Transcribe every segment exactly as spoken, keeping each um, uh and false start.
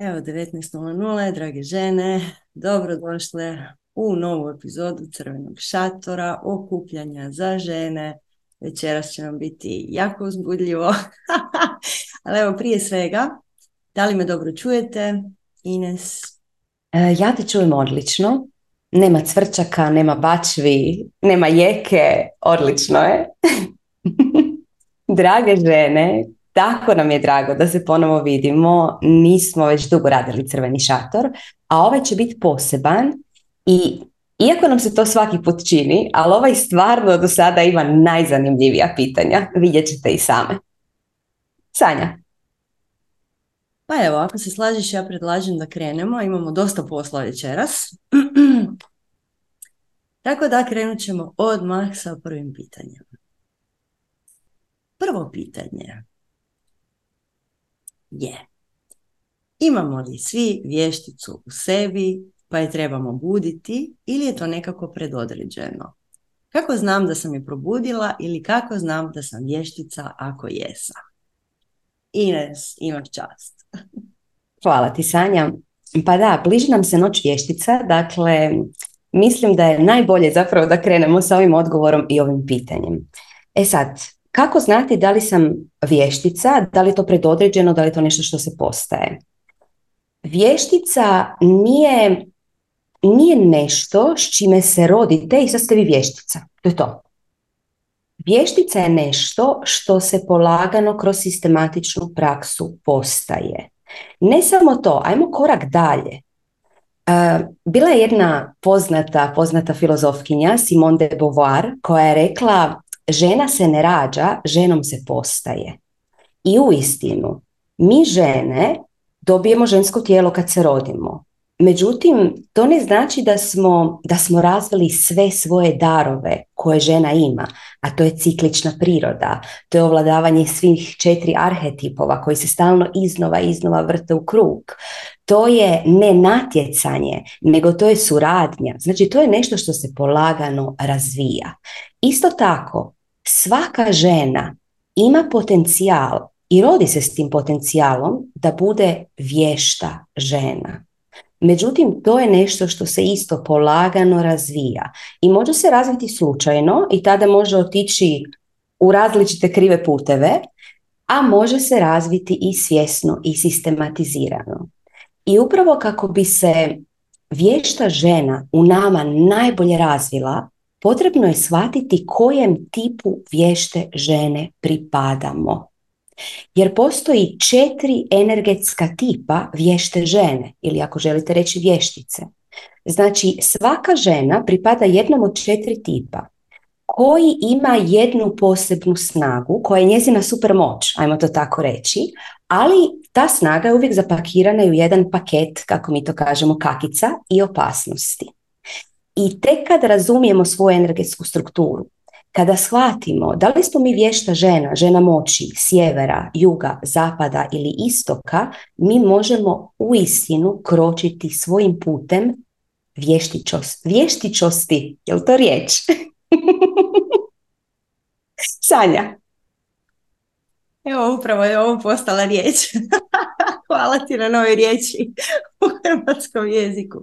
Evo, devetnaest nula nula, drage žene, dobrodošle u novu epizodu Crvenog šatora, okupljanja za žene. Večeras će nam biti jako uzbudljivo, ali evo prije svega, da li me dobro čujete, Ines? E, ja te čujem odlično, nema cvrčaka, nema bačvi, nema jeke, odlično je. Drage žene, tako nam je drago da se ponovo vidimo. Nismo već dugo radili Crveni šator, a ovaj će biti poseban i iako nam se to svaki put čini, ali ovaj stvarno do sada ima najzanimljivija pitanja. Vidjet ćete i same. Sanja. Pa evo, ako se slažeš, ja predlažem da krenemo. Imamo dosta posla večeras. Tako da krenut ćemo odmah sa prvim pitanjem. Prvo pitanje je: imamo li svi vješticu u sebi pa je trebamo buditi ili je to nekako predodređeno? Kako znam da sam je probudila ili kako znam da sam vještica ako jesam? Ines, imaš čast. Hvala ti, Sanja. Pa da, bliži nam se Noć vještica, dakle mislim da je najbolje zapravo da krenemo sa ovim odgovorom i ovim pitanjem. E sad, kako znati da li sam vještica, da li je to predodređeno, da li je to nešto što se postaje? Vještica nije, nije nešto s čime se rodite i sad ste vi vještica. To je to. Vještica je nešto što se polagano kroz sistematičnu praksu postaje. Ne samo to, ajmo korak dalje. Bila je jedna poznata, poznata filozofkinja, Simone de Beauvoir, koja je rekla: žena se ne rađa, ženom se postaje. I uistinu, mi žene dobijemo žensko tijelo kad se rodimo. Međutim, to ne znači da smo, da smo razvili sve svoje darove koje žena ima, a to je ciklična priroda, to je ovladavanje svih četiri arhetipova koji se stalno iznova iznova vrte u krug. To je ne natjecanje, nego to je suradnja. Znači, to je nešto što se polagano razvija. Isto tako, svaka žena ima potencijal i rodi se s tim potencijalom da bude vješta žena. Međutim, to je nešto što se isto polagano razvija i može se razviti slučajno i tada može otići u različite krive puteve, a može se razviti i svjesno i sistematizirano. I upravo kako bi se vješta žena u nama najbolje razvila, potrebno je shvatiti kojem tipu vješte žene pripadamo. Jer postoji četiri energetska tipa vješte žene, ili ako želite reći vještice. Znači, svaka žena pripada jednom od četiri tipa koji ima jednu posebnu snagu, koja je njezina supermoć, ajmo to tako reći, ali ta snaga je uvijek zapakirana u jedan paket, kako mi to kažemo, kakica i opasnosti. I tek kad razumijemo svoju energetsku strukturu, kada shvatimo da li smo mi vješta žena, žena moći, sjevera, juga, zapada ili istoka, mi možemo uistinu kročiti svojim putem vještičost, vještičosti. Je li to riječ? Sanja. Evo, upravo je ovo postala riječ. Hvala ti na nove riječi u hrvatskom jeziku.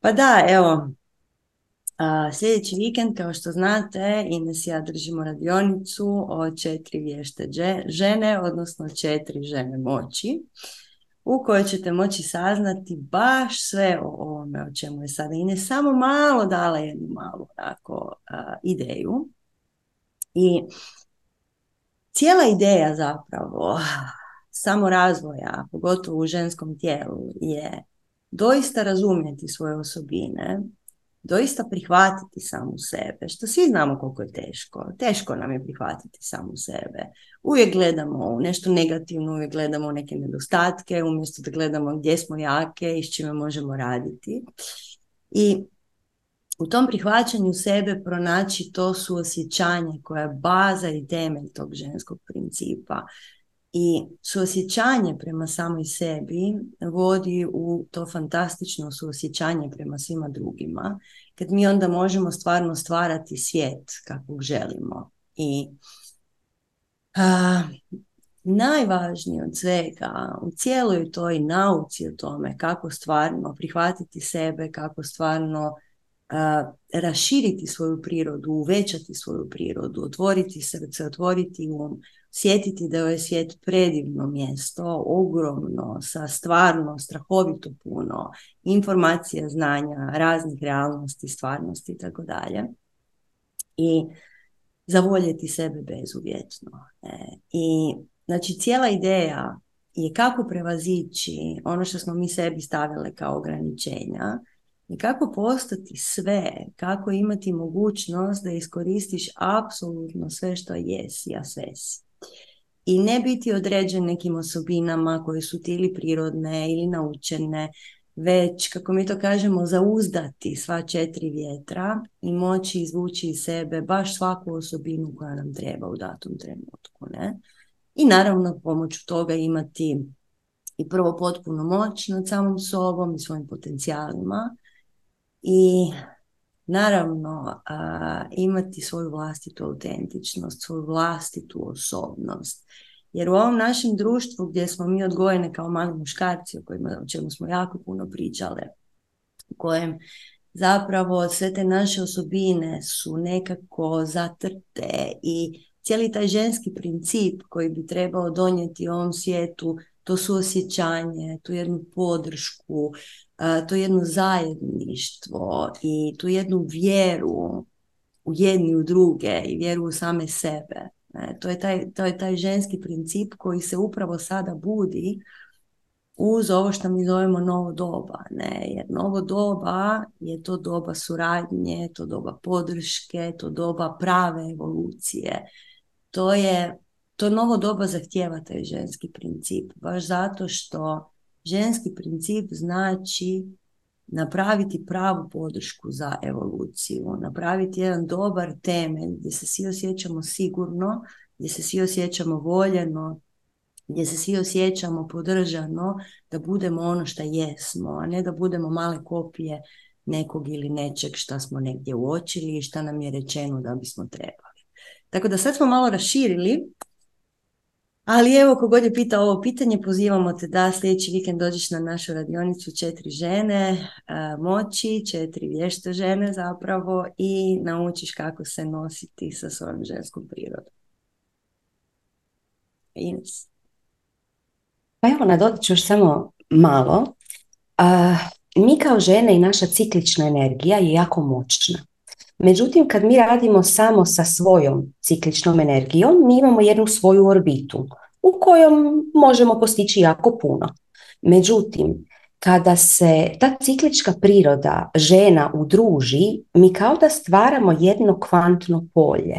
Pa da, evo. Uh, sljedeći vikend, kao što znate, Ines i ja držimo radionicu o četiri vješte žene, odnosno četiri žene moći, u kojoj ćete moći saznati baš sve o ovome o čemu je sada Ines samo malo dala jednu malu tako, uh, ideju. I cijela ideja zapravo samorazvoja, pogotovo u ženskom tijelu, je doista razumjeti svoje osobine, doista prihvatiti samu sebe, što svi znamo koliko je teško. Teško nam je prihvatiti samu sebe. Uvijek gledamo u nešto negativno, uvijek gledamo neke nedostatke, umjesto da gledamo gdje smo jake i s čime možemo raditi. I u tom prihvaćanju sebe pronaći to suosjećanje koja je baza i temelj tog ženskog principa. I suosjećanje prema samoj sebi vodi u to fantastično suosjećanje prema svima drugima, kad mi onda možemo stvarno stvarati svijet kakvog želimo. I a, najvažnije od svega u cijeloj toj nauci o tome kako stvarno prihvatiti sebe, kako stvarno uh, raširiti svoju prirodu, uvećati svoju prirodu, otvoriti srce, otvoriti um, sjetiti da je svijet predivno mjesto, ogromno, sa stvarno, strahovito puno informacija, znanja, raznih realnosti, stvarnosti i tako dalje. I zavoljeti sebe bezuvjetno. E, i znači cijela ideja je kako prevazići ono što smo mi sebi stavile kao ograničenja i kako postati sve, kako imati mogućnost da iskoristiš apsolutno sve što jesi, a sve si. I ne biti određen nekim osobinama koje su ti ili prirodne ili naučene, već, kako mi to kažemo, zauzdati sva četiri vjetra i moći izvući iz sebe baš svaku osobinu koja nam treba u datom trenutku, ne? I naravno pomoću toga imati i prvo potpuno moć nad samom sobom i svojim potencijalima i naravno a, imati svoju vlastitu autentičnost, svoju vlastitu osobnost. Jer u ovom našem društvu gdje smo mi odgojene kao mali muškarci, o kojima, o čemu smo jako puno pričale, u kojem zapravo sve te naše osobine su nekako zatrte i cijeli taj ženski princip koji bi trebao donijeti ovom svijetu, to suosjećanje, tu jednu podršku, to jedno zajedništvo i tu jednu vjeru u jedni u druge i vjeru u same sebe. To je taj, to je taj ženski princip koji se upravo sada budi uz ovo što mi zovemo novo doba. Ne? Jer novo doba je to doba suradnje, to doba podrške, to doba prave evolucije. To je, to novo doba zahtijeva taj ženski princip. Baš zato što ženski princip znači napraviti pravu podršku za evoluciju, napraviti jedan dobar temelj gdje se svi osjećamo sigurno, gdje se svi osjećamo voljeno, gdje se svi osjećamo podržano, da budemo ono što jesmo, a ne da budemo male kopije nekog ili nečeg što smo negdje uočili i što nam je rečeno da bismo trebali. Tako da sad smo malo raširili. Ali evo, kogod je pitao ovo pitanje, pozivamo te da sljedeći vikend dođeš na našu radionicu Četiri žene moći, četiri vješte žene zapravo, i naučiš kako se nositi sa svojom ženskom prirodom. Ines. Pa evo, nadodat ću još samo malo. A, mi kao žene i naša ciklična energija je jako moćna. Međutim, kad mi radimo samo sa svojom cikličnom energijom, mi imamo jednu svoju orbitu u kojom možemo postići jako puno. Međutim, kada se ta ciklička priroda žena udruži, mi kao da stvaramo jedno kvantno polje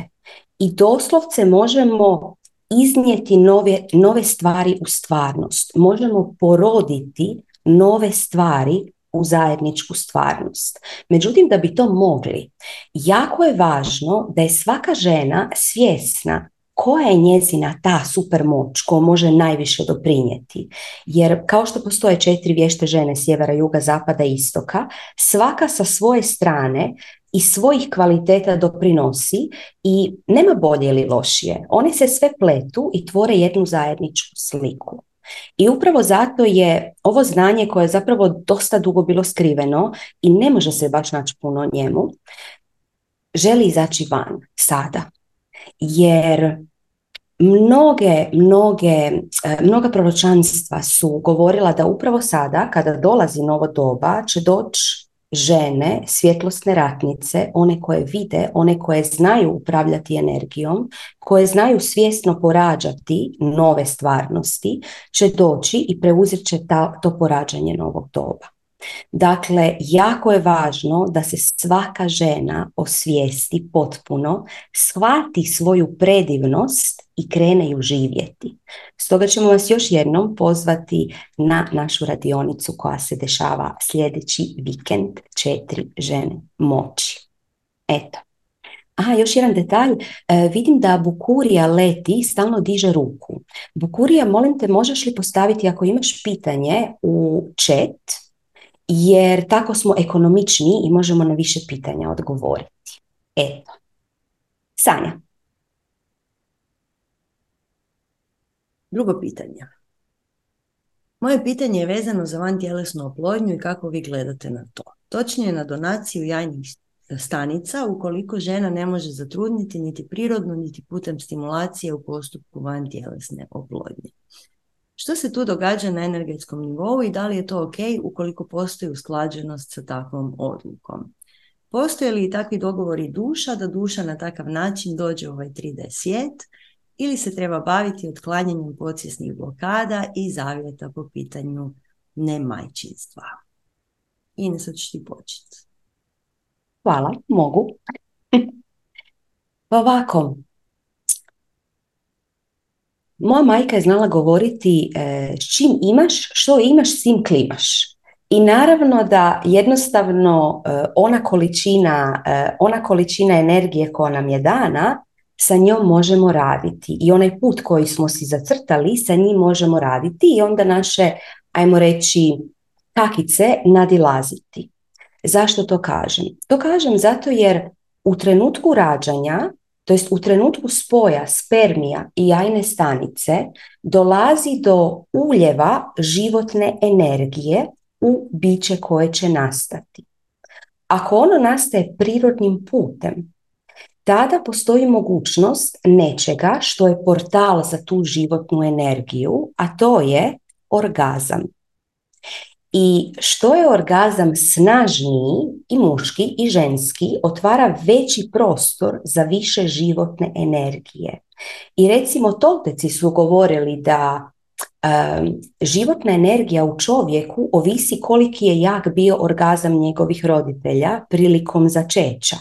i doslovce možemo iznijeti nove, nove stvari u stvarnost. Možemo poroditi nove stvari u zajedničku stvarnost. Međutim, da bi to mogli, jako je važno da je svaka žena svjesna koja je njezina ta supermoć koja može najviše doprinijeti. Jer kao što postoje četiri vješte žene sjevera, juga, zapada i istoka, svaka sa svoje strane i svojih kvaliteta doprinosi i nema bolje ili lošije. One se sve pletu i tvore jednu zajedničku sliku. I upravo zato je ovo znanje koje je zapravo dosta dugo bilo skriveno i ne može se baš naći puno o njemu, želi izaći van sada. Jer mnoge, mnoge, mnoga proročanstva su govorila da upravo sada, kada dolazi novo doba, će doći žene, svjetlosne ratnice, one koje vide, one koje znaju upravljati energijom, koje znaju svjesno porađati nove stvarnosti, će doći i preuzet će ta, to porađanje novog doba. Dakle, jako je važno da se svaka žena osvijesti potpuno, shvati svoju predivnost i krene ju živjeti. Stoga ćemo vas još jednom pozvati na našu radionicu koja se dešava sljedeći vikend, Četiri žene moći. Eto. Aha, još jedan detalj, e, vidim da Bukurija leti i stalno diže ruku. Bukurija, molim te, možeš li postaviti, ako imaš pitanje, u chat, jer tako smo ekonomični i možemo na više pitanja odgovoriti. Eto. Sanja. Drugo pitanje. Moje pitanje je vezano za vantjelesnu oplodnju i kako vi gledate na to. Točnije na donaciju jajnih stanica ukoliko žena ne može zatrudniti niti prirodno, niti putem stimulacije u postupku vantjelesne oplodnje. Što se tu događa na energetskom nivou i da li je to ok ukoliko postoji usklađenost sa takvom odlukom? Postoje li i takvi dogovori duša da duša na takav način dođe u ovaj tri D svijet ili se treba baviti otklanjanjem podsvjesnih blokada i zavjeta po pitanju nemajčinstva? Ines, hoćeš ti početi? Hvala, mogu. Ovako. Moja majka je znala govoriti e, s čim imaš, što imaš, s tim klimaš. I naravno da jednostavno e, ona, količina, e, ona količina energije koja nam je dana, sa njom možemo raditi. I onaj put koji smo si zacrtali, sa njim možemo raditi i onda naše, ajmo reći, takice nadilaziti. Zašto to kažem? To kažem zato jer u trenutku rađanja, to jest u trenutku spoja spermija i jajne stanice, dolazi do uljeva životne energije u biće koje će nastati. Ako ono nastaje prirodnim putem, tada postoji mogućnost nečega što je portal za tu životnu energiju, a to je orgazam. I što je orgazam snažniji, i muški i ženski, otvara veći prostor za više životne energije. I recimo Tolteci su govorili da um, životna energija u čovjeku ovisi koliki je jak bio orgazam njegovih roditelja prilikom začeća.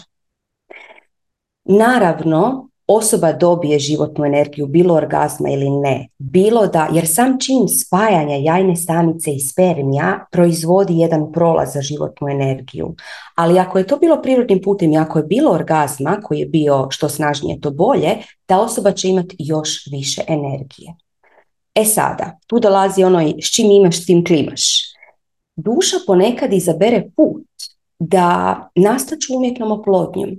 Naravno, osoba dobije životnu energiju, bilo orgazma ili ne, bilo da, jer sam čin spajanja jajne stanice i spermija proizvodi jedan prolaz za životnu energiju. Ali ako je to bilo prirodnim putem i ako je bilo orgazma koji je bio što snažnije to bolje, ta osoba će imati još više energije. E sada, tu dolazi ono i s čim imaš, s tim klimaš. Duša ponekad izabere put da nastaću umjetnom oplodnjom.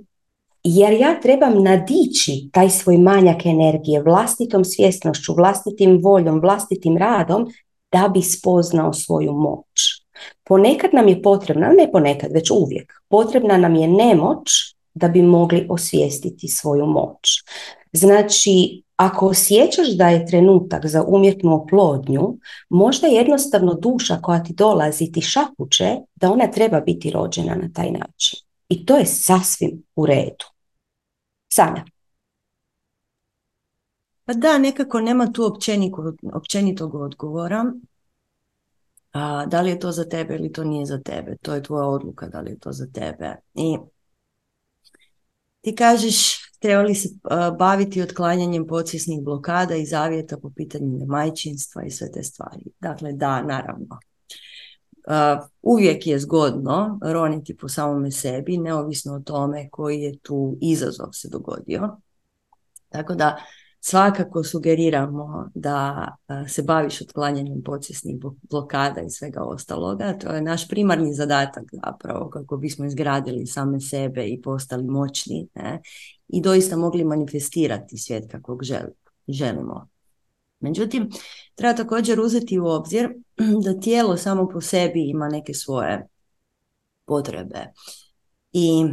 Jer ja trebam nadići taj svoj manjak energije vlastitom svjesnošću, vlastitim voljom, vlastitim radom da bi spoznao svoju moć. Ponekad nam je potrebna, ne ponekad, već uvijek, potrebna nam je nemoć da bi mogli osvijestiti svoju moć. Znači, ako osjećaš da je trenutak za umjetnu oplodnju, možda jednostavno duša koja ti dolazi ti šapuće da ona treba biti rođena na taj način. I to je sasvim u redu. Sanja. Pa da, nekako nema tu općenitog odgovora. A, da li je to za tebe ili to nije za tebe. To je tvoja odluka, da li je to za tebe. I ti kažeš, treba li se a, baviti otklanjanjem podsvjesnih blokada i zavjeta po pitanju majčinstva i sve te stvari. Dakle, da, naravno. Uh, uvijek je zgodno roniti po samome sebi, neovisno o tome koji je tu izazov se dogodio. Tako da svakako sugeriramo da uh, se baviš otklanjanjem podsvjesnih blokada i svega ostaloga. To je naš primarni zadatak zapravo, kako bismo izgradili same sebe i postali moćni, ne? I doista mogli manifestirati svijet kakvog želimo. Međutim, treba također uzeti u obzir da tijelo samo po sebi ima neke svoje potrebe. I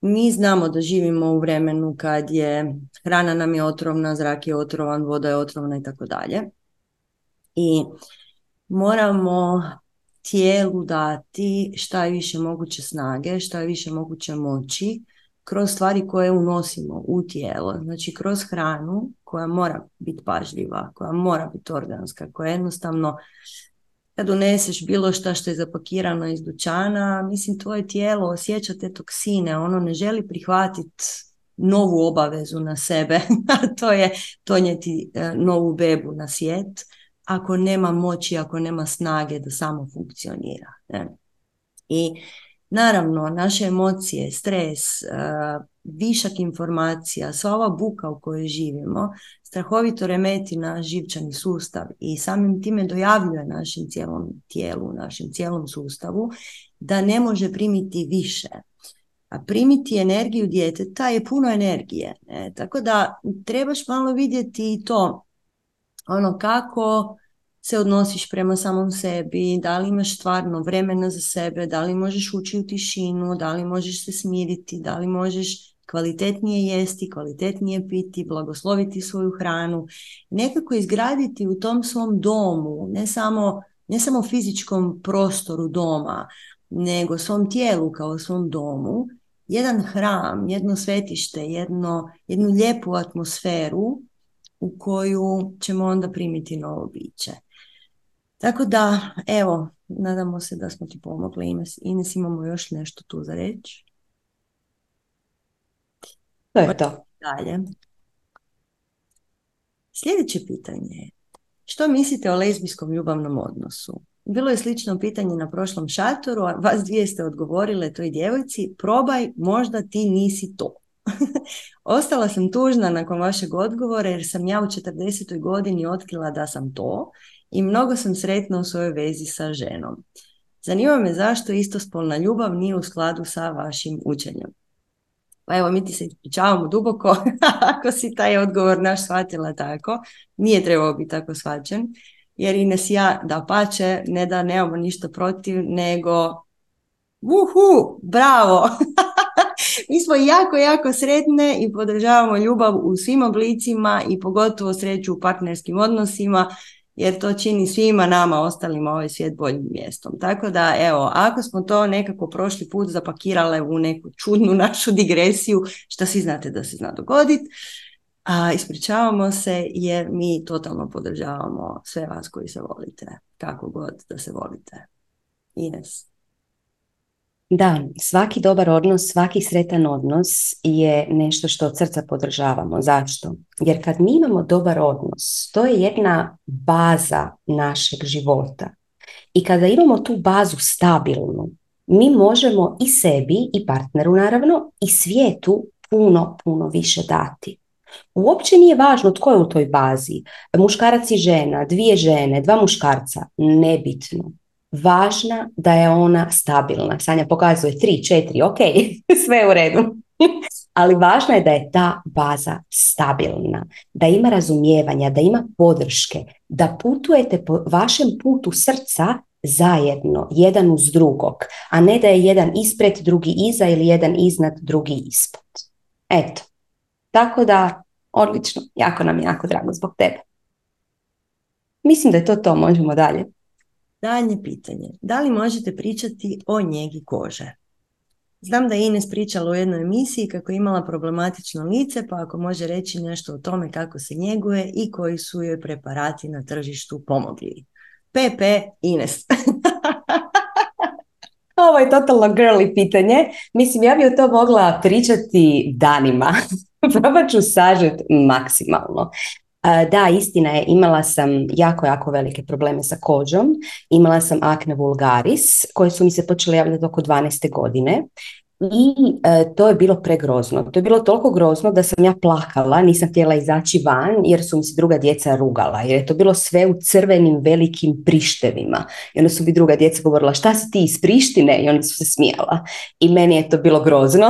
mi znamo da živimo u vremenu kad je hrana nam je otrovna, zrak je otrovan, voda je otrovna i tako dalje. I moramo tijelu dati šta je više moguće snage, šta je više moguće moći kroz stvari koje unosimo u tijelo, znači kroz hranu koja mora biti pažljiva, koja mora biti organska, koja jednostavno kad uneseš bilo šta što je zapakirano iz dućana, mislim tvoje tijelo osjeća te toksine, ono ne želi prihvatiti novu obavezu na sebe, a to je donijeti novu bebu na svijet, ako nema moći, ako nema snage da samo funkcionira. I naravno, naše emocije, stres, višak informacija, sva ova buka u kojoj živimo, strahovito remeti naš živčani sustav i samim time dojavljuje našem cijelom tijelu, našem cijelom sustavu da ne može primiti više. A primiti energiju djeteta je puno energije, ne? Tako da trebaš malo vidjeti i to ono kako se odnosiš prema samom sebi, da li imaš stvarno vremena za sebe, da li možeš ući u tišinu, da li možeš se smiriti, da li možeš kvalitetnije jesti, kvalitetnije piti, blagosloviti svoju hranu, nekako izgraditi u tom svom domu, ne samo, ne samo fizičkom prostoru doma, nego svom tijelu kao svom domu, jedan hram, jedno svetište, jedno, jednu lijepu atmosferu u koju ćemo onda primiti novo biće. Tako da, evo, nadamo se da smo ti pomogli. Ines, imamo još nešto tu za reći? To je to. Dalje. Sljedeće pitanje je, što mislite o lezbijskom ljubavnom odnosu? Bilo je slično pitanje na prošlom šatoru, a vas dvije ste odgovorile toj djevojci, probaj, možda ti nisi to. Ostala sam tužna nakon vašeg odgovora jer sam ja u četrdesetoj godini otkrila da sam to i mnogo sam sretna u svojoj vezi sa ženom. Zanima me zašto istospolna ljubav nije u skladu sa vašim učenjem. Pa evo, mi ti se ispričavamo duboko ako si taj odgovor naš shvatila tako. Nije trebao biti tako shvaćen. Jer Ines i ja, da pače, ne da nemamo ništa protiv, nego uhu, bravo! Mi smo jako, jako sretne i podržavamo ljubav u svim oblicima i pogotovo sreću u partnerskim odnosima, jer to čini svima nama ostalima ovaj svijet boljim mjestom. Tako da, evo, ako smo to nekako prošli put zapakirale u neku čudnu našu digresiju, što svi znate da se zna dogoditi, a ispričavamo se jer mi totalno podržavamo sve vas koji se volite, kako god da se volite. Ines. Da, svaki dobar odnos, svaki sretan odnos je nešto što od srca podržavamo. Zašto? Jer kad mi imamo dobar odnos, to je jedna baza našeg života. I kada imamo tu bazu stabilnu, mi možemo i sebi i partneru naravno i svijetu puno, puno više dati. Uopće nije važno tko je u toj bazi, muškarac i žena, dvije žene, dva muškarca, nebitno. Važna da je ona stabilna. Sanja pokazuje tri, četiri, ok, sve je u redu. Ali važno je da je ta baza stabilna, da ima razumijevanja, da ima podrške, da putujete po vašem putu srca zajedno, jedan uz drugog, a ne da je jedan ispred, drugi iza ili jedan iznad, drugi ispod. Eto. Tako da, odlično, jako nam je jako drago zbog tebe. Mislim da je to to, možemo dalje. Daljnje pitanje. Da li možete pričati o njegi kože? Znam da je Ines pričala u jednoj emisiji kako je imala problematično lice, pa ako može reći nešto o tome kako se njeguje i koji su joj preparati na tržištu pomogli. Pepe Ines. Ovo je totalno girly pitanje. Mislim, ja bi o to mogla pričati danima. Probat ću sažet maksimalno. Da, istina je, imala sam jako, jako velike probleme sa kožom. Imala sam akne vulgaris, koje su mi se počele javljati oko dvanaeste godine. I e, to je bilo pregrozno. To je bilo toliko grozno da sam ja plakala, nisam htjela izaći van jer su mi se druga djeca rugala. Jer je to bilo sve u crvenim velikim prištevima. I onda su mi druga djeca govorila, šta si ti iz Prištine? I oni su se smijala. I meni je to bilo grozno.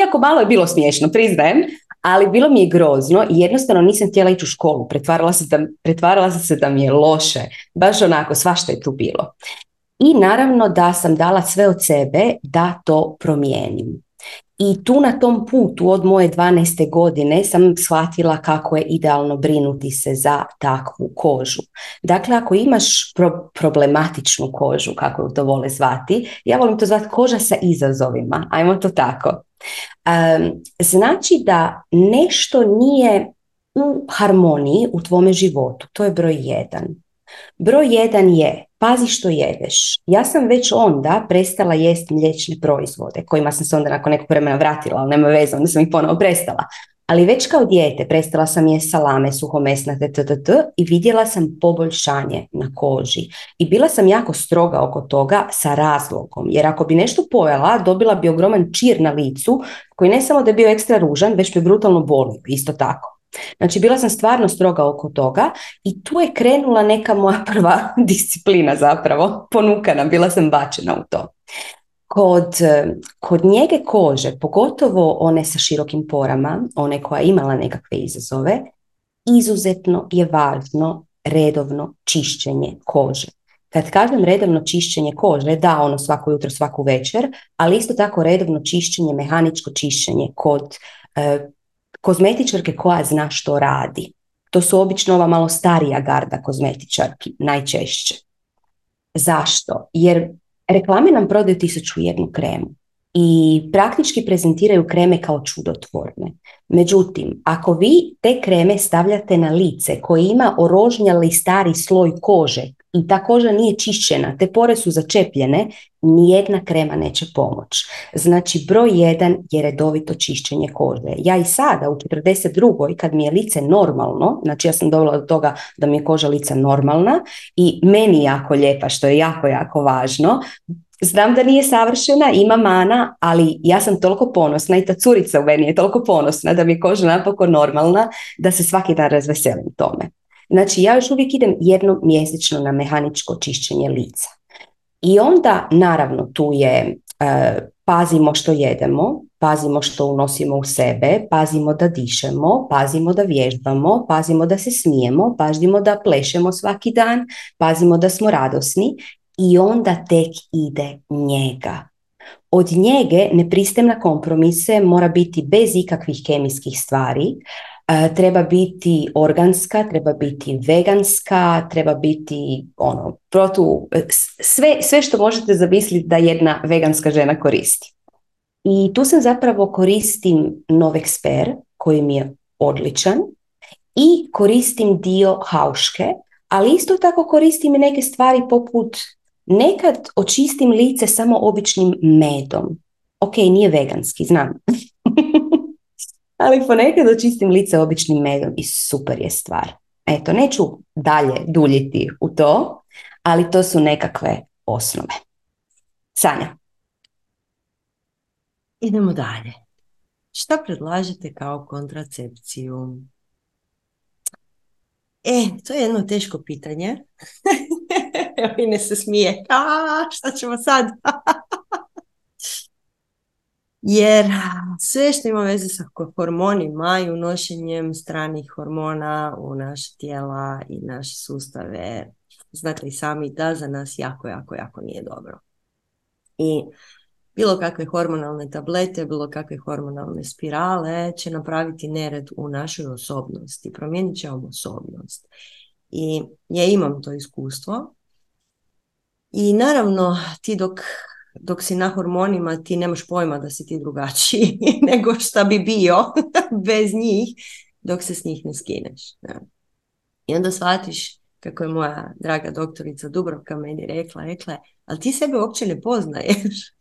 Iako malo je bilo smiješno, priznajem. Ali bilo mi je grozno i jednostavno nisam htjela ići u školu. Pretvarala sam se da, pretvarala sam se da mi je loše. Baš onako, svašta je tu bilo. I naravno da sam dala sve od sebe da to promijenim. I tu na tom putu od moje dvanaeste godine sam shvatila kako je idealno brinuti se za takvu kožu. Dakle, ako imaš pro- problematičnu kožu, kako ju to vole zvati, ja volim to zvati koža sa izazovima, ajmo to tako. Um, znači da nešto nije u harmoniji u tvome životu, to je broj jedan. Broj jedan je, pazi što jedeš. Ja sam već onda prestala jesti mliječne proizvode, kojima sam se onda nakon nekog vremena vratila, ali nema veze, onda sam ih ponovo prestala. Ali već kao dijete prestala sam jesti salame, suhomesnate, ttt, i vidjela sam poboljšanje na koži. I bila sam jako stroga oko toga sa razlogom, jer ako bi nešto pojela, dobila bi ogroman čir na licu, koji ne samo da je bio ekstra ružan, već bi brutalno bolio, isto tako. Znači, bila sam stvarno stroga oko toga i tu je krenula neka moja prva disciplina zapravo, ponukana, bila sam bačena u to. Kod, kod njege kože, pogotovo one sa širokim porama, one koja je imala nekakve izazove, izuzetno je važno redovno čišćenje kože. Kad kažem redovno čišćenje kože, da, ono svako jutro, svaku večer, ali isto tako redovno čišćenje, mehaničko čišćenje kod e, kozmetičarke koja zna što radi. To su obično ova malo starija garda kozmetičarki, najčešće. Zašto? Jer reklame nam prodaju tisuću jednu kremu i praktički prezentiraju kreme kao čudotvorne. Međutim, ako vi te kreme stavljate na lice koje ima orožnjali stari sloj kože i ta koža nije čišćena, te pore su začepljene, nijedna krema neće pomoći. Znači, broj jedan je redovito čišćenje kože. Ja i sada u četrdeset drugoj kad mi je lice normalno, znači ja sam dovoljala do toga da mi je koža lica normalna i meni jako lijepa, što je jako, jako važno. Znam da nije savršena, ima mana, ali ja sam toliko ponosna i ta curica u meni je toliko ponosna da mi je koža napokon normalna, da se svaki dan razveselim tome. Znači, ja još uvijek idem jednom mjesečno na mehaničko čišćenje lica. I onda, naravno, tu je e, pazimo što jedemo, pazimo što unosimo u sebe, pazimo da dišemo, pazimo da vježbamo, pazimo da se smijemo, pazimo da plešemo svaki dan, pazimo da smo radosni i onda tek ide njega. Od njege ne pristajem na kompromise, mora biti bez ikakvih kemijskih stvari. Uh, treba biti organska, treba biti veganska, treba biti ono, protu, sve, sve što možete zamisliti da jedna veganska žena koristi. I tu sam zapravo koristim Novexper koji mi je odličan i koristim dio hauške, ali isto tako koristim i neke stvari poput nekad očistim lice samo običnim medom. Ok, nije veganski, znam. Ali ponekad očistim lice običnim medom i super je stvar. Eto, neću dalje duljiti u to, ali to su nekakve osnove. Sanja. Idemo dalje. Šta predlažete kao kontracepciju? E, to je jedno teško pitanje. Evo i ne se smije. A, šta ćemo sad? Jer sve što ima veze sa hormonima i unošenjem stranih hormona u naše tijela i naše sustave, znate i sami da za nas jako, jako, jako nije dobro. I bilo kakve hormonalne tablete, bilo kakve hormonalne spirale će napraviti nered u našoj osobnosti, promijenit će vam osobnost. I ja imam to iskustvo. I naravno, ti dok... dok si na hormonima ti nemaš pojma da si ti drugačiji nego šta bi bio bez njih dok se s njih ne skineš. Da. I onda shvatiš, kako je moja draga doktorica Dubrovka meni rekla, rekla je, ali ti sebe uopće ne poznaješ.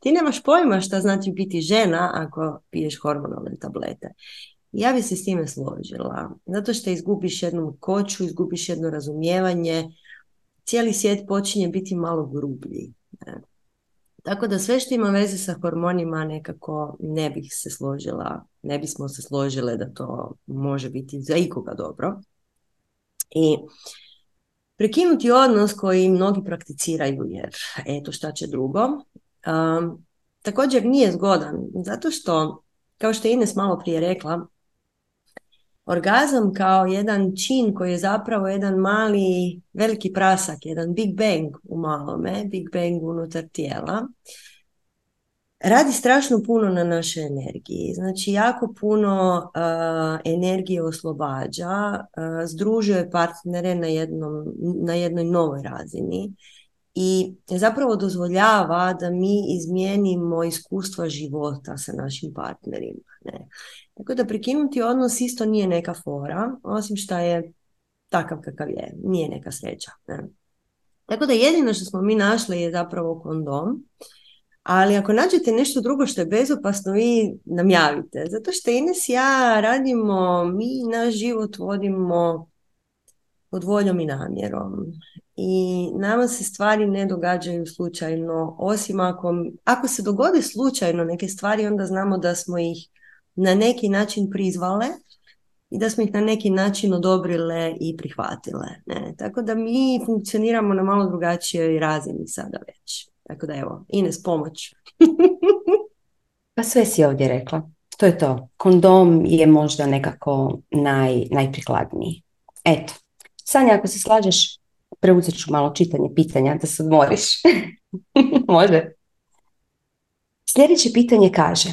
Ti nemaš pojma šta znači biti žena ako piješ hormonalne tablete. Ja bi se s time složila, zato što izgubiš jednu koču, izgubiš jedno razumijevanje, cijeli svijet počinje biti malo grublji. Da. Tako da sve što ima veze sa hormonima nekako ne bih se složila, ne bismo se složile da to može biti za ikoga dobro. I prekinuti odnos koji mnogi prakticiraju jer eto šta će drugo, um, također nije zgodan zato što, kao što je Ines malo prije rekla, orgazam kao jedan čin koji je zapravo jedan mali, veliki prasak, jedan Big Bang u malome, Big Bang unutar tijela, radi strašno puno na našoj energiji. Znači, jako puno uh, energije oslobađa, uh, združuje partnere na, jednom, na jednoj novoj razini i zapravo dozvoljava da mi izmijenimo iskustva života sa našim partnerima. Ne. Tako da prekinuti odnos isto nije neka fora, osim što je takav kakav je, nije neka sreća. Ne. Tako da jedino što smo mi našli je zapravo kondom, ali ako nađete nešto drugo što je bezopasno, vi nam javite. Zato što Ines i ja radimo, mi naš život vodimo pod voljom i namjerom. I nama se stvari ne događaju slučajno, osim ako, ako se dogode slučajno neke stvari, onda znamo da smo ih na neki način prizvale i da smo ih na neki način odobrile i prihvatile. Ne? Tako da mi funkcioniramo na malo drugačijoj razini sada već. Tako da evo, Ines, pomoć. Pa sve si ovdje rekla. to je to. Kondom je možda nekako naj, najprikladniji. Eto. Sanja, ako se slažeš, preuzet ću malo čitanje pitanja da se odmoriš. Može. Sljedeće pitanje kaže: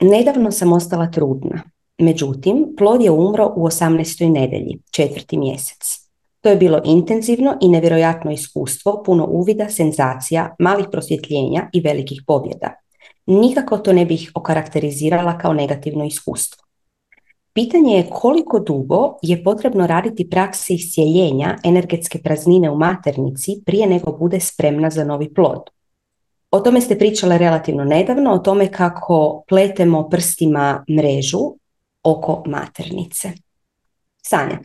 nedavno sam ostala trudna. Međutim, plod je umro u osamnaestoj nedelji, četvrti mjesec. To je bilo intenzivno i nevjerojatno iskustvo, puno uvida, senzacija, malih prosvjetljenja i velikih pobjeda. Nikako to ne bih okarakterizirala kao negativno iskustvo. Pitanje je koliko dugo je potrebno raditi prakse iscijeljenja energetske praznine u maternici prije nego bude spremna za novi plod. O tome ste pričale relativno nedavno, o tome kako pletemo prstima mrežu oko maternice. Sanja.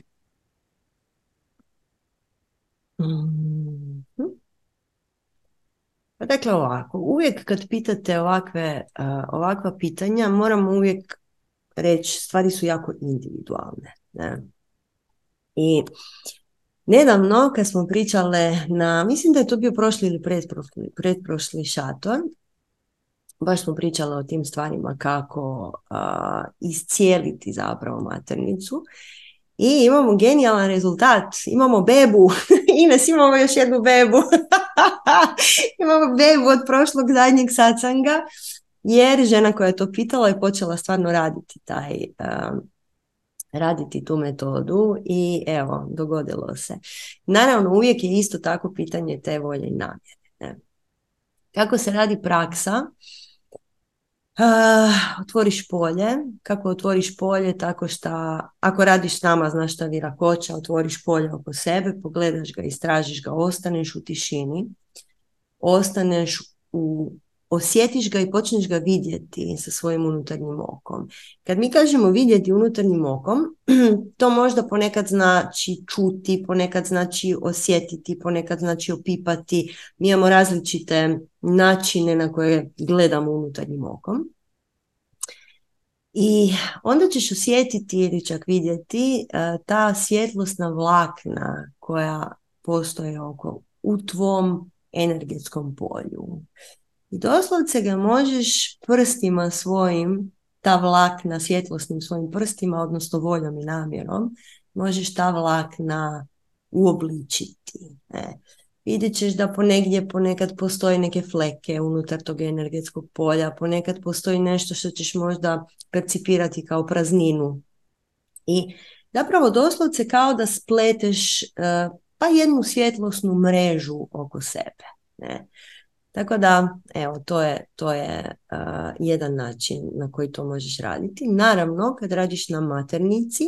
Mm-hmm. Dakle, ovako, uvijek kad pitate ovakve, uh, ovakva pitanja, moramo uvijek reći, stvari su jako individualne. Ne? I nedavno, kad smo pričale na, mislim da je to bio prošli ili pretprošli, pretprošli šator, baš smo pričale o tim stvarima kako uh, iscijeliti zapravo maternicu. I imamo genijalan rezultat, imamo bebu, Ines, imamo još jednu bebu, imamo bebu od prošlog zadnjeg satsanga, jer žena koja je to pitala je počela stvarno raditi taj, um, raditi tu metodu i evo, dogodilo se. Naravno, uvijek je isto tako pitanje te volje i namjere. Kako se radi praksa? Uh, otvoriš polje. Kako otvoriš polje? Tako što ako radiš s nama, znaš šta vira koča, otvoriš polje oko sebe, pogledaš ga, istražiš ga, ostaneš u tišini, ostaneš u, osjetiš ga i počneš ga vidjeti sa svojim unutarnjim okom. Kad mi kažemo vidjeti unutarnjim okom, to možda ponekad znači čuti, ponekad znači osjetiti, ponekad znači opipati. Mi imamo različite načine na koje gledamo unutarnjim okom. I onda ćeš osjetiti ili čak vidjeti ta svjetlosna vlakna koja postoje oko u tvom energetskom polju. I doslovce ga možeš prstima svojim, ta vlakna, svjetlosnim svojim prstima, odnosno voljom i namjerom, možeš ta vlakna uobličiti. Ne. Vidjet ćeš da ponegdje ponekad postoji neke fleke unutar tog energetskog polja, ponekad postoji nešto što ćeš možda percipirati kao prazninu. I zapravo doslovce kao da spleteš pa jednu svjetlosnu mrežu oko sebe. Ne. Tako da, evo, to je, to je uh, jedan način na koji to možeš raditi. Naravno, kad radiš na maternici,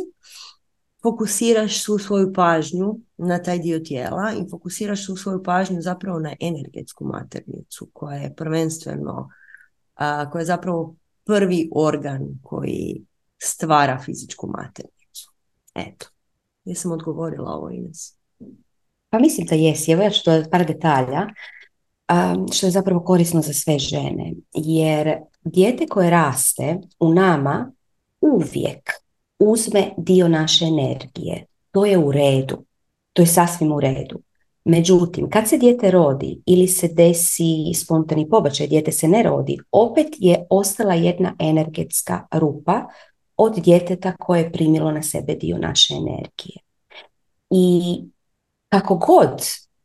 fokusiraš svu svoju pažnju na taj dio tijela i fokusiraš svu svoju pažnju zapravo na energetsku maternicu, koja je prvenstveno, uh, koja je zapravo prvi organ koji stvara fizičku maternicu. Eto, jesam odgovorila ovo, Ines? Pa mislim da jesi, evo ja ću dodati par detalja. Što je zapravo korisno za sve žene, jer dijete koje raste u nama uvijek uzme dio naše energije. To je u redu, to je sasvim u redu. Međutim, kad se dijete rodi ili se desi spontani pobačaj, dijete se ne rodi, opet je ostala jedna energetska rupa od djeteta koje je primilo na sebe dio naše energije. I kako god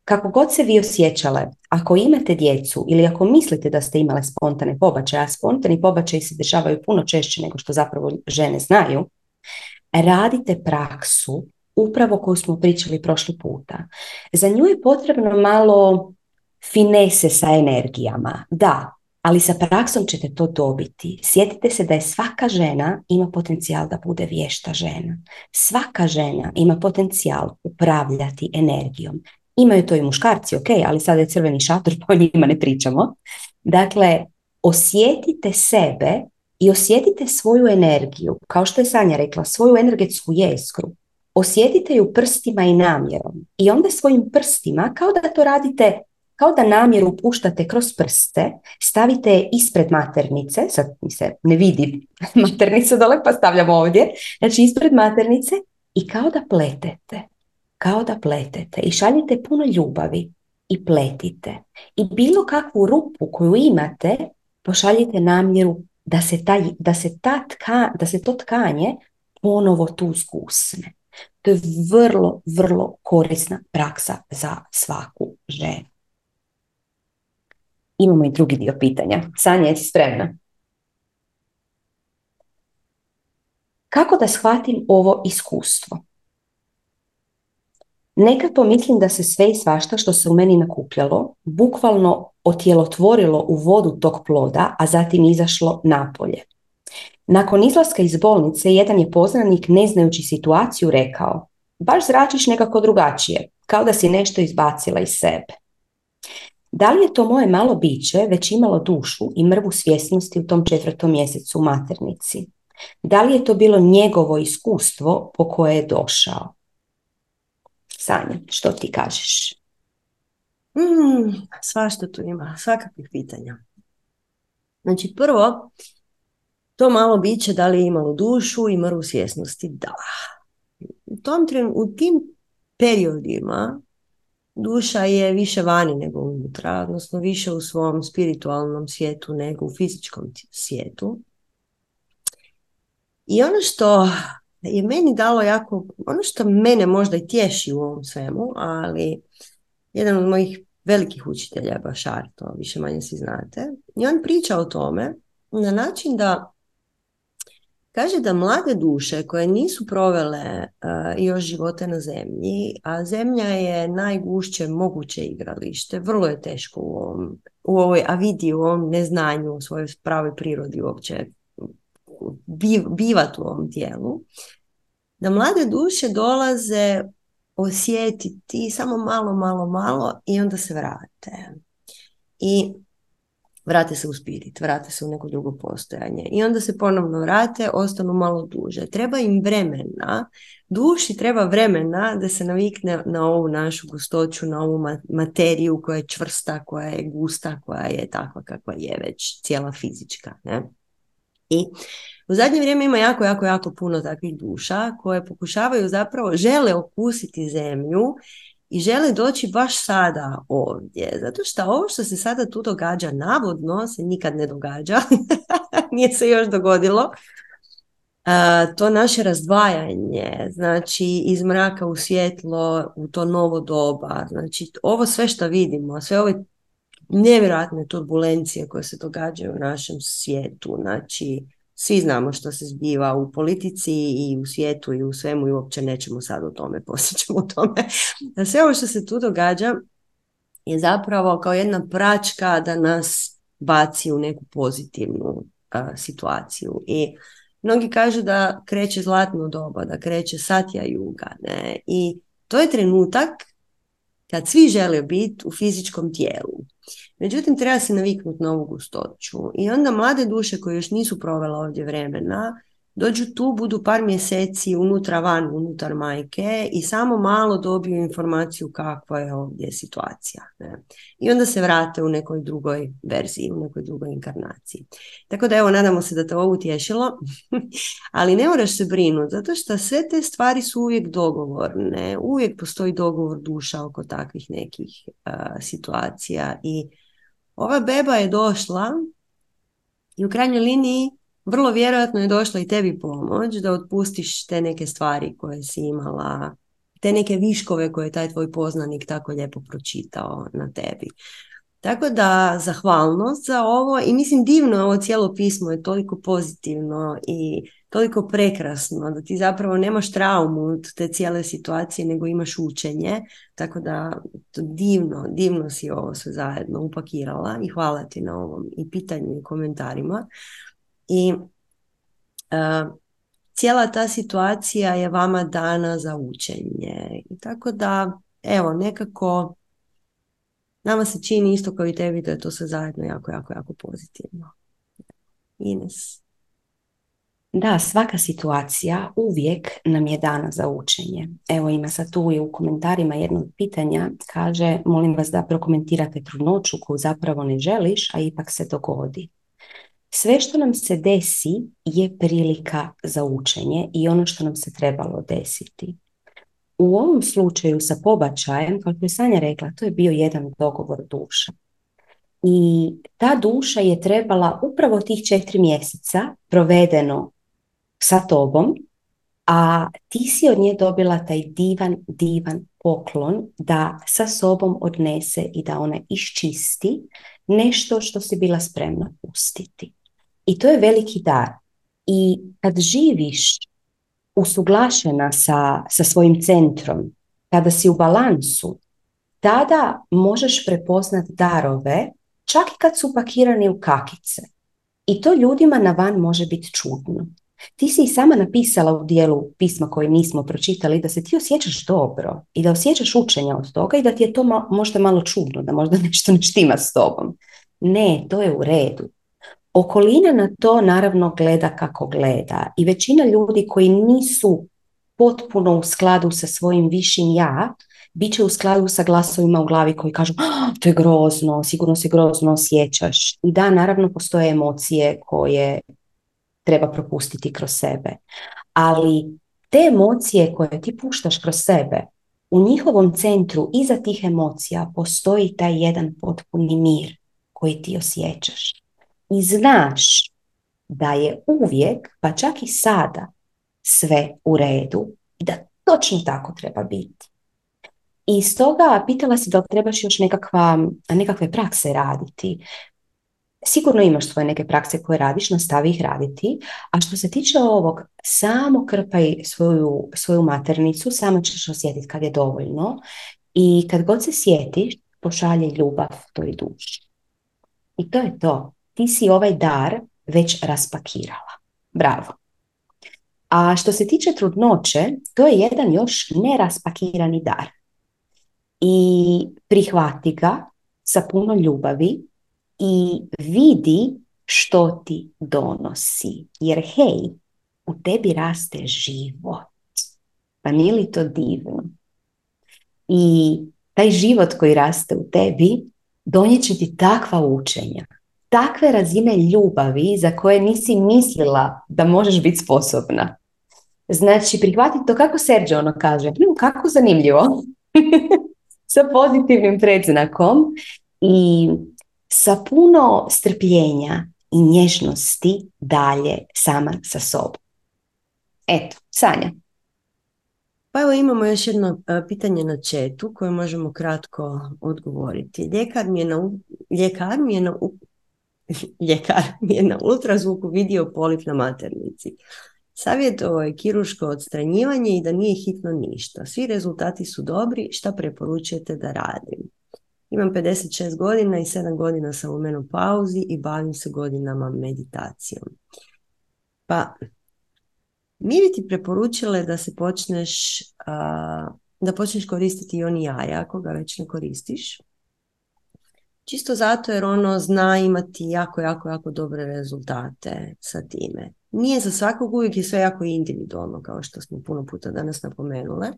Kako god se vi osjećale, ako imate djecu ili ako mislite da ste imale spontane pobačaje, a spontani pobačaji se dešavaju puno češće nego što zapravo žene znaju, radite praksu upravo koju smo pričali prošli puta. Za nju je potrebno malo finese sa energijama, da, ali sa praksom ćete to dobiti. Sjetite se da je svaka žena ima potencijal da bude vješta žena. Svaka žena ima potencijal upravljati energijom. Imaju to i muškarci, ok, ali sada je crveni šator, pa o njima ne pričamo. Dakle, osjetite sebe i osjetite svoju energiju, kao što je Sanja rekla, svoju energetsku jezgru. Osjetite ju prstima i namjerom. I onda svojim prstima, kao da to radite, kao da namjeru puštate kroz prste, stavite ispred maternice, sad mi se ne vidi maternica dole, pa stavljamo ovdje, znači ispred maternice i kao da pletete. Kao da pletete i šaljite puno ljubavi i pletite. I bilo kakvu rupu koju imate, pošaljite namjeru da se, taj, da se, ta tka, da se to tkanje ponovo tu skusne. To je vrlo, vrlo korisna praksa za svaku ženu. Imamo i drugi dio pitanja. Sanja, jesi spremna? Kako da shvatim ovo iskustvo? Nekad pomislim da se sve i svašta što se u meni nakupljalo bukvalno otjelotvorilo u vodu tog ploda, a zatim izašlo napolje. Nakon izlaska iz bolnice, jedan je poznanik, ne znajući situaciju, rekao: baš zračiš nekako drugačije, kao da si nešto izbacila iz sebe. Da li je to moje malo biće već imalo dušu i mrvu svjesnosti u tom četvrtom mjesecu u maternici? Da li je to bilo njegovo iskustvo po koje je došao? Sanja, što ti kažeš? Mm, svašta tu ima, svakakvih pitanja. Znači, prvo, to malo biće da li je imalo dušu i mrvu svjesnosti? Da. U, tom trenu, u tim periodima duša je više vani nego unutra, odnosno više u svom spiritualnom svijetu nego u fizičkom svijetu. I ono što je meni dalo jako, ono što mene možda i tješi u ovom svemu, ali jedan od mojih velikih učitelja je Bashar, to više manje svi znate, i on priča o tome na način da kaže da mlade duše koje nisu provele uh, još živote na zemlji, a zemlja je najgušće moguće igralište, vrlo je teško u, ovom, u ovoj avidi, u ovom neznanju, u svojoj pravoj prirodi uopće bivati u ovom tijelu, da mlade duše dolaze osjetiti samo malo, malo, malo i onda se vrate. I vrate se u spirit, vrate se u neko drugo postojanje. I onda se ponovno vrate, ostanu malo duže. Treba im vremena, duši treba vremena da se navikne na ovu našu gustoću, na ovu materiju koja je čvrsta, koja je gusta, koja je takva kakva je već cijela fizička, ne? I u zadnje vrijeme ima jako, jako, jako puno takvih duša koje pokušavaju zapravo, žele okusiti zemlju i žele doći baš sada ovdje. Zato što ovo što se sada tu događa, navodno se nikad ne događa, nije se još dogodilo, uh, to naše razdvajanje, znači iz mraka u svjetlo, u to novo doba, znači ovo sve što vidimo, sve ove nevjerojatne turbulencije koje se događaju u našem svijetu. Znači, svi znamo što se zbiva u politici i u svijetu i u svemu i uopće nećemo sad o tome, poslije ćemo o tome. Da sve ovo što se tu događa je zapravo kao jedna pračka da nas baci u neku pozitivnu a, situaciju. I mnogi kažu da kreće zlatno doba, da kreće satja juga, ne? I to je trenutak kad svi žele biti u fizičkom tijelu. Međutim, treba se naviknuti na ovu gustoću. I onda mlade duše koje još nisu provela ovdje vremena, dođu tu, budu par mjeseci unutra van, unutar majke i samo malo dobiju informaciju kakva je ovdje situacija, ne? I onda se vrate u nekoj drugoj verziji, u nekoj drugoj inkarnaciji. Tako da evo, nadamo se da te ovo utješilo, ali ne moraš se brinuti, zato što sve te stvari su uvijek dogovorne, uvijek postoji dogovor duša oko takvih nekih uh, situacija. I ova beba je došla i u krajnjoj liniji vrlo vjerojatno je došla i tebi pomoć da otpustiš te neke stvari koje si imala, te neke viškove koje je taj tvoj poznanik tako lijepo pročitao na tebi. Tako da, zahvalnost za ovo, i mislim divno, ovo cijelo pismo je toliko pozitivno i toliko prekrasno da ti zapravo nemaš traumu od te cijele situacije, nego imaš učenje. Tako da, divno, divno si ovo sve zajedno upakirala i hvala ti na ovom i pitanju i komentarima. I uh, cijela ta situacija je vama dana za učenje. I tako da, evo, nekako nama se čini isto kao i tebi da je to sve zajedno jako, jako, jako pozitivno. Ines. Da, svaka situacija uvijek nam je dana za učenje. Evo, ima sad tu i u komentarima jedno od pitanja, kaže: molim vas da prokomentirate trudnoću koju zapravo ne želiš, a ipak se dogodi. Sve što nam se desi je prilika za učenje i ono što nam se trebalo desiti. U ovom slučaju sa pobačajem, kao što je Sanja rekla, to je bio jedan dogovor duša. I ta duša je trebala upravo tih četiri mjeseca provedeno sa tobom, a ti si od nje dobila taj divan, divan poklon da sa sobom odnese i da ona iščisti nešto što si bila spremna pustiti. I to je veliki dar. I kad živiš usuglašena sa, sa svojim centrom, kada si u balansu, tada možeš prepoznati darove čak i kad su pakirani u kakice. I to ljudima na van može biti čudno. Ti si i sama napisala u dijelu pisma koje nismo pročitali da se ti osjećaš dobro i da osjećaš učenja od toga i da ti je to ma- možda malo čudno, da možda nešto ne štima s tobom. Ne, to je u redu. Okolina na to naravno gleda kako gleda i većina ljudi koji nisu potpuno u skladu sa svojim višim ja, bit će u skladu sa glasovima u glavi koji kažu ah, to je grozno, sigurno se grozno osjećaš. I da, naravno postoje emocije koje treba propustiti kroz sebe. Ali te emocije koje ti puštaš kroz sebe, u njihovom centru iza tih emocija postoji taj jedan potpuni mir koji ti osjećaš. I znaš da je uvijek, pa čak i sada, sve u redu i da točno tako treba biti. I stoga pitala si da li trebaš još nekakva, nekakve prakse raditi. Sigurno imaš svoje neke prakse koje radiš, nastavi ih raditi. A što se tiče ovog, samo krpaj svoju, svoju maternicu, samo ćeš osjetiti kad je dovoljno. I kad god se sjetiš, pošalje ljubav toj duši. I to je to. Ti si ovaj dar već raspakirala. Bravo. A što se tiče trudnoće, to je jedan još neraspakirani dar. I prihvati ga sa puno ljubavi i vidi što ti donosi. Jer hej, u tebi raste život. Pa nije li to divno? I taj život koji raste u tebi donijet će ti takva učenja, takve razine ljubavi za koje nisi mislila da možeš biti sposobna. Znači, prihvati to kako Sergio ono kaže. Hm, kako zanimljivo. Sa pozitivnim predznakom i sa puno strpljenja i nježnosti dalje sama sa sobom. Eto, Sanja. Pa evo imamo još jedno pitanje na chatu koje možemo kratko odgovoriti. Ljekar mi je na, ljekar mi je na, ljekar mi je na ultrazvuku vidio polip na maternici. Savjetovao je kirurško odstranjivanje i da nije hitno ništa. Svi rezultati su dobri, šta preporučujete da radim? Imam pedeset šest godina i sedam godina sam u menopauzi i bavim se godinama meditacijom. Pa, mi bi ti preporučile da se počneš, a, da počneš koristiti ion jaja ako ga već ne koristiš. Čisto zato jer ono zna imati jako, jako, jako dobre rezultate sa time. Nije za svakog, uvijek je sve jako individualno, kao što smo puno puta danas napomenule.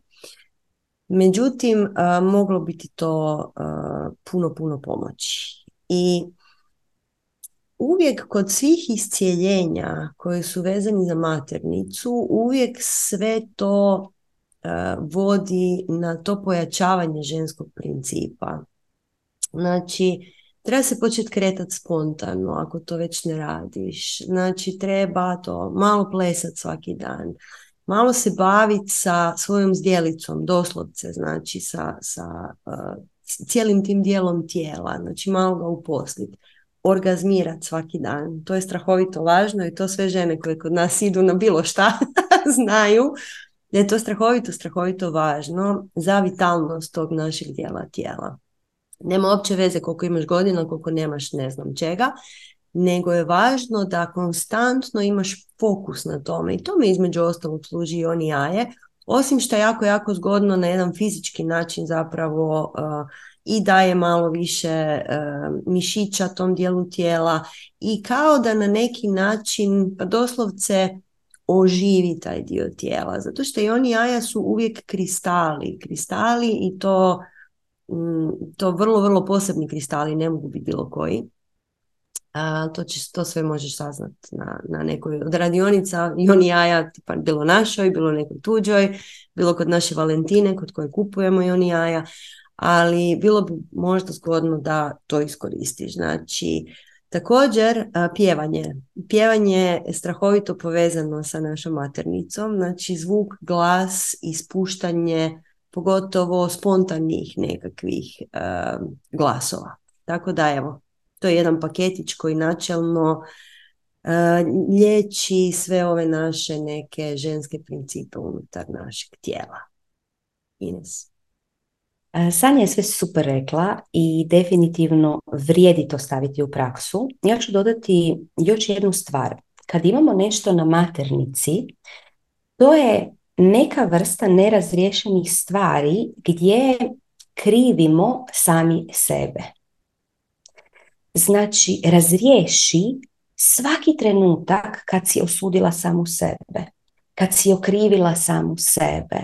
Međutim, a, moglo biti to a, puno, puno pomoći. I uvijek kod svih iscijeljenja koji su vezani za maternicu, uvijek sve to a, vodi na to pojačavanje ženskog principa. Znači, treba se početi kretati spontano ako to već ne radiš. Znači, treba to malo plesati svaki dan. Malo se baviti sa svojom zdjelicom, doslovce, znači sa, sa uh, cijelim tim dijelom tijela. Znači, malo ga uposliti. Orgazmirati svaki dan. To je strahovito važno i to sve žene koje kod nas idu na bilo šta znaju da je to strahovito, strahovito važno za vitalnost tog našeg dijela tijela. Nema uopće veze koliko imaš godina, koliko nemaš ne znam čega, nego je važno da konstantno imaš fokus na tome. I tome između ostalog služi i oni jaje, osim što je jako, jako zgodno na jedan fizički način zapravo uh, i daje malo više uh, mišića tom dijelu tijela i kao da na neki način pa doslovce oživi taj dio tijela. Zato što i oni jaja su uvijek kristali, kristali i to... to vrlo, vrlo posebni kristali, ne mogu biti bilo koji. A, to, će, to sve možeš saznati na, na nekoj od radionica, i oni jaja, tipa bilo našoj, bilo nekoj tuđoj, bilo kod naše Valentine, kod koje kupujemo i oni jaja. ali bilo bi možda zgodno da to iskoristiš. Znači, također pjevanje. Pjevanje je strahovito povezano sa našom maternicom, znači zvuk, glas, ispuštanje, pogotovo spontanih nekakvih e, glasova. Tako da evo, to je jedan paketić koji načelno e, liječi sve ove naše neke ženske principe unutar našeg tijela. Ines. Sanja je sve super rekla i definitivno vrijedi to staviti u praksu. Ja ću dodati još jednu stvar. Kad imamo nešto na maternici, to je neka vrsta nerazriješenih stvari gdje krivimo sami sebe. Znači, razriješi svaki trenutak kad si osudila samu sebe, kad si okrivila samu sebe,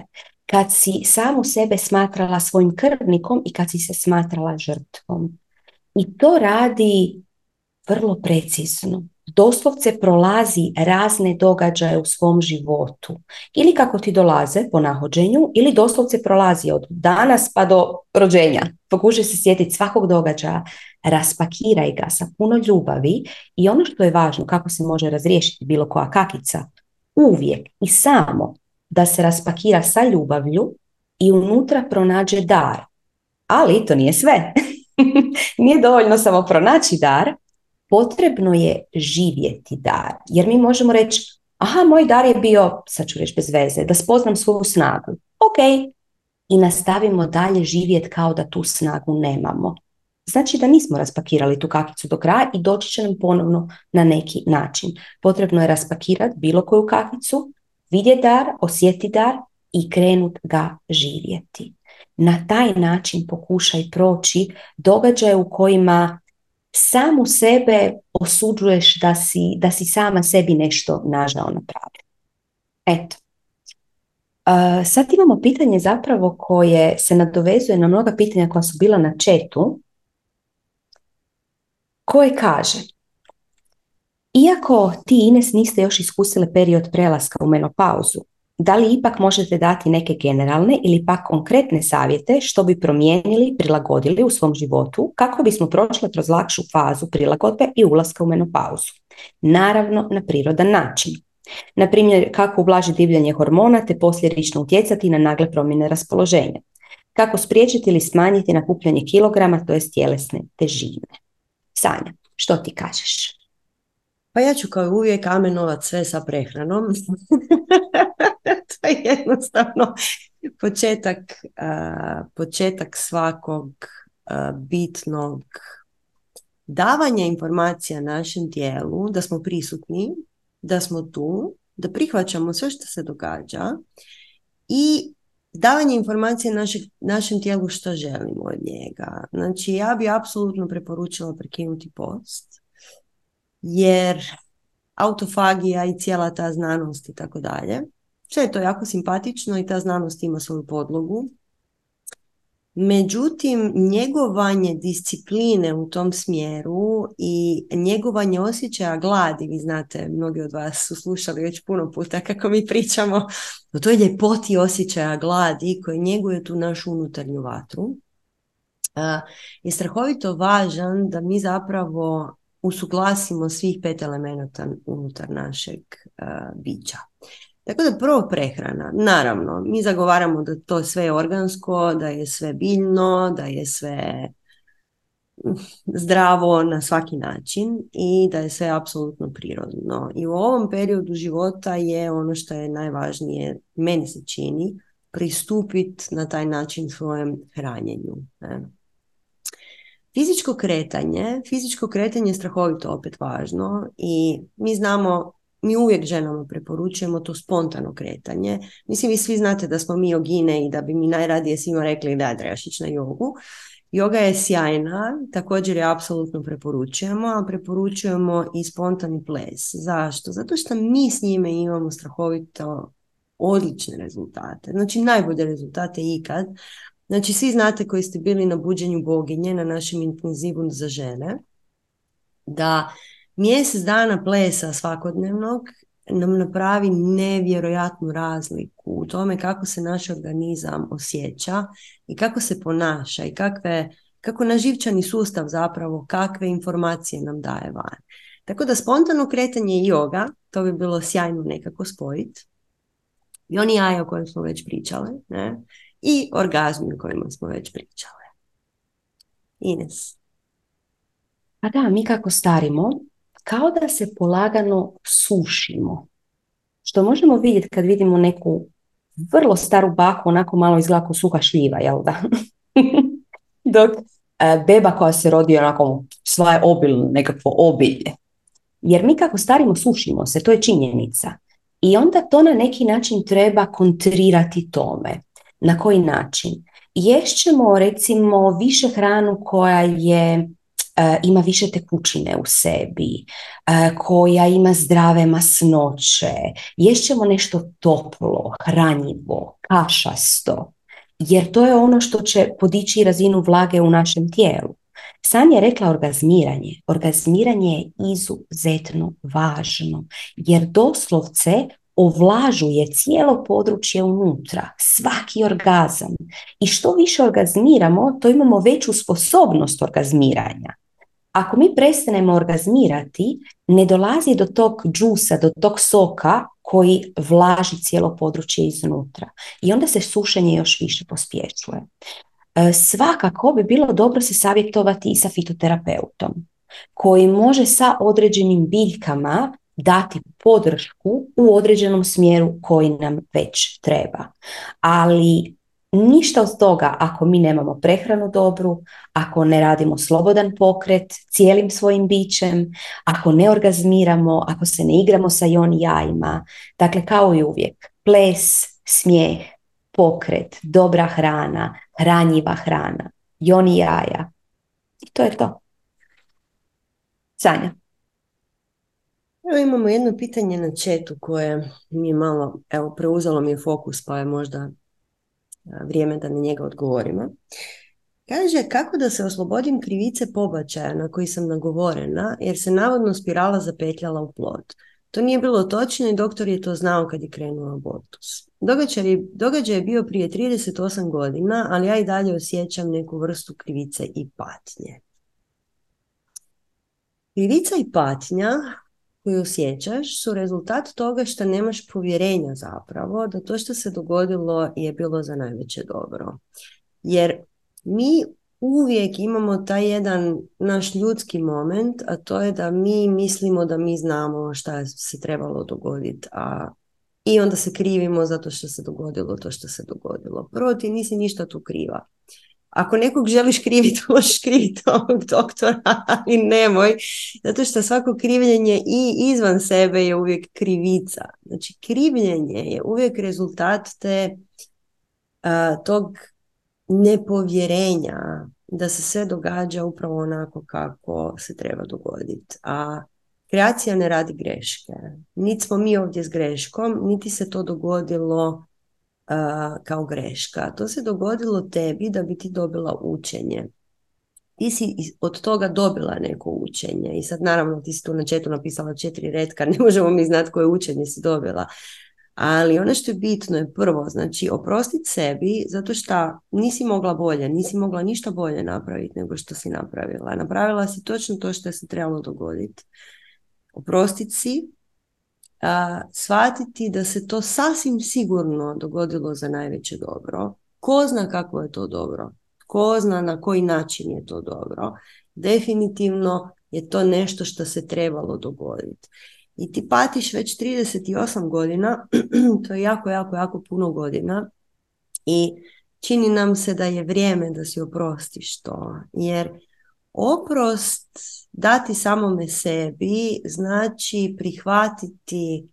kad si samu sebe smatrala svojim krvnikom i kad si se smatrala žrtvom. I to radi vrlo precizno. Doslovce prolazi razne događaje u svom životu. Ili kako ti dolaze po nahođenju, ili doslovce prolazi od danas pa do rođenja. Pokušaj se sjetiti svakog događaja, raspakiraj ga sa puno ljubavi i ono što je važno, kako se može razriješiti bilo koja kakica, uvijek i samo da se raspakira sa ljubavlju i unutra pronađe dar. Ali to nije sve. Nije dovoljno samo pronaći dar, potrebno je živjeti dar. Jer mi možemo reći, aha, moj dar je bio, sad ću reći bez veze, da spoznam svoju snagu. Ok. I nastavimo dalje živjeti kao da tu snagu nemamo. Znači da nismo raspakirali tu kakicu do kraja i doći će nam ponovno na neki način. Potrebno je raspakirati bilo koju kakicu, vidjeti dar, osjeti dar i krenut ga živjeti. Na taj način pokušaj proći događaje u kojima samu sebe osuđuješ da si, da si sama sebi nešto nažao napravi. Eto. Uh, sad imamo pitanje zapravo koje se nadovezuje na mnoga pitanja koja su bila na chatu, koje kaže: iako ti, Ines, niste još iskusile period prelaska u menopauzu, da li ipak možete dati neke generalne ili pak konkretne savjete što bi promijenili, prilagodili u svom životu kako bismo prošle kroz lakšu fazu prilagodbe i ulaska u menopauzu? Naravno, na prirodan način. Na primjer, kako ublažiti divljanje hormona te posljedično utjecati na nagle promjene raspoloženja. Kako spriječiti ili smanjiti nakupljanje kilograma, to jest tjelesne težine. Sanja, što ti kažeš? Pa ja ću kao uvijek amenovat sve sa prehranom. To je jednostavno početak, uh, početak svakog uh, bitnog davanja informacija našem tijelu, da smo prisutni, da smo tu, da prihvaćamo sve što se događa i davanje informacije naše, našem tijelu što želimo od njega. Znači, ja bi apsolutno preporučila prekinuti post, jer autofagija i cijela ta znanost i tako dalje, sve je to jako simpatično i ta znanost ima svoju podlogu. Međutim, njegovanje discipline u tom smjeru i njegovanje osjećaja gladi, vi znate, mnogi od vas su slušali već puno puta kako mi pričamo o toj ljepoti osjećaja gladi koje njeguje tu našu unutarnju vatru, je strahovito važan da mi zapravo usuglasimo svih pet elemenata unutar našeg uh, bića. Tako da prvo prehrana. Naravno, mi zagovaramo da to sve je organsko, da je sve biljno, da je sve zdravo na svaki način i da je sve apsolutno prirodno. I u ovom periodu života je ono što je najvažnije, meni se čini, pristupiti na taj način svojem hranjenju. Ne? Fizičko kretanje, fizičko kretanje je strahovito opet važno i mi znamo, mi uvijek ženama preporučujemo to spontano kretanje. Mislim, vi svi znate da smo mi jogine i da bi mi najradije svima rekli da trebaš ići na jogu. Joga je sjajna, također je apsolutno preporučujemo, a preporučujemo i spontani ples. Zašto? Zato što mi s njime imamo strahovito odlične rezultate, znači najbolje rezultate ikad. Znači, svi znate koji ste bili na buđenju boginje, na našem intenzivu za žene, da mjesec dana plesa svakodnevnog nam napravi nevjerojatnu razliku u tome kako se naš organizam osjeća i kako se ponaša i kakve, kako naš živčani sustav zapravo, kakve informacije nam daje van. Tako da spontano kretanje i joga, to bi bilo sjajno nekako spojiti. I oni jaja o kojima smo već pričale, ne? I orgazmi o kojima smo već pričale. Ines. A da, mi kako starimo, kao da se polagano sušimo. Što možemo vidjeti kad vidimo neku vrlo staru baku, onako malo izgleda kao suha šljiva, jel da? Dok beba koja se rodi onako sva obilno, nekakvo obilje. Jer mi kako starimo sušimo se, to je činjenica. I onda to na neki način treba kontrirati tome. Na koji način? Ješćemo recimo više hranu koja je, e, ima više tekućine u sebi, e, koja ima zdrave masnoće. Ješćemo nešto toplo, hranjivo, kašasto. Jer to je ono što će podići razinu vlage u našem tijelu. San je rekla orgazmiranje. Orgazmiranje je izuzetno važno, jer doslovce ovlažuje cijelo područje unutra, svaki orgazam. I što više orgazmiramo, to imamo veću sposobnost orgazmiranja. Ako mi prestanemo orgazmirati, ne dolazi do tog džusa, do tog soka koji vlaži cijelo područje iznutra. I onda se sušenje još više pospješuje. Svakako bi bilo dobro se savjetovati i sa fitoterapeutom, koji može sa određenim biljkama dati podršku u određenom smjeru koji nam već treba. Ali ništa od toga ako mi nemamo prehranu dobru, ako ne radimo slobodan pokret cijelim svojim bićem, ako ne orgazmiramo, ako se ne igramo sa jon jajima. Dakle, kao i uvijek, ples, smijeh, pokret, dobra hrana, hranjiva hrana, jon i jaja. I to je to. Sanja. Evo imamo jedno pitanje na chatu koje mi je malo, evo preuzelo mi je fokus pa je možda vrijeme da na njega odgovorimo. Kaže, kako da se oslobodim krivice pobačaja na koji sam nagovorena jer se navodno spirala zapetljala u plod. To nije bilo točno i doktor je to znao kad je krenuo abortus. Događaj, događaj je bio prije trideset osam godina, ali ja i dalje osjećam neku vrstu krivice i patnje. Krivica i patnja koju osjećaš su rezultat toga što nemaš povjerenja zapravo da to što se dogodilo je bilo za najveće dobro. Jer mi uvijek imamo taj jedan naš ljudski moment, a to je da mi mislimo da mi znamo šta se trebalo dogoditi, a i onda se krivimo zato što se dogodilo to što se dogodilo. Prvo, ti nisi ništa tu kriva. Ako nekog želiš kriviti, možeš kriviti ovog doktora, ali nemoj. Zato što svako krivljenje i izvan sebe je uvijek krivica. Znači, krivljenje je uvijek rezultat te, uh, tog nepovjerenja da se sve događa upravo onako kako se treba dogoditi. A kreacija ne radi greške. Niti smo mi ovdje s greškom, niti se to dogodilo Uh, kao greška. To se dogodilo tebi da bi ti dobila učenje. Ti si od toga dobila neko učenje. I sad naravno ti si tu na četu napisala četiri retka, ne možemo mi znati koje učenje si dobila. Ali ono što je bitno je prvo, znači oprostiti sebi zato što nisi mogla bolje, nisi mogla ništa bolje napraviti nego što si napravila. Napravila si točno to što se trebalo dogoditi. Oprostiti si, Uh, shvatiti da se to sasvim sigurno dogodilo za najveće dobro. Ko zna kako je to dobro? Ko zna na koji način je to dobro? Definitivno je to nešto što se trebalo dogoditi. I ti patiš već trideset osam godina, to je jako, jako, jako puno godina i čini nam se da je vrijeme da si oprostiš to. Jer oprost dati samome sebi znači prihvatiti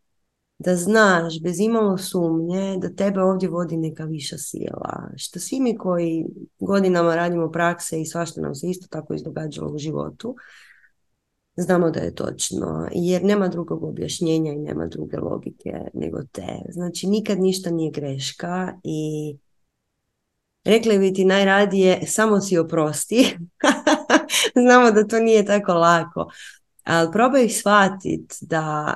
da znaš bez imalo sumnje da tebe ovdje vodi neka viša sila. Što svi mi koji godinama radimo prakse i svašta nam se isto tako izdogađalo u životu, znamo da je točno. Jer nema drugog objašnjenja i nema druge logike nego te. Znači nikad ništa nije greška i rekli bi ti najradije samo si oprosti. Znamo da to nije tako lako, ali probaj shvatiti da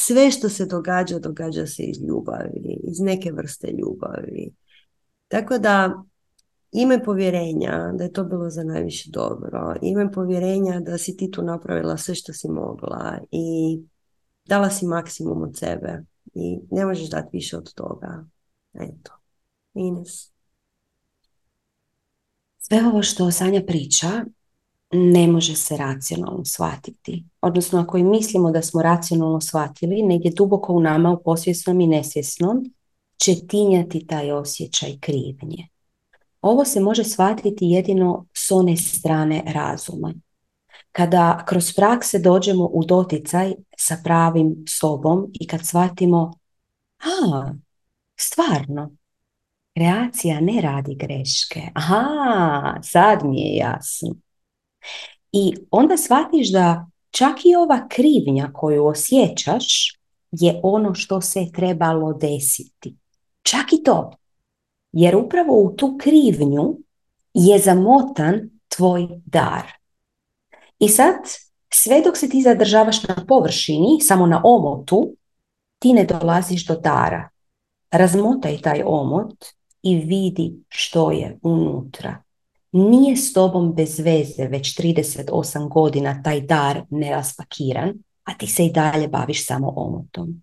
Sve što se događa, događa se iz ljubavi, iz neke vrste ljubavi. Tako da imaj povjerenja da je to bilo za najviše dobro. Imaj povjerenja da si ti tu napravila sve što si mogla i dala si maksimum od sebe i ne možeš dati više od toga. Eto, Ines. Sve ovo što Sanja priča ne može se racionalno shvatiti. Odnosno, ako i mislimo da smo racionalno shvatili, negdje duboko u nama, u posvjesnom i nesvjesnom, će tinjati taj osjećaj krivnje. Ovo se može shvatiti jedino s one strane razuma. Kada kroz prakse dođemo u doticaj sa pravim sobom i kad shvatimo, a, stvarno, kreacija ne radi greške. Aha, sad mi je jasno. I onda shvatiš da čak i ova krivnja koju osjećaš je ono što se trebalo desiti. Čak i to. Jer upravo u tu krivnju je zamotan tvoj dar. I sad, sve dok se ti zadržavaš na površini, samo na omotu, ti ne dolaziš do dara. Razmotaj taj omot i vidi što je unutra. Nije s tobom bez veze već trideset osam godina taj dar neraspakiran, a ti se i dalje baviš samo omotom.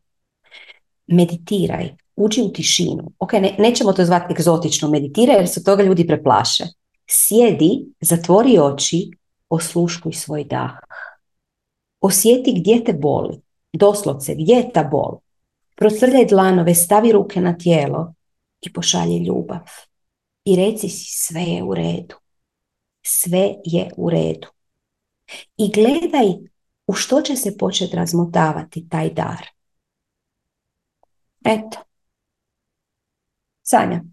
Meditiraj, uči u tišinu. Ok, ne, nećemo to zvati egzotično, meditiraj jer se toga ljudi preplaše. Sjedi, zatvori oči, osluškuj svoj dah. Osjeti gdje te boli, doslovce gdje je ta bol. Procrljaj dlanove, stavi ruke na tijelo i pošalji ljubav. I reci si sve je u redu. Sve je u redu. I gledaj u što će se početi razmotavati taj dar. Eto. Sanja.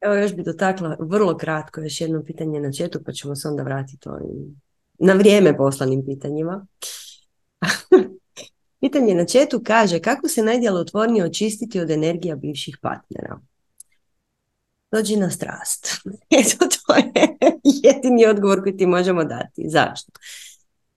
Evo još bi dotakla vrlo kratko još jedno pitanje na četu pa ćemo se onda vratiti ovim na vrijeme poslanim pitanjima. Pitanje na četu kaže kako se najdjelotvornije očistiti od energija bivših partnera. Dođi na strast. Eto, to je jedini odgovor koji ti možemo dati. Zašto?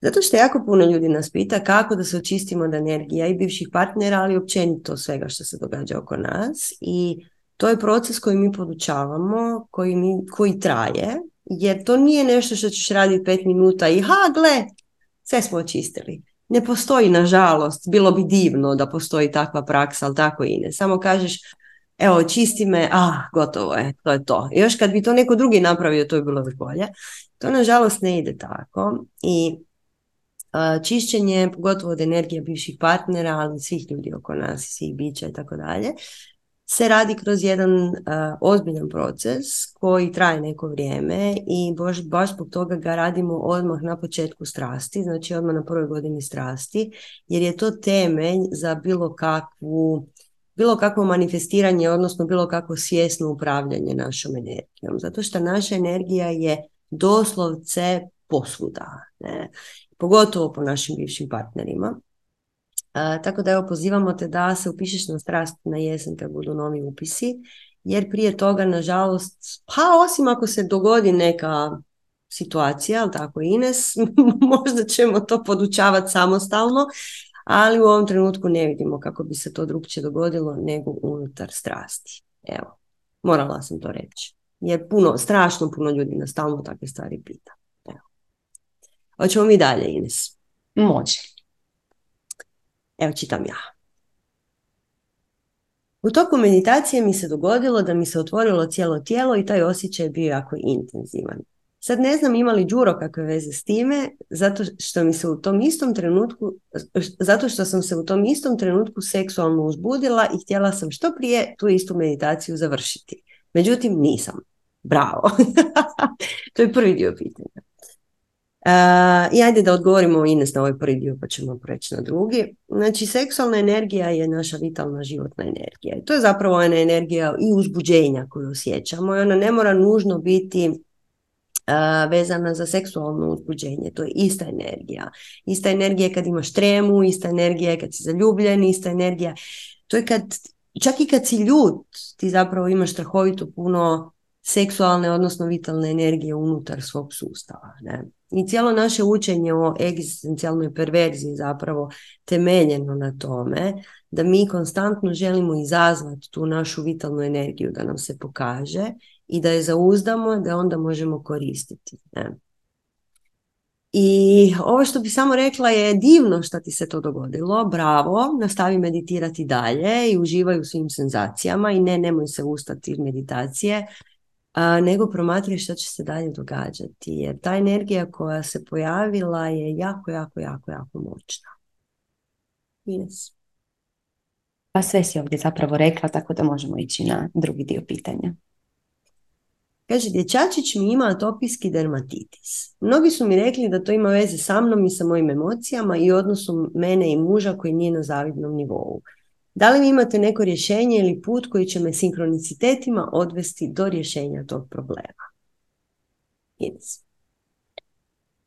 Zato što jako puno ljudi nas pita kako da se očistimo od energija i bivših partnera, ali općenito svega što se događa oko nas. I to je proces koji mi podučavamo, koji, mi, koji traje, jer to nije nešto što ćeš raditi pet minuta i ha, gle, sve smo očistili. Ne postoji, nažalost, bilo bi divno da postoji takva praksa, ali tako i ne. Samo kažeš, evo, čisti me, ah, gotovo je, to je to. I još kad bi to neko drugi napravio, to je bilo još bolje. To, nažalost, ne ide tako. I uh, čišćenje, pogotovo od energije bivših partnera, ali svih ljudi oko nas, svih bića i tako dalje, se radi kroz jedan uh, ozbiljan proces koji traje neko vrijeme i baš, baš zbog toga ga radimo odmah na početku strasti, znači odmah na prvoj godini strasti, jer je to temelj za bilo kakvu bilo kakvo manifestiranje, odnosno bilo kakvo svjesno upravljanje našom energijom. Zato što naša energija je doslovce posvuda, ne? Pogotovo po našim bivšim partnerima. E, tako da evo, pozivamo te da se upišeš na strast na jesen kad budu novi upisi, jer prije toga, nažalost, pa osim ako se dogodi neka situacija, ali tako Ines, možda ćemo to podučavati samostalno, ali u ovom trenutku ne vidimo kako bi se to drugčije dogodilo nego unutar strasti. Evo, morala sam to reći. Jer puno, strašno puno ljudi nas stalno takve stvari pita. Evo. Hoćemo mi dalje, Ines? Može. Evo, čitam ja. U toku meditacije mi se dogodilo da mi se otvorilo cijelo tijelo i taj osjećaj je bio jako intenzivan. Sad ne znam ima li đuro kakve veze s time, zato što mi se u tom istom trenutku, zato što sam se u tom istom trenutku seksualno uzbudila i htjela sam što prije tu istu meditaciju završiti. Međutim, nisam. Bravo. To je prvi dio pitanja. Uh, I ajde da odgovorimo Ines na ovaj prvi dio pa ćemo preći na drugi. Znači, seksualna energija je naša vitalna životna energija. I to je zapravo ona energija i uzbuđenja koju osjećamo i ona ne mora nužno biti vezana za seksualno uzbuđenje. To je ista energija. Ista energija kad imaš tremu, ista energija kad si zaljubljen, ista energija. To je kad, čak i kad si ljut, ti zapravo imaš strahovito puno seksualne, odnosno vitalne energije unutar svog sustava. Ne? I cijelo naše učenje o egzistencijalnoj perverziji zapravo temeljeno na tome da mi konstantno želimo izazvati tu našu vitalnu energiju da nam se pokaže i da je zauzdamo, da onda možemo koristiti. Ne? I ovo što bi samo rekla je divno što ti se to dogodilo, bravo, nastavi meditirati dalje i uživaj u svim senzacijama i ne, nemoj se ustati iz meditacije, a, nego promatraj što će se dalje događati, jer ta energija koja se pojavila je jako, jako, jako, jako moćna. Yes. Pa sve si ovdje zapravo rekla, tako da možemo ići na drugi dio pitanja. Kaže, dječačić mi ima atopijski dermatitis. Mnogi su mi rekli da to ima veze sa mnom i sa mojim emocijama i odnosom mene i muža koji nije na zavidnom nivou. Da li vi imate neko rješenje ili put koji će me sinkronicitetima odvesti do rješenja tog problema? Yes.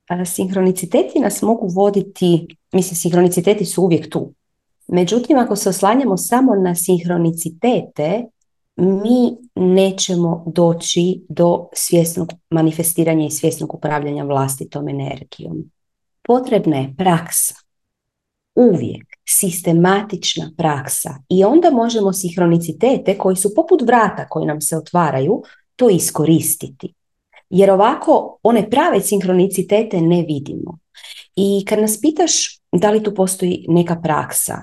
A sinkroniciteti nas mogu voditi, mislim, sinkroniciteti su uvijek tu. Međutim, ako se oslanjamo samo na sinkronicitete, mi nećemo doći do svjesnog manifestiranja i svjesnog upravljanja vlastitom energijom. Potrebna je praksa, uvijek sistematična praksa, i onda možemo sinhronicitete koji su poput vrata koji nam se otvaraju, to iskoristiti. Jer ovako one prave sinhronicitete ne vidimo. I kad nas pitaš da li tu postoji neka praksa,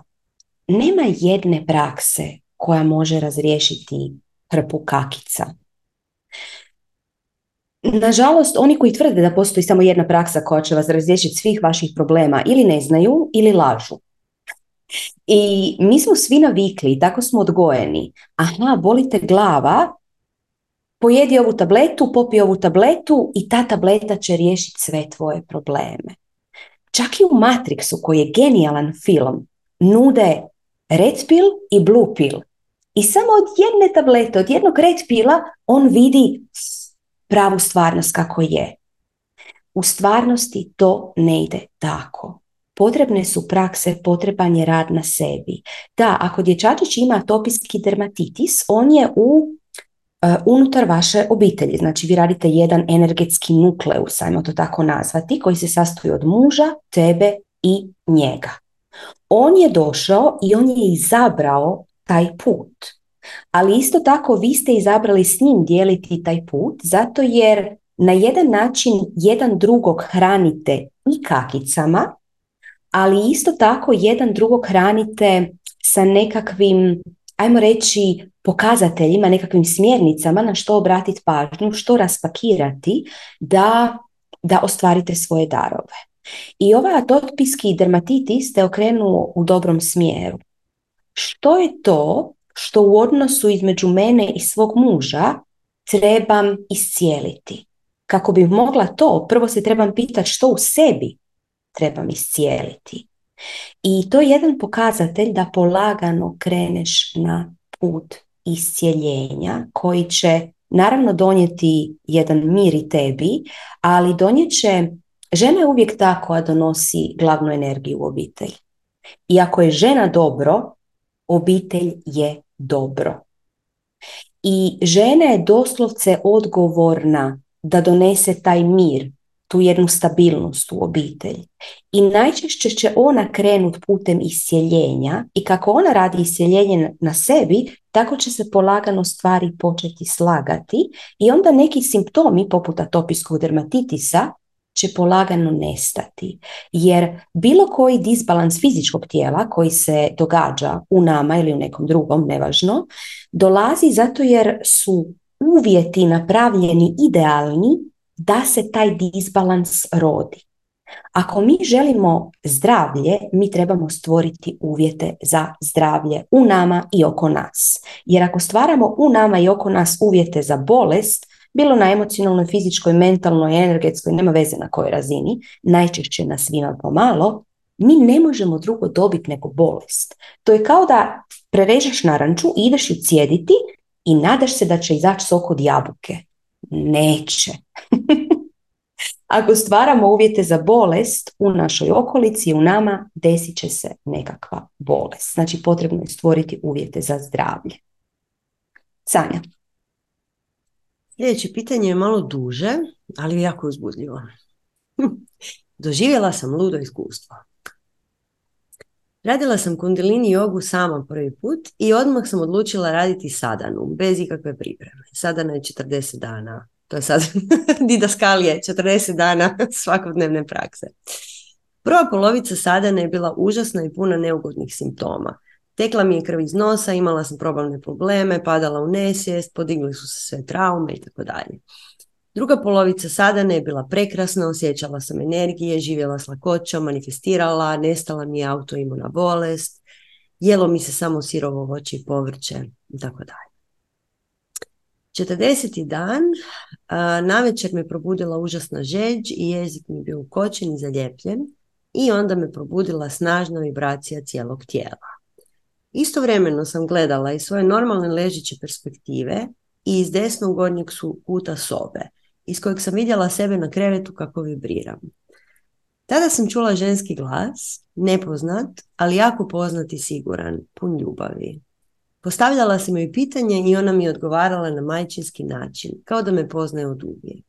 nema jedne prakse koja može razriješiti hrpu kakica. Nažalost, oni koji tvrde da postoji samo jedna praksa koja će vas razriješiti svih vaših problema ili ne znaju ili lažu. I mi smo svi navikli i tako smo odgojeni. Aha, boli te glava, pojedi ovu tabletu, popi ovu tabletu i ta tableta će riješiti sve tvoje probleme. Čak i u Matrixu, koji je genijalan film, nude red pill i blue pill. I samo od jedne tablete, od jednog red pila, on vidi pravu stvarnost kako je. U stvarnosti to ne ide tako. Potrebne su prakse, potreban je rad na sebi. Da, ako dječačić ima atopijski dermatitis, on je u, uh, unutar vaše obitelji. Znači, vi radite jedan energetski nukleus, ajmo to tako nazvati, koji se sastoji od muža, tebe i njega. On je došao i on je izabrao taj put. Ali isto tako vi ste izabrali s njim dijeliti taj put, zato jer na jedan način jedan drugog hranite i kakicama, ali isto tako jedan drugog hranite sa nekakvim, ajmo reći, pokazateljima, nekakvim smjernicama na što obratiti pažnju, što raspakirati da, da ostvarite svoje darove. I ovaj atopijski dermatitis te okrenuo u dobrom smjeru. Što je to što u odnosu između mene i svog muža trebam iscijeliti? Kako bih mogla to, prvo se trebam pitati što u sebi trebam iscijeliti. I to je jedan pokazatelj da polagano kreneš na put iscijeljenja koji će naravno donijeti jedan mir i tebi, ali donijet će... Žena je uvijek ta koja donosi glavnu energiju u obitelj. I ako je žena dobro, obitelj je dobro. I žena je doslovce odgovorna da donese taj mir, tu jednu stabilnost u obitelj. I najčešće će ona krenuti putem iscijeljenja i kako ona radi iscijeljenje na sebi, tako će se polagano stvari početi slagati i onda neki simptomi poput atopijskog dermatitisa će polagano nestati. Jer bilo koji disbalans fizičkog tijela koji se događa u nama ili u nekom drugom, nevažno, dolazi zato jer su uvjeti napravljeni idealni da se taj disbalans rodi. Ako mi želimo zdravlje, mi trebamo stvoriti uvjete za zdravlje u nama i oko nas. Jer ako stvaramo u nama i oko nas uvjete za bolest, bilo na emocionalnoj, fizičkoj, mentalnoj, energetskoj, nema veze na kojoj razini, najčešće na svima pomalo, mi ne možemo drugo dobiti nego bolest. To je kao da prerežeš naranču, ideš ju cijediti i nadaš se da će izaći sok od jabuke. Neće. Ako stvaramo uvjete za bolest u našoj okolici, u nama, desit će se nekakva bolest. Znači, potrebno je stvoriti uvjete za zdravlje. Sanja. Sljedeće pitanje je malo duže, ali jako uzbudljivo. Doživjela sam ludo iskustvo. Radila sam kundalini jogu sama prvi put i odmah sam odlučila raditi sadanu, bez ikakve pripreme. Sadana je četrdeset dana. To je sad didaskalije, četrdeset dana svakodnevne prakse. Prva polovica sadane je bila užasna i puna neugodnih simptoma. Tekla mi je krv iz nosa, imala sam probavne probleme, padala u nesvijest, podigli su se sve traume itd. Druga polovica sadane je bila prekrasna, osjećala sam energije, živjela s lakoćom, manifestirala, nestala mi je autoimuna bolest, jelo mi se samo sirovo voće i povrće itd. četrdeseti dan, navečer me probudila užasna žeđ i jezik mi je bio ukočen i zaljepljen i onda me probudila snažna vibracija cijelog tijela. Istovremeno sam gledala iz svoje normalne ležeće perspektive i iz desnog gornjeg kuta sobe, iz kojeg sam vidjela sebe na krevetu kako vibriram. Tada sam čula ženski glas, nepoznat, ali jako poznat i siguran, pun ljubavi. Postavljala sam joj pitanje i ona mi je odgovarala na majčinski način, kao da me poznaje od uvijek.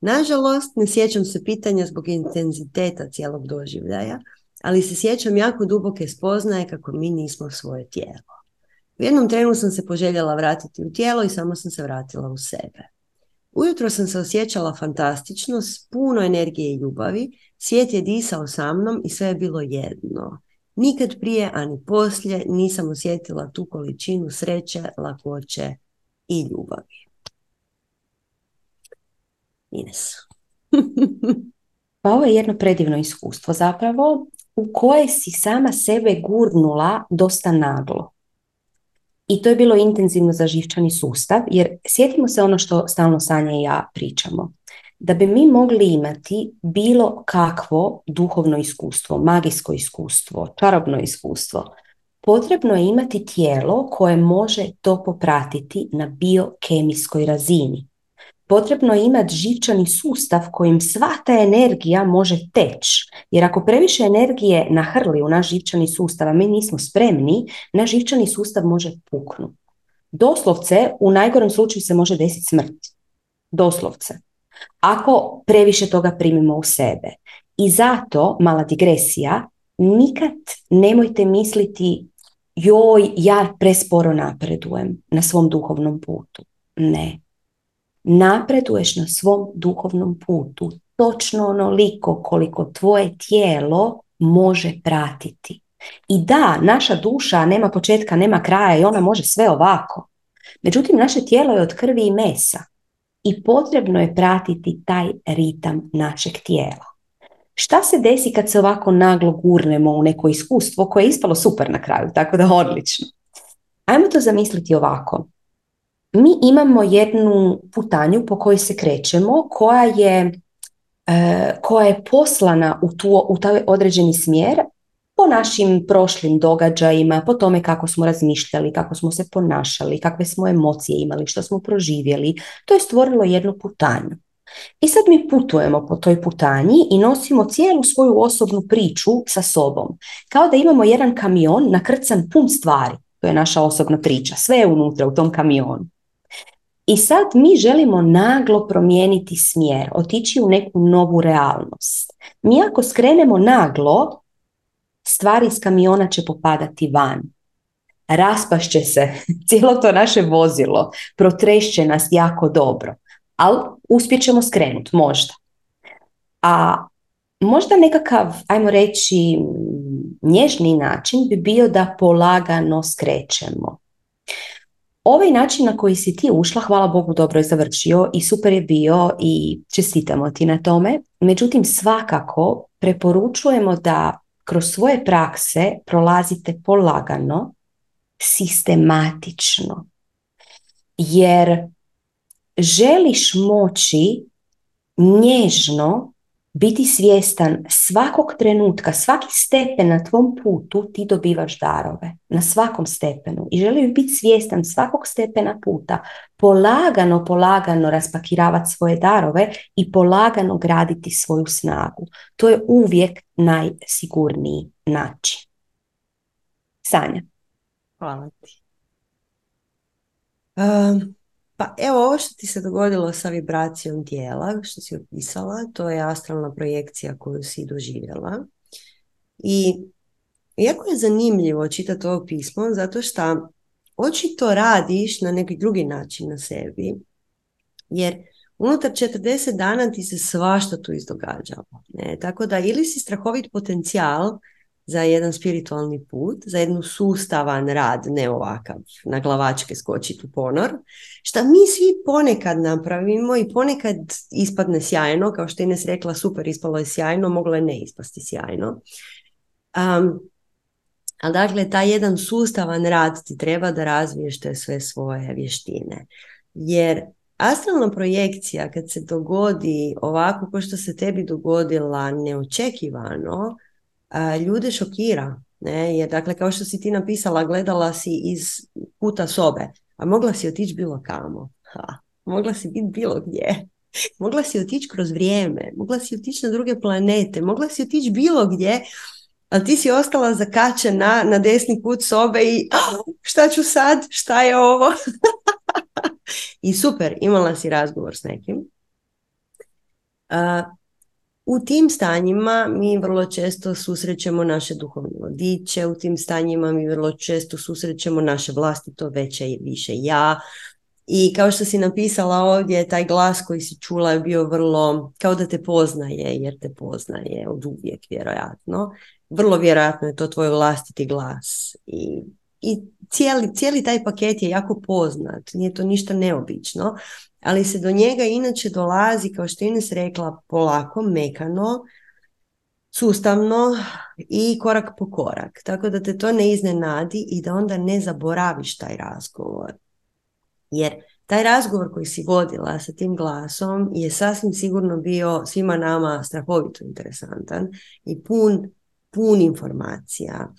Nažalost, ne sjećam se pitanja zbog intenziteta cijelog doživljaja, ali se sjećam jako duboke spoznaje kako mi nismo svoje tijelo. U jednom trenu sam se poželjela vratiti u tijelo i samo sam se vratila u sebe. Ujutro sam se osjećala fantastično, s puno energije i ljubavi, svijet je disao sa mnom i sve je bilo jedno. Nikad prije, ani poslije, nisam osjetila tu količinu sreće, lakoće i ljubavi. Ines. Pa ovo je jedno predivno iskustvo zapravo, u koje si sama sebe gurnula dosta naglo. I to je bilo intenzivno za živčani sustav, jer sjetimo se ono što stalno Sanja i ja pričamo. Da bi mi mogli imati bilo kakvo duhovno iskustvo, magijsko iskustvo, čarobno iskustvo, potrebno je imati tijelo koje može to popratiti na biokemijskoj razini. Potrebno je imati živčani sustav kojim sva ta energija može teći. Jer ako previše energije nahrli u naš živčani sustav, a mi nismo spremni, naš živčani sustav može puknuti. Doslovce, u najgorem slučaju se može desiti smrt. Doslovce. Ako previše toga primimo u sebe. I zato, mala digresija, nikad nemojte misliti joj, ja presporo napredujem na svom duhovnom putu. Ne. Napreduješ na svom duhovnom putu točno onoliko koliko tvoje tijelo može pratiti. I da, naša duša nema početka, nema kraja i ona može sve ovako. Međutim, naše tijelo je od krvi i mesa i potrebno je pratiti taj ritam našeg tijela. Šta se desi kad se ovako naglo gurnemo u neko iskustvo koje je ispalo super na kraju, tako da odlično? Ajmo to zamisliti ovako. Mi imamo jednu putanju po kojoj se krećemo, koja je, e, koja je poslana u, tu, u taj određeni smjer po našim prošlim događajima, po tome kako smo razmišljali, kako smo se ponašali, kakve smo emocije imali, što smo proživjeli. To je stvorilo jednu putanju. I sad mi putujemo po toj putanji i nosimo cijelu svoju osobnu priču sa sobom. Kao da imamo jedan kamion nakrcan pun stvari. To je naša osobna priča. Sve je unutra u tom kamionu. I sad mi želimo naglo promijeniti smjer, otići u neku novu realnost. Mi ako skrenemo naglo, stvari iz kamiona će popadati van. Raspašće se cijelo to naše vozilo, protrešće nas jako dobro, ali uspjet ćemo skrenuti, možda. A možda nekakav, ajmo reći, nježni način bi bio da polagano skrećemo. Ovaj način na koji si ti ušla, hvala Bogu, dobro je završio i super je bio i čestitamo ti na tome. Međutim, svakako preporučujemo da kroz svoje prakse prolazite polagano, sistematično. Jer želiš moći nježno biti svjestan svakog trenutka, svaki stepen na tvom putu ti dobivaš darove, na svakom stepenu. I želim biti svjestan svakog stepena puta, polagano, polagano raspakiravati svoje darove i polagano graditi svoju snagu. To je uvijek najsigurniji način. Sanja. Hvala ti. Um, Pa evo, ovo što ti se dogodilo sa vibracijom tijela, što si opisala, to je astralna projekcija koju si doživjela. I jako je zanimljivo čitati ovo pismo, zato što očito radiš na neki drugi način na sebi, jer unutar četrdeset dana ti se svašta tu izdogađalo. Ne? Tako da ili si strahovit potencijal za jedan spiritualni put, za jednu sustavan rad, ne ovakav, na glavačke skočiti u ponor, što mi svi ponekad napravimo i ponekad ispadne sjajno, kao što je Ines rekla, super, ispalo je sjajno, moglo je ne ispasti sjajno. Um, ali dakle, taj jedan sustavan rad ti treba da razviješ te sve svoje vještine. Jer astralna projekcija, kad se dogodi ovako kao što se tebi dogodila neočekivano, ljude šokira, ne? Jer dakle, kao što si ti napisala, gledala si iz kuta sobe, a mogla si otići bilo kamo, ha, mogla si biti bilo gdje, mogla si otići kroz vrijeme, mogla si otići na druge planete, mogla si otići bilo gdje, ali ti si ostala zakačena na desni kut sobe i oh, šta ću sad, šta je ovo? I super, imala si razgovor s nekim. Uh, U tim stanjima mi vrlo često susrećemo naše duhovne vodiče, u tim stanjima mi vrlo često susrećemo naše vlastito veće i više ja. I kao što si napisala ovdje, taj glas koji si čula je bio vrlo, kao da te poznaje, jer te poznaje od uvijek vjerojatno. Vrlo vjerojatno je to tvoj vlastiti glas. I, i cijeli, cijeli taj paket je jako poznat, nije to ništa neobično. Ali se do njega inače dolazi, kao što je Ines rekla, polako, mekano, sustavno i korak po korak. Tako da te to ne iznenadi i da onda ne zaboraviš taj razgovor. Jer taj razgovor koji si vodila sa tim glasom je sasvim sigurno bio svima nama strahovito interesantan i pun, pun informacija.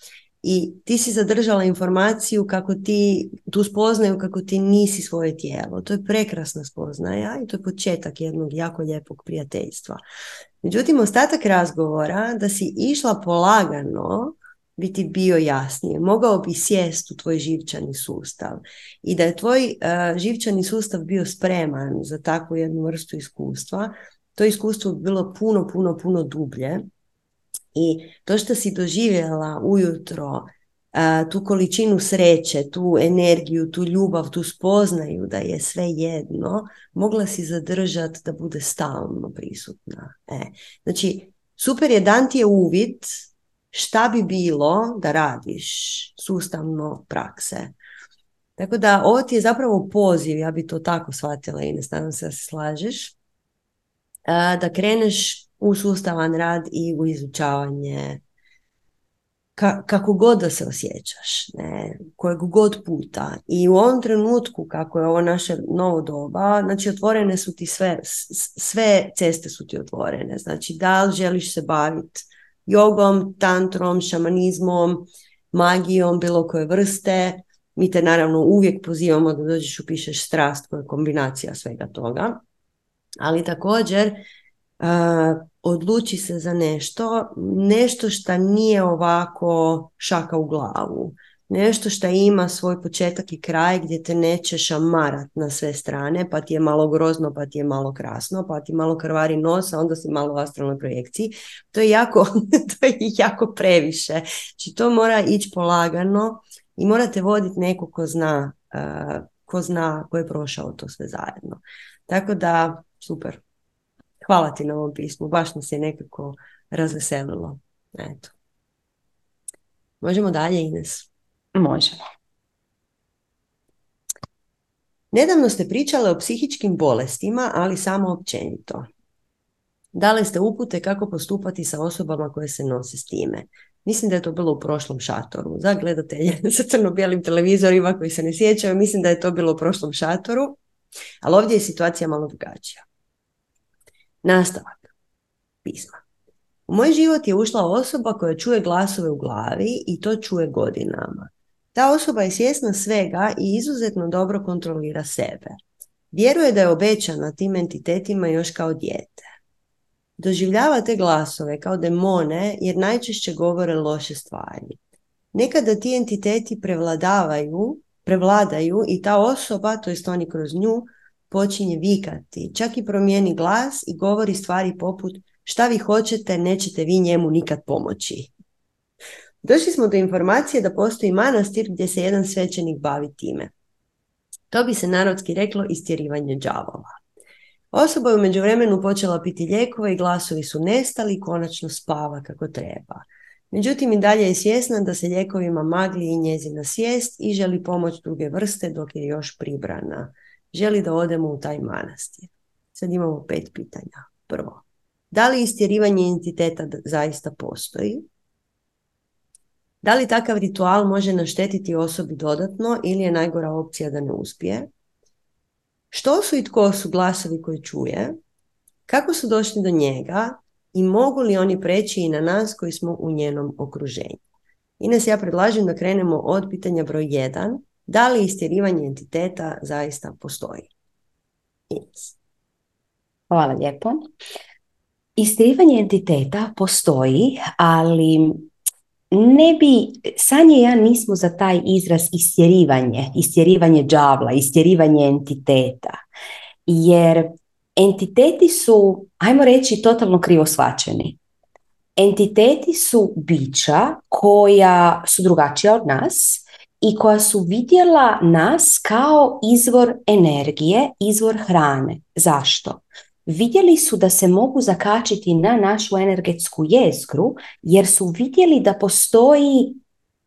I ti si zadržala informaciju kako ti, tu spoznaju kako ti nisi svoje tijelo. To je prekrasna spoznaja i to je početak jednog jako lijepog prijateljstva. Međutim, ostatak razgovora, da si išla polagano, bi ti bio jasnije. Mogao bi sjest u tvoj živčani sustav. I da je tvoj uh, živčani sustav bio spreman za takvu jednu vrstu iskustva, to iskustvo bi bilo puno, puno, puno dublje. I to što si doživjela ujutro, tu količinu sreće, tu energiju, tu ljubav, tu spoznaju da je sve jedno, mogla si zadržati da bude stalno prisutna. E. Znači, super je, dan ti je uvid šta bi bilo da radiš sustavno prakse. Tako da ovo ti je zapravo poziv, ja bi to tako shvatila i ne znam se da se slažeš, da kreneš u sustavan rad i u izučavanje ka- kako god da se osjećaš, ne? Kojeg god puta. I u ovom trenutku, kako je ovo naše novo doba, znači otvorene su ti sve, sve ceste su ti otvorene. Znači, da li želiš se baviti jogom, tantrom, šamanizmom, magijom, bilo koje vrste, mi te naravno uvijek pozivamo da dođeš i upišeš strast koja je kombinacija svega toga. Ali također, Uh, odluči se za nešto, nešto što nije ovako šaka u glavu, nešto što ima svoj početak i kraj gdje te neće šamarat na sve strane, pa ti je malo grozno, pa ti je malo krasno, pa ti malo krvari nos, a onda si malo u astralnoj projekciji. To je jako, to je jako previše. Znači, to mora ići polagano i morate voditi neko ko zna, uh, ko zna, ko je prošao to sve zajedno. Tako da, super. Hvala ti na ovom pismu, baš nas je nekako razveselilo. Eto. Možemo dalje, Ines? Možemo. Nedavno ste pričale o psihičkim bolestima, ali samo općenito. Dale ste upute kako postupati sa osobama koje se nose s time. Mislim da je to bilo u prošlom šatoru. Za gledatelje sa crno-bijelim televizorima koji se ne sjećaju, mislim da je to bilo u prošlom šatoru, ali ovdje je situacija malo drugačija. Nastavak pisma. U moj život je ušla osoba koja čuje glasove u glavi i to čuje godinama. Ta osoba je svjesna svega i izuzetno dobro kontrolira sebe. Vjeruje da je obećana tim entitetima još kao dijete. Doživljava te glasove kao demone jer najčešće govore loše stvari. Nekada ti entiteti prevladavaju prevladaju i ta osoba, to jest oni kroz nju, počinje vikati. Čak i promijeni glas i govori stvari poput šta vi hoćete, nećete vi njemu nikad pomoći. Došli smo do informacije da postoji manastir gdje se jedan svećenik bavi time. To bi se narodski reklo istjerivanje đavola. Osoba je u međuvremenu počela piti lijekove i glasovi su nestali i konačno spava kako treba. Međutim, i dalje je svjesna da se lijekovima magli i njezina svijest i želi pomoć druge vrste dok je još pribrana. Želi da odemo u taj manastir. Sad imamo pet pitanja. Prvo, da li istjerivanje entiteta zaista postoji? Da li takav ritual može naštetiti osobi dodatno ili je najgora opcija da ne uspije? Što su i tko su glasovi koji čuje? Kako su došli do njega? I mogu li oni preći i na nas koji smo u njenom okruženju? Ines, ja predlažem da krenemo od pitanja broj jedan. Da li istjerivanje entiteta zaista postoji? Ines. Hvala lijepo. Istjerivanje entiteta postoji, ali... Ne bi, Sanje i ja nismo za taj izraz istjerivanje, istjerivanje đavla, istjerivanje entiteta, jer entiteti su, ajmo reći, totalno krivo shvaćeni. Entiteti su bića koja su drugačija od nas i koja su vidjela nas kao izvor energije, izvor hrane. Zašto? Vidjeli su da se mogu zakačiti na našu energetsku jezgru jer su vidjeli da postoji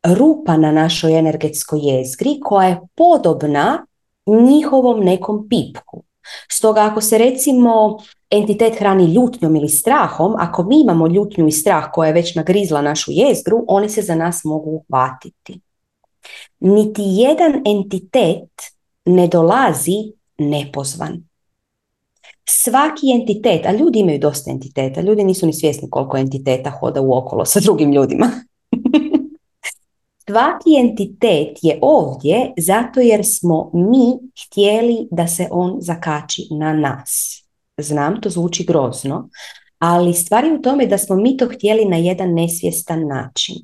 rupa na našoj energetskoj jezgri koja je podobna njihovom nekom pipku. Stoga ako se recimo entitet hrani ljutnjom ili strahom, ako mi imamo ljutnju i strah koja je već nagrizla našu jezgru, oni se za nas mogu uhvatiti. Niti jedan entitet ne dolazi nepozvan. Svaki entitet, a ljudi imaju dosta entiteta, ljudi nisu ni svjesni koliko entiteta hoda uokolo sa drugim ljudima. Svaki entitet je ovdje zato jer smo mi htjeli da se on zakači na nas. Znam, to zvuči grozno, ali stvar je u tome da smo mi to htjeli na jedan nesvjestan način.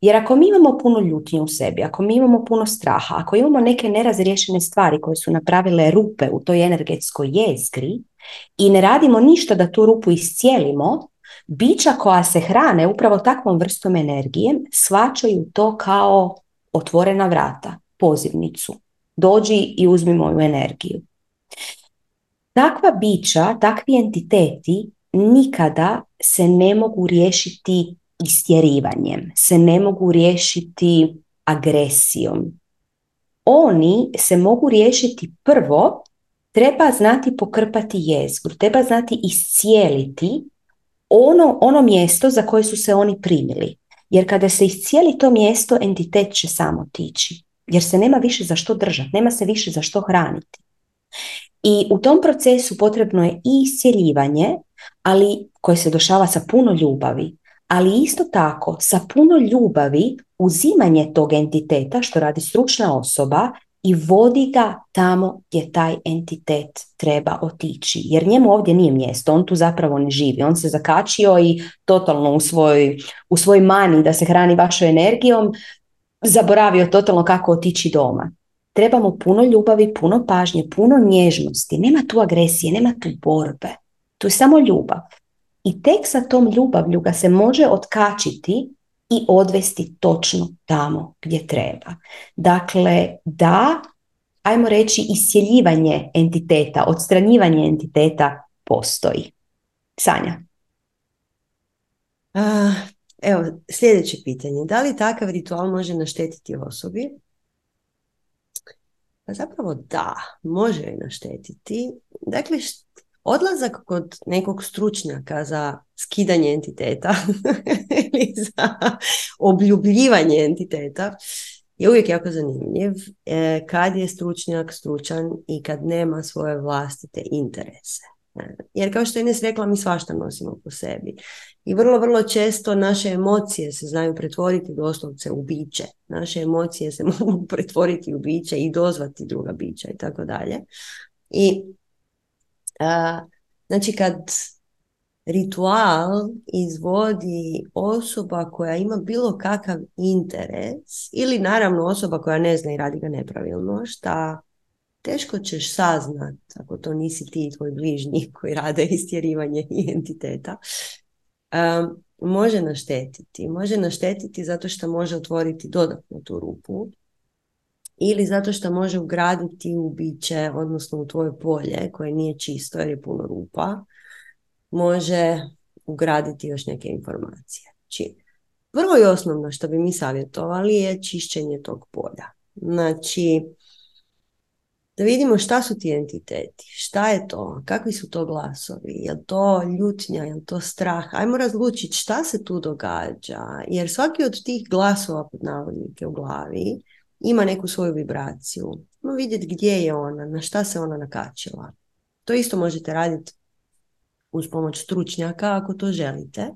Jer ako mi imamo puno ljutnje u sebi, ako mi imamo puno straha, ako imamo neke nerazriješene stvari koje su napravile rupe u toj energetskoj jezgri i ne radimo ništa da tu rupu iscijelimo, bića koja se hrane upravo takvom vrstom energije shvaćaju to kao otvorena vrata, pozivnicu. Dođi i uzmi moju energiju. Takva bića, takvi entiteti nikada se ne mogu riješiti istjerivanjem, se ne mogu riješiti agresijom. Oni se mogu riješiti prvo, treba znati pokrpati jezgru, treba znati iscijeliti ono, ono mjesto za koje su se oni primili. Jer kada se iscijeli to mjesto, entitet će samo tići. Jer se nema više za što držati, nema se više za što hraniti. I u tom procesu potrebno je i iscijeljivanje, ali koje se dešava sa puno ljubavi, ali isto tako sa puno ljubavi uzimanje tog entiteta što radi stručna osoba i vodi ga tamo gdje taj entitet treba otići. Jer njemu ovdje nije mjesto, on tu zapravo ne živi. On se zakačio i totalno u svoj, u svoj mani da se hrani vašom energijom zaboravio totalno kako otići doma. Trebamo puno ljubavi, puno pažnje, puno nježnosti. Nema tu agresije, nema tu borbe. Tu je samo ljubav. I tek sa tom ljubavlju ga se može otkačiti i odvesti točno tamo gdje treba. Dakle, da, ajmo reći, isjeljivanje entiteta, odstranjivanje entiteta postoji. Sanja. A, evo, sljedeće pitanje. Da li takav ritual može naštetiti osobi? Pa zapravo da, može je naštetiti. Dakle, što? Odlazak kod nekog stručnjaka za skidanje entiteta ili za obljubljivanje entiteta je uvijek jako zanimljiv kad je stručnjak stručan i kad nema svoje vlastite interese. Jer kao što je Ines rekla, mi svašta nosimo po sebi. I vrlo, vrlo često naše emocije se znaju pretvoriti doslovce u biće. Naše emocije se mogu pretvoriti u biće i dozvati druga bića i tako dalje. I znači kad ritual izvodi osoba koja ima bilo kakav interes ili naravno osoba koja ne zna i radi ga nepravilno, šta teško ćeš saznat ako to nisi ti i tvoj bližnji koji rade istjerivanje identiteta. Um, može naštetiti. Može naštetiti zato što može otvoriti dodatno tu rupu ili zato što može ugraditi u biće, odnosno u tvoje polje koje nije čisto jer je puno rupa. Može ugraditi još neke informacije. Či, prvo i osnovno što bi mi savjetovali je čišćenje tog polja. Znači, da vidimo šta su ti entiteti, šta je to, kakvi su to glasovi, je li to ljutnja, je li to strah, ajmo razlučiti šta se tu događa, jer svaki od tih glasova pod navodnike u glavi ima neku svoju vibraciju. Ajmo vidjeti gdje je ona, na šta se ona nakačila. To isto možete raditi uz pomoć stručnjaka ako to želite.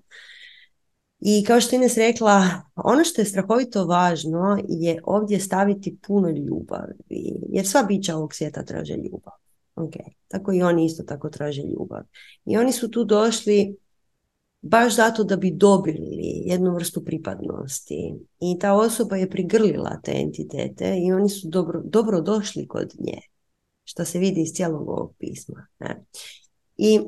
I kao što je Ines rekla, ono što je strahovito važno je ovdje staviti puno ljubavi, jer sva bića ovog svijeta traže ljubav. Okay. Tako i oni isto tako traže ljubav. I oni su tu došli baš zato da bi dobili jednu vrstu pripadnosti. I ta osoba je prigrlila te entitete i oni su dobro, dobro došli kod nje, što se vidi iz cijelog ovog pisma. Ne? I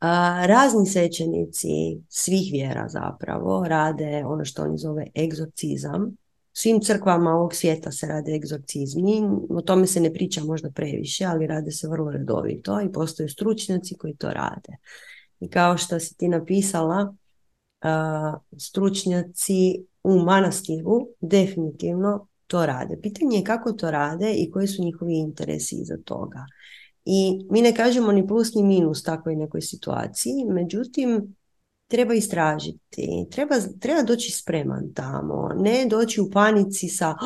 A, razni svećenici svih vjera zapravo rade ono što oni zove egzorcizam. Svim crkvama ovog svijeta se rade egzorcizmi, o tome se ne priča možda previše, ali rade se vrlo redovito i postoje stručnjaci koji to rade. I kao što si ti napisala, a, stručnjaci u manastiru definitivno to rade. Pitanje je kako to rade i koji su njihovi interesi iza toga. I mi ne kažemo ni plus ni minus takvoj nekoj situaciji, međutim treba istražiti, treba, treba doći spreman tamo, ne doći u panici sa oh,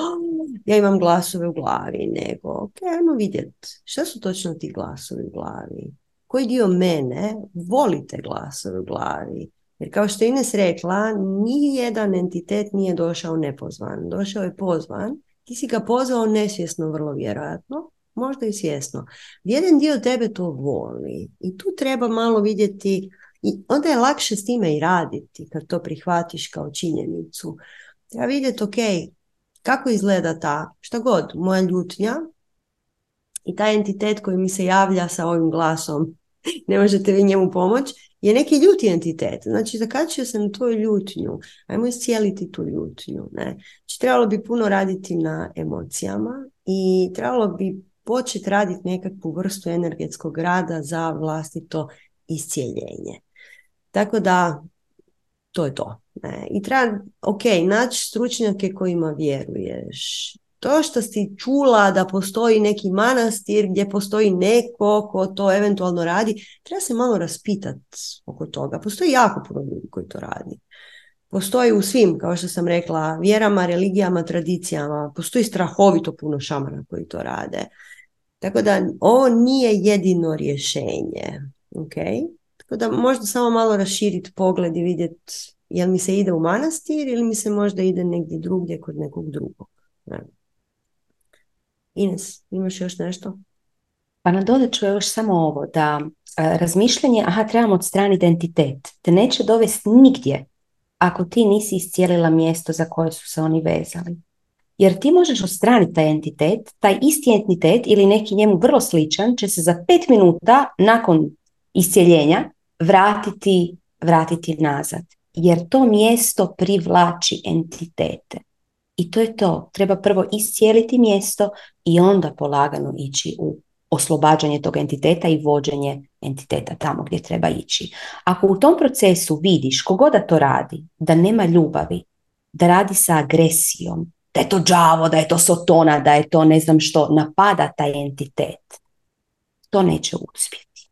ja imam glasove u glavi, nego ok, ajmo vidjeti šta su točno ti glasovi u glavi, koji dio mene volite glasove u glavi, jer kao što je Ines rekla, nijedan entitet nije došao nepozvan, došao je pozvan, ti si ga pozvao nesvjesno vrlo vjerojatno, možda i svjesno. Jedan dio tebe to voli i tu treba malo vidjeti i onda je lakše s time i raditi kad to prihvatiš kao činjenicu. Treba vidjeti, ok, kako izgleda ta, šta god, moja ljutnja i taj entitet koji mi se javlja sa ovim glasom, ne možete vi njemu pomoći, je neki ljuti entitet. Znači, zakačio sam na tvoju ljutnju, ajmo iscijeliti tu ljutnju. Ne? Znači, trebalo bi puno raditi na emocijama i trebalo bi početi raditi nekakvu vrstu energetskog rada za vlastito iscijeljenje. Tako da, to je to. Ne? I treba, ok, naći stručnjake kojima vjeruješ. To što si čula da postoji neki manastir gdje postoji neko ko to eventualno radi, treba se malo raspitati oko toga. Postoji jako puno ljudi koji to radi. Postoji u svim, kao što sam rekla, vjerama, religijama, tradicijama. Postoji strahovito puno šamana koji to rade. Tako da ovo nije jedino rješenje. Okay? Tako da možda samo malo raširiti pogled i vidjeti jel mi se ide u manastir ili mi se možda ide negdje drugdje kod nekog drugog. Ne. Ines, imaš još nešto? Pa nadodat ću još samo ovo, da a, razmišljanje, aha, trebamo odstraniti identitet, te neće dovesti nigdje ako ti nisi iscijelila mjesto za koje su se oni vezali. Jer ti možeš odstraniti taj entitet, taj isti entitet ili neki njemu vrlo sličan će se za pet minuta nakon iscijeljenja vratiti, vratiti nazad. Jer to mjesto privlači entitete. I to je to. Treba prvo iscijeliti mjesto i onda polagano ići u oslobađanje tog entiteta i vođenje entiteta tamo gdje treba ići. Ako u tom procesu vidiš kogoda to radi, da nema ljubavi, da radi sa agresijom, da je to đavo, da je to sotona, da je to ne znam što, napada taj entitet, to neće uspjeti.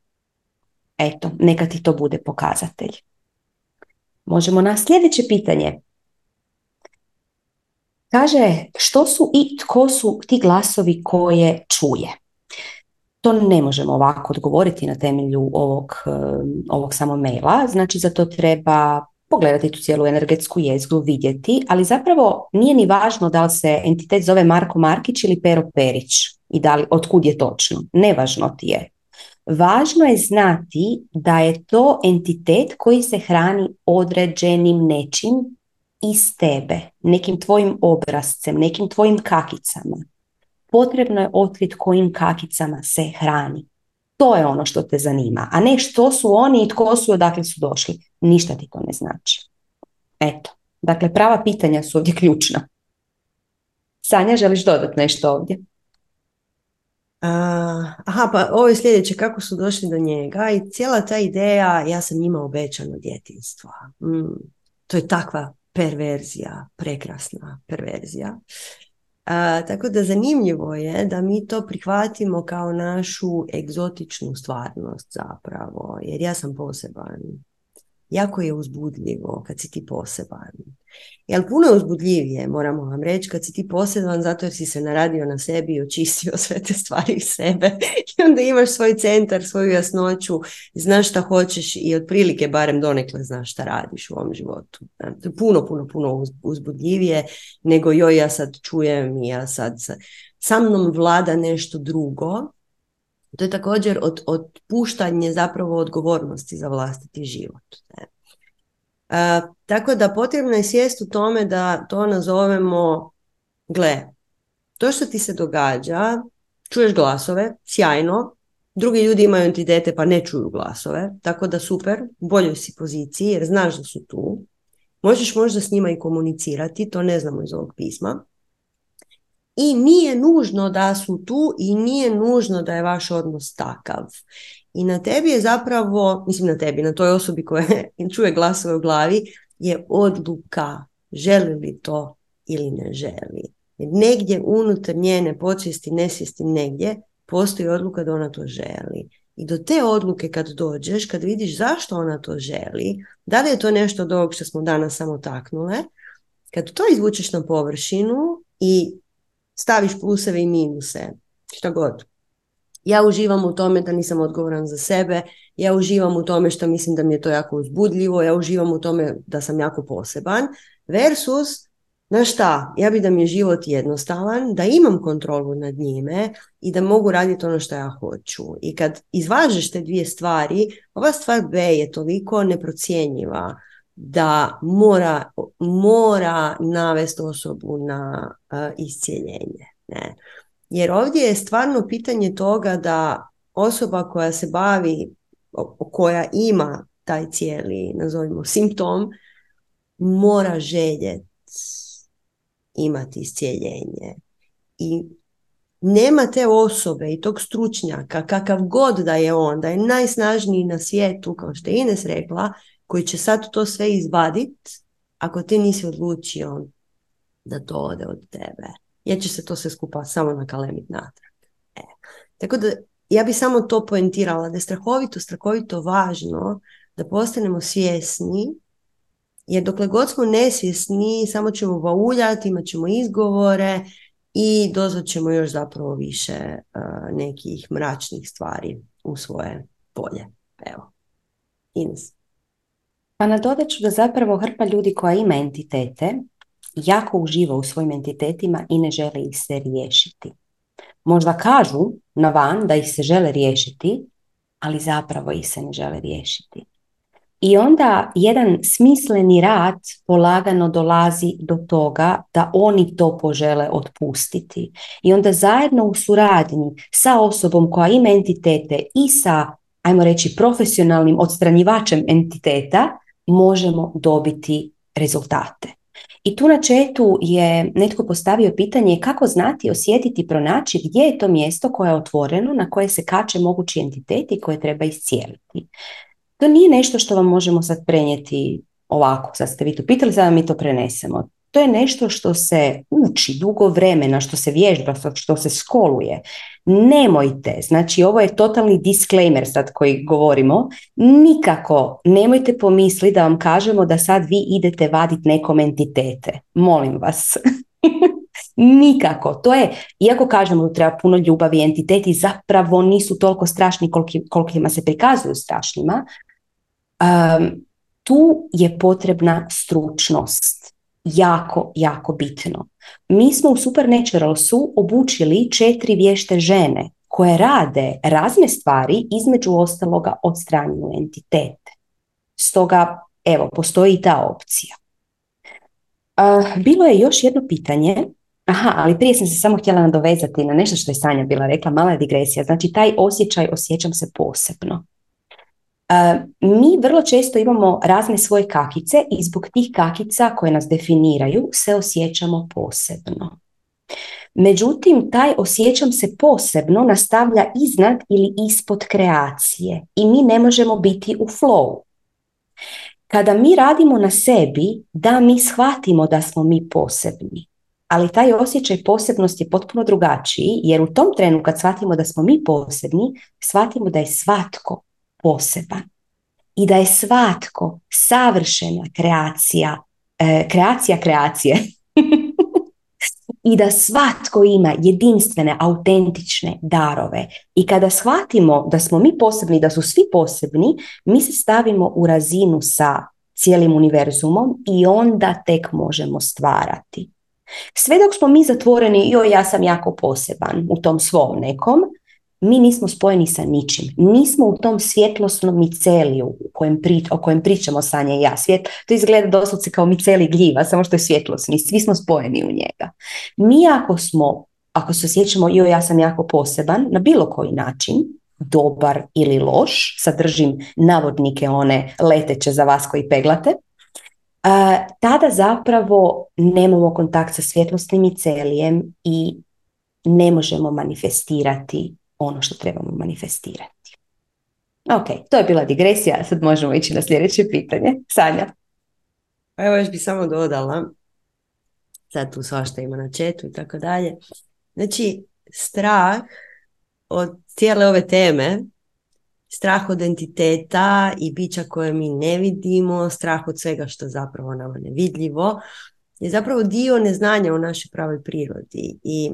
Eto, neka ti to bude pokazatelj. Možemo na sljedeće pitanje. Kaže, što su i tko su ti glasovi koje čuje? To ne možemo ovako odgovoriti na temelju ovog, ovog samo maila. Znači, za to treba pogledati tu cijelu energetsku jezgru, vidjeti, ali zapravo nije ni važno da li se entitet zove Marko Markić ili Pero Perić i da li, otkud je točno. Nevažno ti je. Važno je znati da je to entitet koji se hrani određenim nečim iz tebe, nekim tvojim obrazcem, nekim tvojim kakicama. Potrebno je otkriti kojim kakicama se hrani. To je ono što te zanima, a ne što su oni i tko su i odakle su došli. Ništa ti to ne znači. Eto, dakle, prava pitanja su ovdje ključna. Sanja, želiš dodati nešto ovdje? Uh, aha, pa ovo je sljedeće, kako su došli do njega i cijela ta ideja, ja sam njima obećana djetinjstva. Mm, to je takva perverzija, prekrasna perverzija. Uh, tako da zanimljivo je da mi to prihvatimo kao našu egzotičnu stvarnost zapravo, jer ja sam poseban. Jako je uzbudljivo kad si ti poseban. Jer puno je uzbudljivije, moramo vam reći, kad si ti poseban zato jer si se naradio na sebi i očistio sve te stvari iz sebe. I onda imaš svoj centar, svoju jasnoću, znaš šta hoćeš i otprilike barem donekle znaš šta radiš u ovom životu. Puno, puno, puno uzbudljivije nego joj ja sad čujem i ja sad sa mnom vlada nešto drugo. To je također od, otpuštanje zapravo odgovornosti za vlastiti život. E, tako da potrebno je svijest u tome da to nazovemo, gle, to što ti se događa, čuješ glasove, sjajno, drugi ljudi imaju entitete pa ne čuju glasove, tako da super, u boljoj si poziciji jer znaš da su tu, možeš možda s njima i komunicirati, to ne znamo iz ovog pisma. I nije nužno da su tu i nije nužno da je vaš odnos takav. I na tebi je zapravo, mislim na tebi, na toj osobi koja čuje glasove u glavi, je odluka želi li to ili ne želi. Negdje unutar njene podsvijesti, nesvijesti negdje, postoji odluka da ona to želi. I do te odluke kad dođeš, kad vidiš zašto ona to želi, da li je to nešto od ovog što smo danas samo taknule, kad to izvučeš na površinu i staviš pluseve i minuse, što god. Ja uživam u tome da nisam odgovoran za sebe, ja uživam u tome što mislim da mi je to jako uzbudljivo, ja uživam u tome da sam jako poseban, versus, na šta, ja bi da mi je život jednostavan, da imam kontrolu nad njime i da mogu raditi ono što ja hoću. I kad izvažeš te dvije stvari, ova stvar B je toliko neprocjenjiva da mora, mora navesti osobu na uh, iscijeljenje. Ne? Jer ovdje je stvarno pitanje toga da osoba koja se bavi, koja ima taj cijeli, nazovimo, simptom, mora željeti imati iscijeljenje. I nema te osobe i tog stručnjaka, kakav god da je on, da je najsnažniji na svijetu, kao što je Ines rekla, koji će sad to sve izvaditi ako ti nisi odlučio da to ode od tebe. Jer će se to sve skupa samo nakalemiti natrag. E. Tako da ja bi samo to poentirala, da je strahovito, strahovito važno da postanemo svjesni, jer dokle god smo nesvjesni, samo ćemo bauljati, imat ćemo izgovore i dozvat ćemo još zapravo više uh, nekih mračnih stvari u svoje polje. Evo, Ines. Pa nadodat ću da zapravo hrpa ljudi koja ima entitete jako uživa u svojim entitetima i ne žele ih se riješiti. Možda kažu na van da ih se žele riješiti, ali zapravo ih se ne žele riješiti. I onda jedan smisleni rad polagano dolazi do toga da oni to požele otpustiti. I onda zajedno u suradnji sa osobom koja ima entitete i sa, ajmo reći, profesionalnim odstranjivačem entiteta, možemo dobiti rezultate. I tu na četu je netko postavio pitanje kako znati, osjetiti, pronaći gdje je to mjesto koje je otvoreno, na koje se kače mogući entiteti koje treba iscijeliti. To nije nešto što vam možemo sad prenijeti ovako, sad ste vi to pitali, sad mi to prenesemo. To je nešto što se uči dugo vremena, što se vježba, što se školuje. Nemojte, znači ovo je totalni disclaimer sad koji govorimo, nikako nemojte pomisliti da vam kažemo da sad vi idete vaditi nekom entitete. Molim vas. Nikako. To je, iako kažemo da treba puno ljubavi, entiteti zapravo nisu toliko strašni kolikima se prikazuju strašnima. Um, tu je potrebna stručnost. Jako, jako bitno. Mi smo u Supernaturalu obučili četiri vješte žene koje rade razne stvari, između ostaloga odstranjuju entitete. Stoga, evo, postoji i ta opcija. Uh, bilo je još jedno pitanje. Aha, ali prije sam se samo htjela nadovezati na nešto što je Sanja bila rekla, mala digresija. Znači, taj osjećaj osjećam se posebno. Uh, mi vrlo često imamo razne svoje kakice i zbog tih kakica koje nas definiraju se osjećamo posebno. Međutim, taj osjećam se posebno nastavlja iznad ili ispod kreacije i mi ne možemo biti u flowu. Kada mi radimo na sebi, da mi shvatimo da smo mi posebni, ali taj osjećaj posebnosti je potpuno drugačiji, jer u tom trenu kad shvatimo da smo mi posebni, shvatimo da je svatko poseban i da je svatko savršena kreacija, e, kreacija kreacije. I da svatko ima jedinstvene, autentične darove. I kada shvatimo da smo mi posebni, da su svi posebni, mi se stavimo u razinu sa cijelim univerzumom i onda tek možemo stvarati. Sve dok smo mi zatvoreni, joj, ja sam jako poseban u tom svom nekom, mi nismo spojeni sa ničim. Nismo u tom svjetlosnom miceliju u kojem prič, o kojem pričamo Sanja i ja. Svjet, to izgleda doslovce kao micelij gljiva, samo što je svjetlosni. Svi smo spojeni u njega. Mi ako smo, ako se osjećamo joj, ja sam jako poseban, na bilo koji način, dobar ili loš, sadržim navodnike one leteće za vas koji peglate, tada zapravo nemamo kontakt sa svjetlosnim micelijem i ne možemo manifestirati ono što trebamo manifestirati. Ok, to je bila digresija, sad možemo ići na sljedeće pitanje. Sanja? Evo, još bi samo dodala, sad tu svašta ima na četu i tako dalje. Znači, strah od cijele ove teme, strah od entiteta i bića koje mi ne vidimo, strah od svega što zapravo nama nevidljivo, je zapravo dio neznanja o našoj pravoj prirodi. I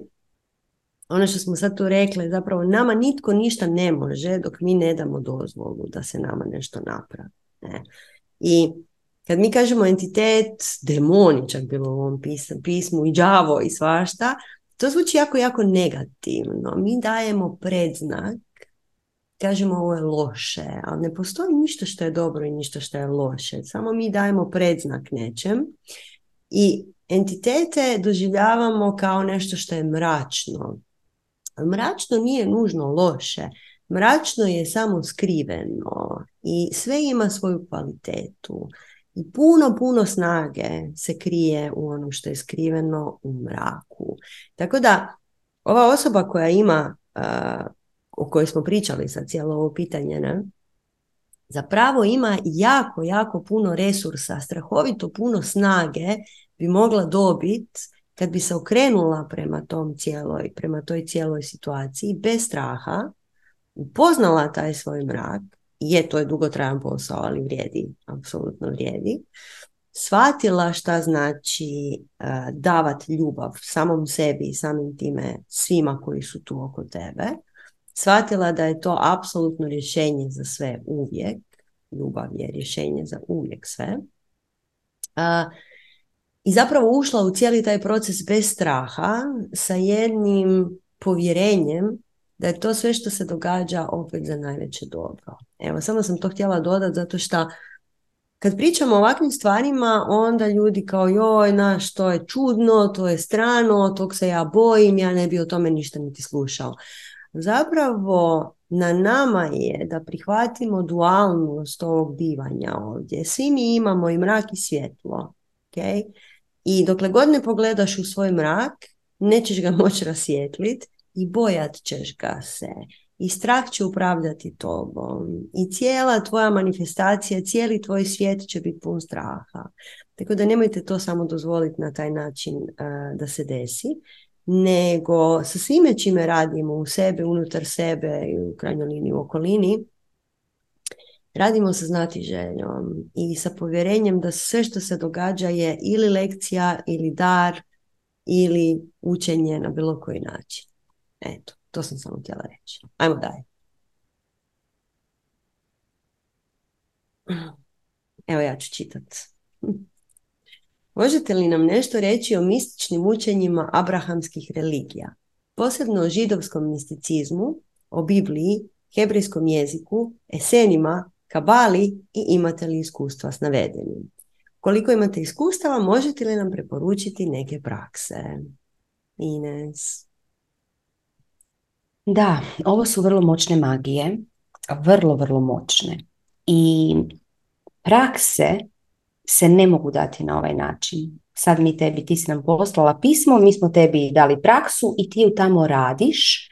ono što smo sad tu rekli, zapravo nama nitko ništa ne može dok mi ne damo dozvolu da se nama nešto napravi. Ne? I kad mi kažemo entitet, demoni čak bilo u ovom pismu, i đavo i svašta, to zvuči jako, jako negativno. Mi dajemo predznak, kažemo ovo je loše, ali ne postoji ništa što je dobro i ništa što je loše. Samo mi dajemo predznak nečem i entitete doživljavamo kao nešto što je mračno. Mračno nije nužno loše, mračno je samo skriveno i sve ima svoju kvalitetu. I puno, puno snage se krije u onom što je skriveno u mraku. Tako da, ova osoba koja ima, uh, o kojoj smo pričali sa cijelo ovo pitanje, ne? Zapravo ima jako, jako puno resursa, strahovito puno snage bi mogla dobiti kad bi se okrenula prema tom cijeloj, prema toj cijeloj situaciji bez straha, upoznala taj svoj mrak, je to je dugotrajan posao, ali vrijedi, apsolutno vrijedi, shvatila šta znači uh, davati ljubav samom sebi i samim time svima koji su tu oko tebe, shvatila da je to apsolutno rješenje za sve uvijek, ljubav je rješenje za uvijek sve, uh, i zapravo ušla u cijeli taj proces bez straha sa jednim povjerenjem da je to sve što se događa opet za najveće dobro. Evo, samo sam to htjela dodati zato što kad pričamo o ovakvim stvarima, onda ljudi kao joj, naš, to je čudno, to je strano, tog se ja bojim, ja ne bi o tome ništa niti slušao. Zapravo na nama je da prihvatimo dualnost ovog bivanja ovdje. Svi mi imamo i mrak i svjetlo. Okay? I dokle god ne pogledaš u svoj mrak, nećeš ga moći rasvijetliti i bojat ćeš ga se. I strah će upravljati tobom. I cijela tvoja manifestacija, cijeli tvoj svijet će biti pun straha. Tako da nemojte to samo dozvoliti na taj način uh, da se desi, nego sa svime čime radimo u sebe, unutar sebe i u krajnjoj liniji u okolini, radimo sa znati željom i sa povjerenjem da sve što se događa je ili lekcija, ili dar, ili učenje na bilo koji način. Eto, to sam samo htjela reći. Ajmo dalje. Evo ja ću čitati. Možete li nam nešto reći o mističnim učenjima abrahamskih religija? Posebno o židovskom misticizmu, o Bibliji, hebrejskom jeziku, esenima, kabali i imate li iskustva s navedenim. Koliko imate iskustava, možete li nam preporučiti neke prakse? Ines. Da, ovo su vrlo moćne magije, vrlo, vrlo moćne. I prakse se ne mogu dati na ovaj način. Sad mi tebi, ti si nam poslala pismo, mi smo tebi dali praksu i ti ju tamo radiš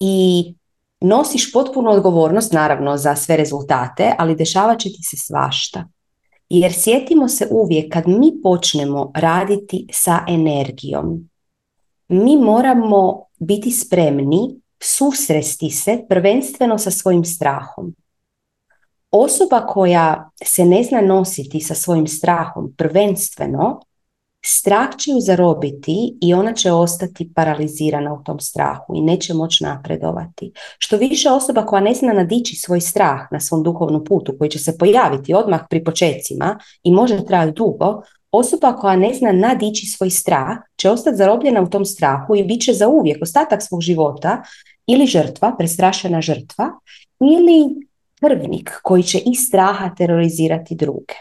i nosiš potpunu odgovornost, naravno, za sve rezultate, ali dešavat će ti se svašta. Jer sjetimo se uvijek, kad mi počnemo raditi sa energijom, mi moramo biti spremni susresti se prvenstveno sa svojim strahom. Osoba koja se ne zna nositi sa svojim strahom prvenstveno, strah će ju zarobiti i ona će ostati paralizirana u tom strahu i neće moći napredovati. Što više osoba koja ne zna nadići svoj strah na svom duhovnom putu, koji će se pojaviti odmah pri počecima i može trajati dugo, osoba koja ne zna nadići svoj strah će ostati zarobljena u tom strahu i bit će za uvijek ostatak svog života ili žrtva, prestrašena žrtva, ili krvnik koji će iz straha terorizirati druge.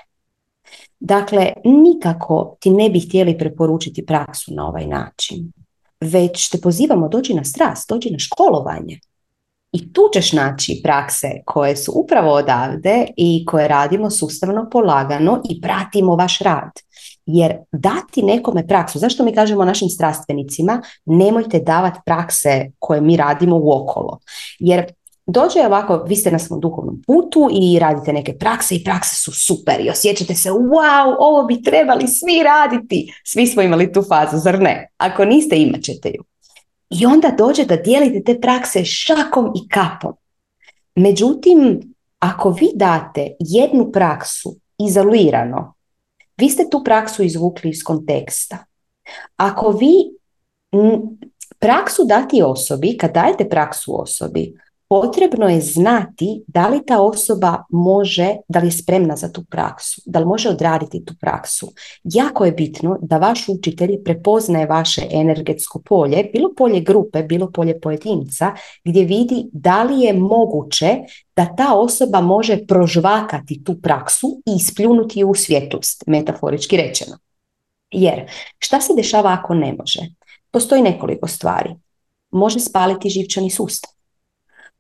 Dakle, nikako ti ne bi htjeli preporučiti praksu na ovaj način, već te pozivamo dođi na strast, dođi na školovanje. I tu ćeš naći prakse koje su upravo odavde i koje radimo sustavno, polagano i pratimo vaš rad. Jer dati nekome praksu, zašto mi kažemo našim strastvenicima, nemojte davati prakse koje mi radimo uokolo. Jer dođe ovako, vi ste na svom duhovnom putu i radite neke prakse i prakse su super i osjećate se, wow, ovo bi trebali svi raditi. Svi smo imali tu fazu, zar ne? Ako niste, imat ćete ju. I onda dođe da dijelite te prakse šakom i kapom. Međutim, ako vi date jednu praksu izolirano, vi ste tu praksu izvukli iz konteksta. Ako vi praksu dati osobi, kad dajete praksu osobi, potrebno je znati da li ta osoba može, da li je spremna za tu praksu, da li može odraditi tu praksu. Jako je bitno da vaš učitelj prepoznaje vaše energetsko polje, bilo polje grupe, bilo polje pojedinca, gdje vidi da li je moguće da ta osoba može prožvakati tu praksu i ispljunuti ju u svjetlost, metaforički rečeno. Jer šta se dešava ako ne može? Postoji nekoliko stvari. Može spaliti živčani sustav.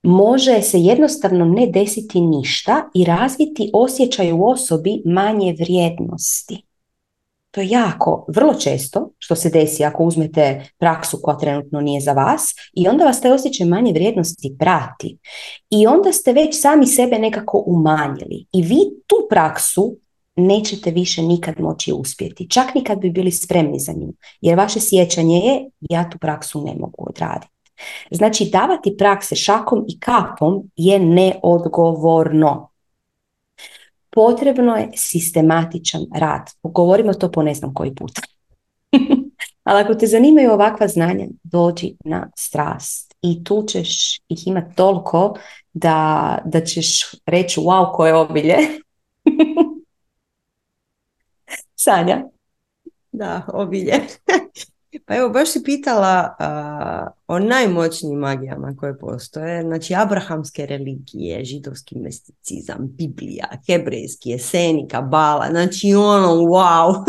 Može se jednostavno ne desiti ništa i razviti osjećaj u osobi manje vrijednosti. To je jako, vrlo često što se desi ako uzmete praksu koja trenutno nije za vas i onda vas taj osjećaj manje vrijednosti prati. I onda ste već sami sebe nekako umanjili i vi tu praksu nećete više nikad moći uspjeti, čak ni kad bi bili spremni za nju, jer vaše sjećanje je ja tu praksu ne mogu odraditi. Znači, davati prakse šakom i kapom je neodgovorno. Potrebno je sistematičan rad. Govorimo to po ne znam koji put. Ali ako te zanimaju ovakva znanja, dođi na strast. I tu ćeš ih imati toliko da, da ćeš reći wow, koje obilje. Sanja. Da, obilje. Pa evo, baš si pitala uh, o najmoćnijim magijama koje postoje, znači abrahamske religije, židovski misticizam, Biblija, hebrejski, eseni, kabala, znači ono, wow!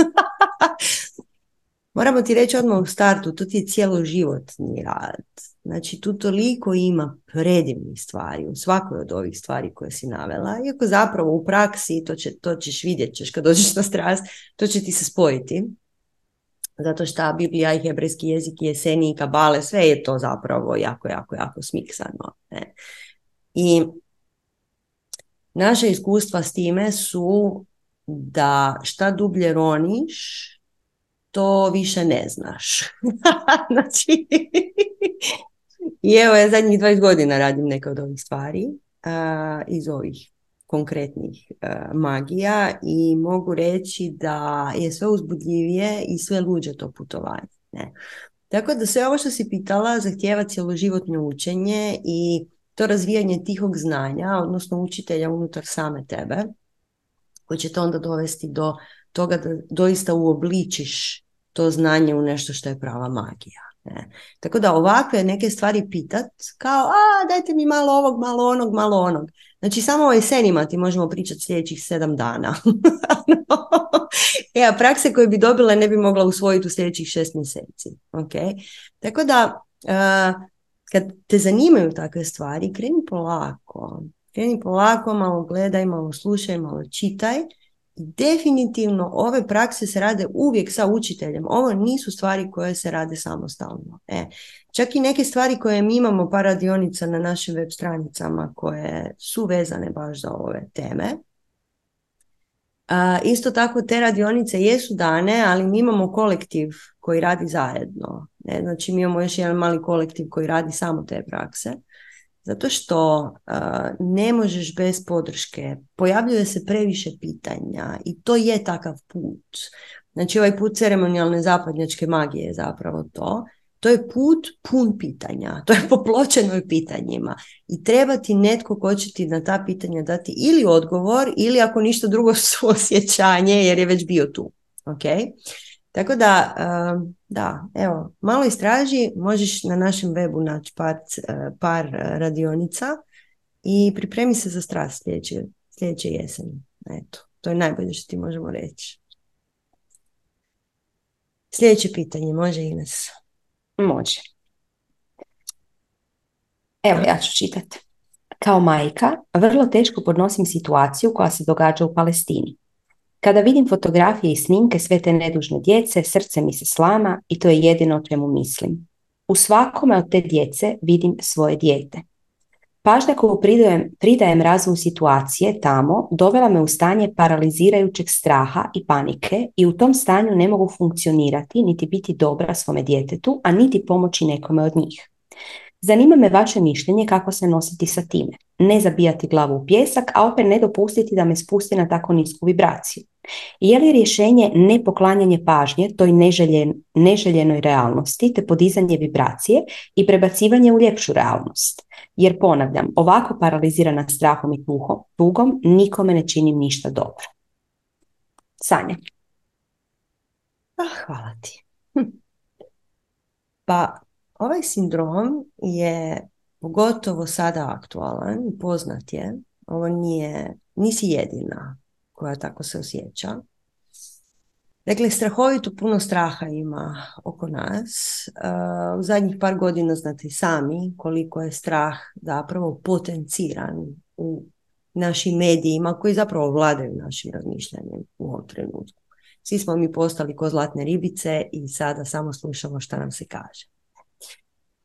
Moramo ti reći odmah u startu, to ti je cijeloživotni rad, znači tu toliko ima predivnih stvari u svakoj od ovih stvari koje si navela, iako zapravo u praksi, to, će, to ćeš vidjet, ćeš kad dođeš na strast, to će ti se spojiti. Zato što Biblija i hebrejski jezik i eseni i kabale, sve je to zapravo jako, jako, jako smiksano. Ne? I naše iskustva s time su da šta dublje roniš, to više ne znaš. Znači, i evo ja zadnjih dvadeset godina radim neke od ovih stvari, uh, iz ovih konkretnih e, magija i mogu reći da je sve uzbudljivije i sve luđe to putovanje. Ne. Tako da sve ovo što si pitala zahtijeva cijeloživotno učenje i to razvijanje tihog znanja, odnosno učitelja unutar same tebe, koji će te onda dovesti do toga da doista uobličiš to znanje u nešto što je prava magija. Ne. Tako da ovakve neke stvari pitat, kao, a, dajte mi malo ovog, malo onog, malo onog. Znači, samo o esenima ti možemo pričati sljedećih sedam dana. E, a prakse koje bi dobila ne bi mogla usvojiti u sljedećih šest mjeseci. Okay? Tako da, uh, kad te zanimaju takve stvari, kreni polako. Kreni polako, malo gledaj, malo slušaj, malo čitaj. Definitivno ove prakse se rade uvijek sa učiteljem. Ovo nisu stvari koje se rade samostalno. E, čak i neke stvari koje mi imamo par radionica na našim web stranicama koje su vezane baš za ove teme. A, isto tako te radionice jesu dane, ali mi imamo kolektiv koji radi zajedno. E, znači mi imamo još jedan mali kolektiv koji radi samo te prakse. Zato što uh, ne možeš bez podrške, pojavljuje se previše pitanja i to je takav put. Znači ovaj put ceremonijalne zapadnjačke magije je zapravo to. To je put pun pitanja, to je popločeno pitanjima i treba ti netko ko će ti na ta pitanja dati ili odgovor ili ako ništa drugo suosjećanje jer je već bio tu. Okay? Tako da, da, evo, malo istraži, možeš na našem webu naći par, par radionica i pripremi se za strast sljedeće, sljedeće jeseni. Eto, to je najbolje što ti možemo reći. Sljedeće pitanje, može Ines? Može. Evo, ja ću čitati. Kao majka, vrlo teško podnosim situaciju koja se događa u Palestini. Kada vidim fotografije i snimke sve te nedužne djece, srce mi se slama i to je jedino o čemu mislim. U svakome od te djece vidim svoje dijete. Pažnja koju pridajem, pridajem razvoju situacije tamo dovela me u stanje paralizirajućeg straha i panike i u tom stanju ne mogu funkcionirati niti biti dobra svome djetetu, a niti pomoći nekome od njih. Zanima me vaše mišljenje kako se nositi sa time. Ne zabijati glavu u pijesak, a opet ne dopustiti da me spusti na tako nisku vibraciju. Je li rješenje nepoklanjanje pažnje toj neželjen, neželjenoj realnosti te podizanje vibracije i prebacivanje u ljepšu realnost? Jer ponavljam, ovako paralizirana strahom i tugom nikome ne činim ništa dobro. Sanja. Ah, hvala ti. Hm. Pa ovaj sindrom je pogotovo sada aktualan i poznat je. Ovo nije, nisi jedina koja tako se osjeća. Dakle, strahovito puno straha ima oko nas. U zadnjih par godina znate sami koliko je strah zapravo potenciran u našim medijima koji zapravo vladaju našim razmišljanjem u ovom trenutku. Svi smo mi postali ko zlatne ribice i sada samo slušamo šta nam se kaže.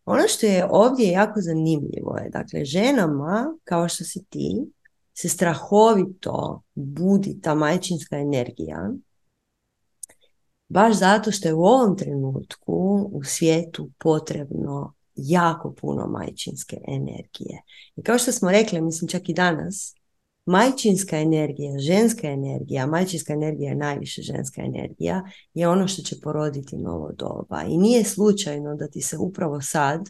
Ono što je ovdje jako zanimljivo je, dakle, ženama, kao što si ti, se strahovito budi ta majčinska energija, baš zato što je u ovom trenutku u svijetu potrebno jako puno majčinske energije. I kao što smo rekli, mislim čak i danas, majčinska energija, ženska energija, majčinska energija je najviše ženska energija, je ono što će poroditi novo doba. I nije slučajno da ti se upravo sad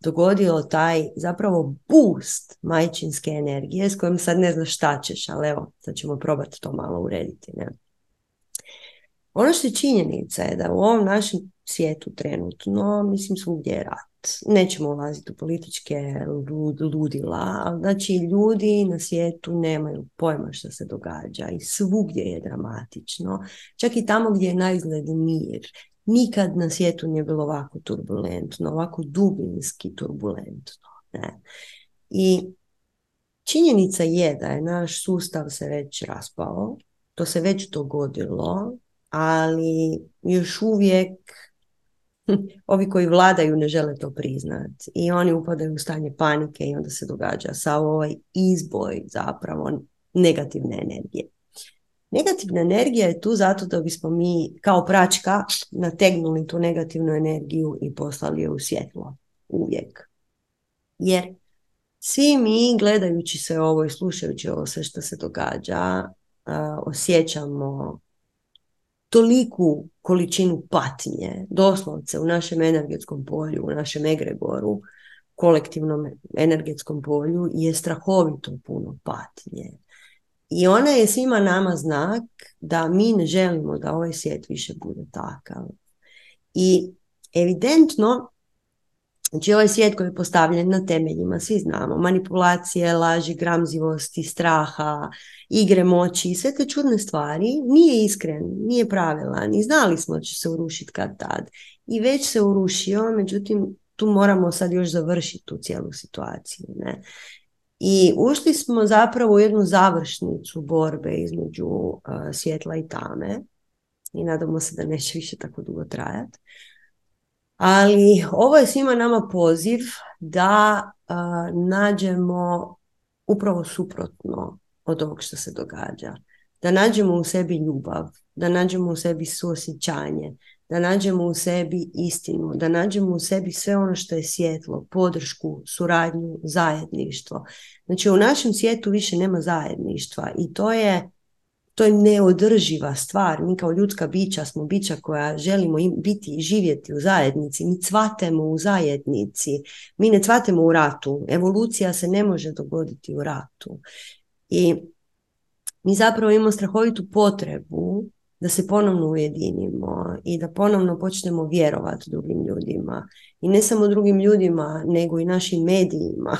dogodio taj zapravo boost majčinske energije s kojom sad ne znaš šta ćeš, ali evo, sad ćemo probati to malo urediti. Ne? Ono što je činjenica je da u ovom našem svijetu trenutno, mislim, svugdje je rat. Nećemo ulaziti u političke ludila, ali znači ljudi na svijetu nemaju pojma što se događa i svugdje je dramatično. Čak i tamo gdje je naizgled mir. Nikad na svijetu nije bilo ovako turbulentno, ovako dubinski turbulentno. Ne? I činjenica je da je naš sustav se već raspao, to se već dogodilo, ali još uvijek ovi koji vladaju ne žele to priznati i oni upadaju u stanje panike i onda se događa sav ovaj izboj zapravo negativne energije. Negativna energija je tu zato da bismo mi kao pračka nategnuli tu negativnu energiju i poslali je u svjetlo uvijek. Jer svi mi gledajući sve ovo i slušajući ovo sve što se događa osjećamo toliku količinu patnje, doslovce u našem energetskom polju, u našem egregoru, kolektivnom energetskom polju je strahovito puno patnje. I ona je svima nama znak da mi ne želimo da ovaj svijet više bude takav. I evidentno, znači ovaj svijet koji je postavljen na temeljima, svi znamo, manipulacije, laži, gramzivosti, straha, igre moći, sve te čudne stvari, nije iskren, nije pravilan i znali smo da će se urušiti kad tad. I već se urušio, međutim, tu moramo sad još završiti tu cijelu situaciju, ne? I ušli smo zapravo u jednu završnicu borbe između uh, svjetla i tame i nadamo se da neće više tako dugo trajati. Ali ovo je svima nama poziv da uh, nađemo upravo suprotno od ovog što se događa. Da nađemo u sebi ljubav, da nađemo u sebi suosjećanje, da nađemo u sebi istinu, da nađemo u sebi sve ono što je svjetlo, podršku, suradnju, zajedništvo. Znači u našem svijetu više nema zajedništva i to je, to je neodrživa stvar. Mi kao ljudska bića smo bića koja želimo biti i živjeti u zajednici. Mi cvatemo u zajednici, mi ne cvatemo u ratu. Evolucija se ne može dogoditi u ratu. I mi zapravo imamo strahovitu potrebu da se ponovno ujedinimo i da ponovno počnemo vjerovati drugim ljudima. I ne samo drugim ljudima, nego i našim medijima.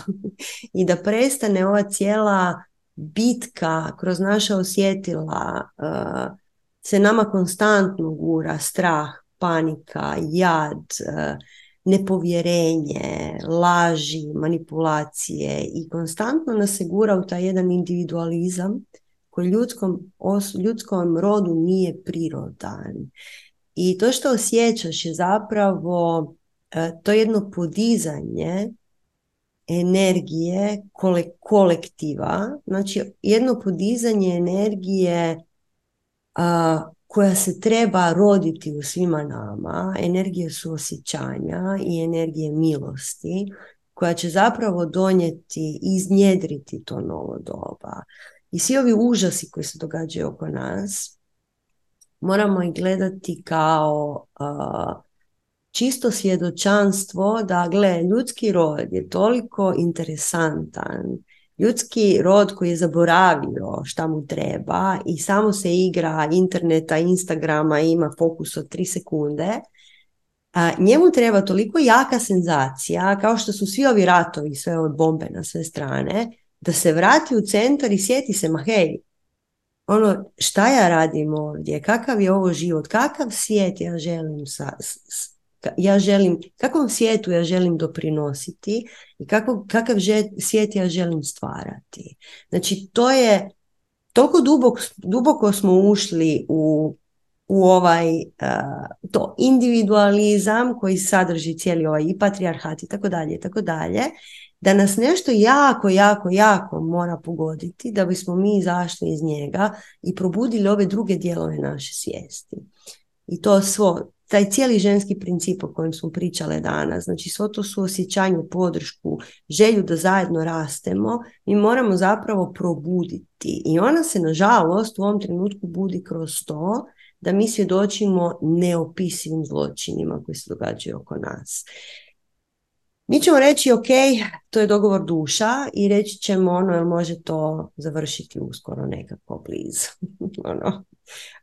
I da prestane ova cijela bitka kroz naša osjetila, se nama konstantno gura strah, panika, jad, nepovjerenje, laži, manipulacije i konstantno nas se gura u taj jedan individualizam koji ljudskom, ljudskom rodu nije prirodan. I to što osjećaš je zapravo to jedno podizanje energije kolektiva, znači jedno podizanje energije a, koja se treba roditi u svima nama, energije suosjećanja i energije milosti, koja će zapravo donijeti i iznjedriti to novo doba. I svi ovi užasi koji se događaju oko nas, moramo ih gledati kao a, čisto svjedočanstvo da, gle, ljudski rod je toliko interesantan, ljudski rod koji je zaboravio šta mu treba i samo se igra interneta, Instagrama, ima fokus od tri sekunde, a njemu treba toliko jaka senzacija, kao što su svi ovi ratovi, sve ove bombe na sve strane, da se vrati u centar i sjeti se, ma hej, ono, šta ja radim ovdje, kakav je ovo život, kakav svijet ja želim sa... S, ja želim, kakvom svijetu ja želim doprinositi i kako, kakav žet, svijet ja želim stvarati. Znači, to je, toliko dubok, duboko smo ušli u, u ovaj uh, to individualizam koji sadrži cijeli ovaj i patrijarhat i tako dalje i tako dalje, da nas nešto jako, jako, jako mora pogoditi da bismo mi izašli iz njega i probudili ove druge dijelove naše svijesti. I to svo, taj cijeli ženski princip o kojem smo pričale danas, znači svo to suosjećanje, podršku, želju da zajedno rastemo, mi moramo zapravo probuditi. I ona se, nažalost, u ovom trenutku budi kroz to da mi svjedočimo neopisivim zločinima koji se događaju oko nas. Mi ćemo reći, ok, to je dogovor duša i reći ćemo, ono, jel može to završiti uskoro nekako blizu. Ono.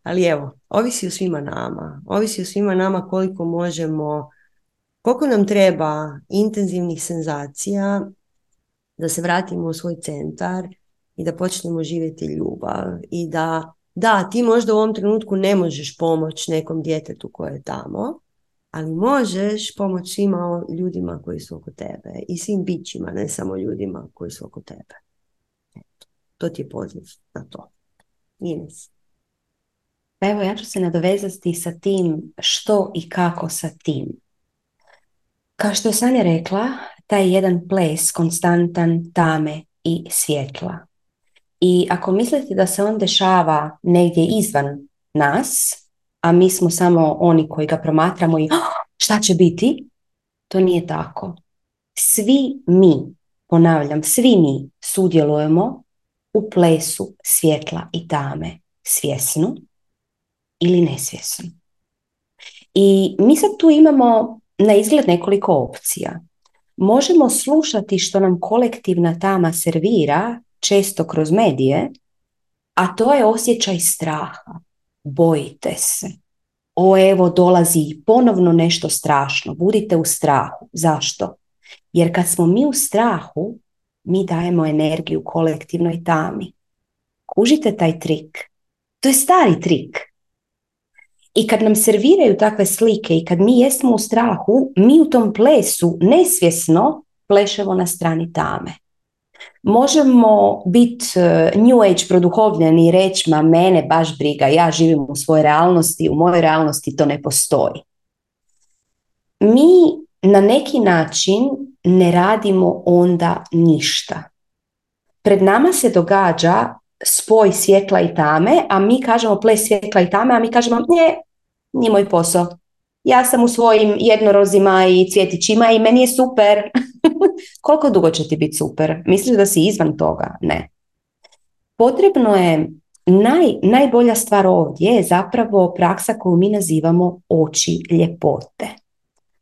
Ali evo, ovisi o svima nama. Ovisi o svima nama koliko možemo, koliko nam treba intenzivnih senzacija da se vratimo u svoj centar i da počnemo živjeti ljubav. I da, da, ti možda u ovom trenutku ne možeš pomoći nekom djetetu koje je tamo, ali možeš pomoći svima ljudima koji su oko tebe i svim bićima, ne samo ljudima koji su oko tebe. Eto, to ti je poziv na to. Ines. Evo, ja ću se nadovezati sa tim što i kako sa tim. Kao što je Sanja rekla, taj jedan ples konstantan tame i svjetla. I ako mislite da se on dešava negdje izvan nas, a mi smo samo oni koji ga promatramo i šta će biti, to nije tako. Svi mi, ponavljam, svi mi sudjelujemo u plesu svjetla i tame, svjesno ili nesvjesno. I mi sad tu imamo na izgled nekoliko opcija. Možemo slušati što nam kolektivna tama servira, često kroz medije, a to je osjećaj straha. Bojite se, o evo dolazi ponovno nešto strašno, budite u strahu. Zašto? Jer kad smo mi u strahu, mi dajemo energiju kolektivnoj tami. Kužite taj trik. To je stari trik. I kad nam serviraju takve slike i kad mi jesmo u strahu, mi u tom plesu nesvjesno plešemo na strani tame. Možemo biti new age produhovljeni i reći, ma mene baš briga, ja živim u svojoj realnosti, u mojoj realnosti to ne postoji. Mi na neki način ne radimo onda ništa. Pred nama se događa spoj svjetla i tame, a mi kažemo ples svjetla i tame, a mi kažemo ne, nije moj posao. Ja sam u svojim jednorozima i cvjetićima i meni je super. Koliko dugo će ti biti super? Misliš da si izvan toga? Ne. Potrebno je, naj, najbolja stvar ovdje je zapravo praksa koju mi nazivamo oči ljepote,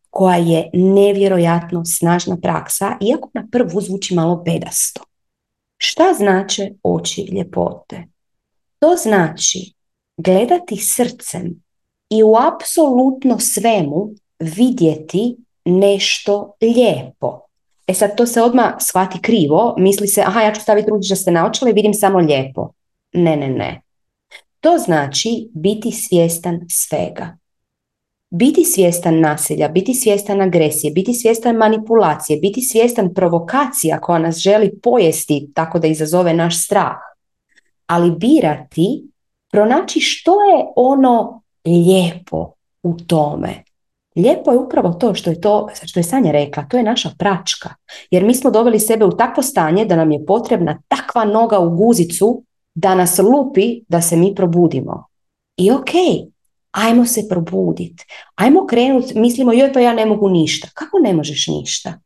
koja je nevjerojatno snažna praksa, iako na prvu zvuči malo bedasto. Šta znače oči ljepote? To znači gledati srcem i u apsolutno svemu vidjeti nešto lijepo. E sad, to se odmah shvati krivo, misli se, aha, ja ću staviti ružičaste naočale i vidim samo lijepo. Ne, ne, ne. To znači biti svjestan svega. Biti svjestan nasilja, biti svjestan agresije, biti svjestan manipulacije, biti svjestan provokacija koja nas želi pojesti, tako da izazove naš strah. Ali birati, pronaći što je ono lijepo u tome. Lijepo je upravo to što je, to, što je Sanja rekla, to je naša pračka. Jer mi smo doveli sebe u takvo stanje da nam je potrebna takva noga u guzicu da nas lupi da se mi probudimo. I okej. Ajmo se probuditi, ajmo krenuti, mislimo joj pa ja ne mogu ništa. Kako ne možeš ništa?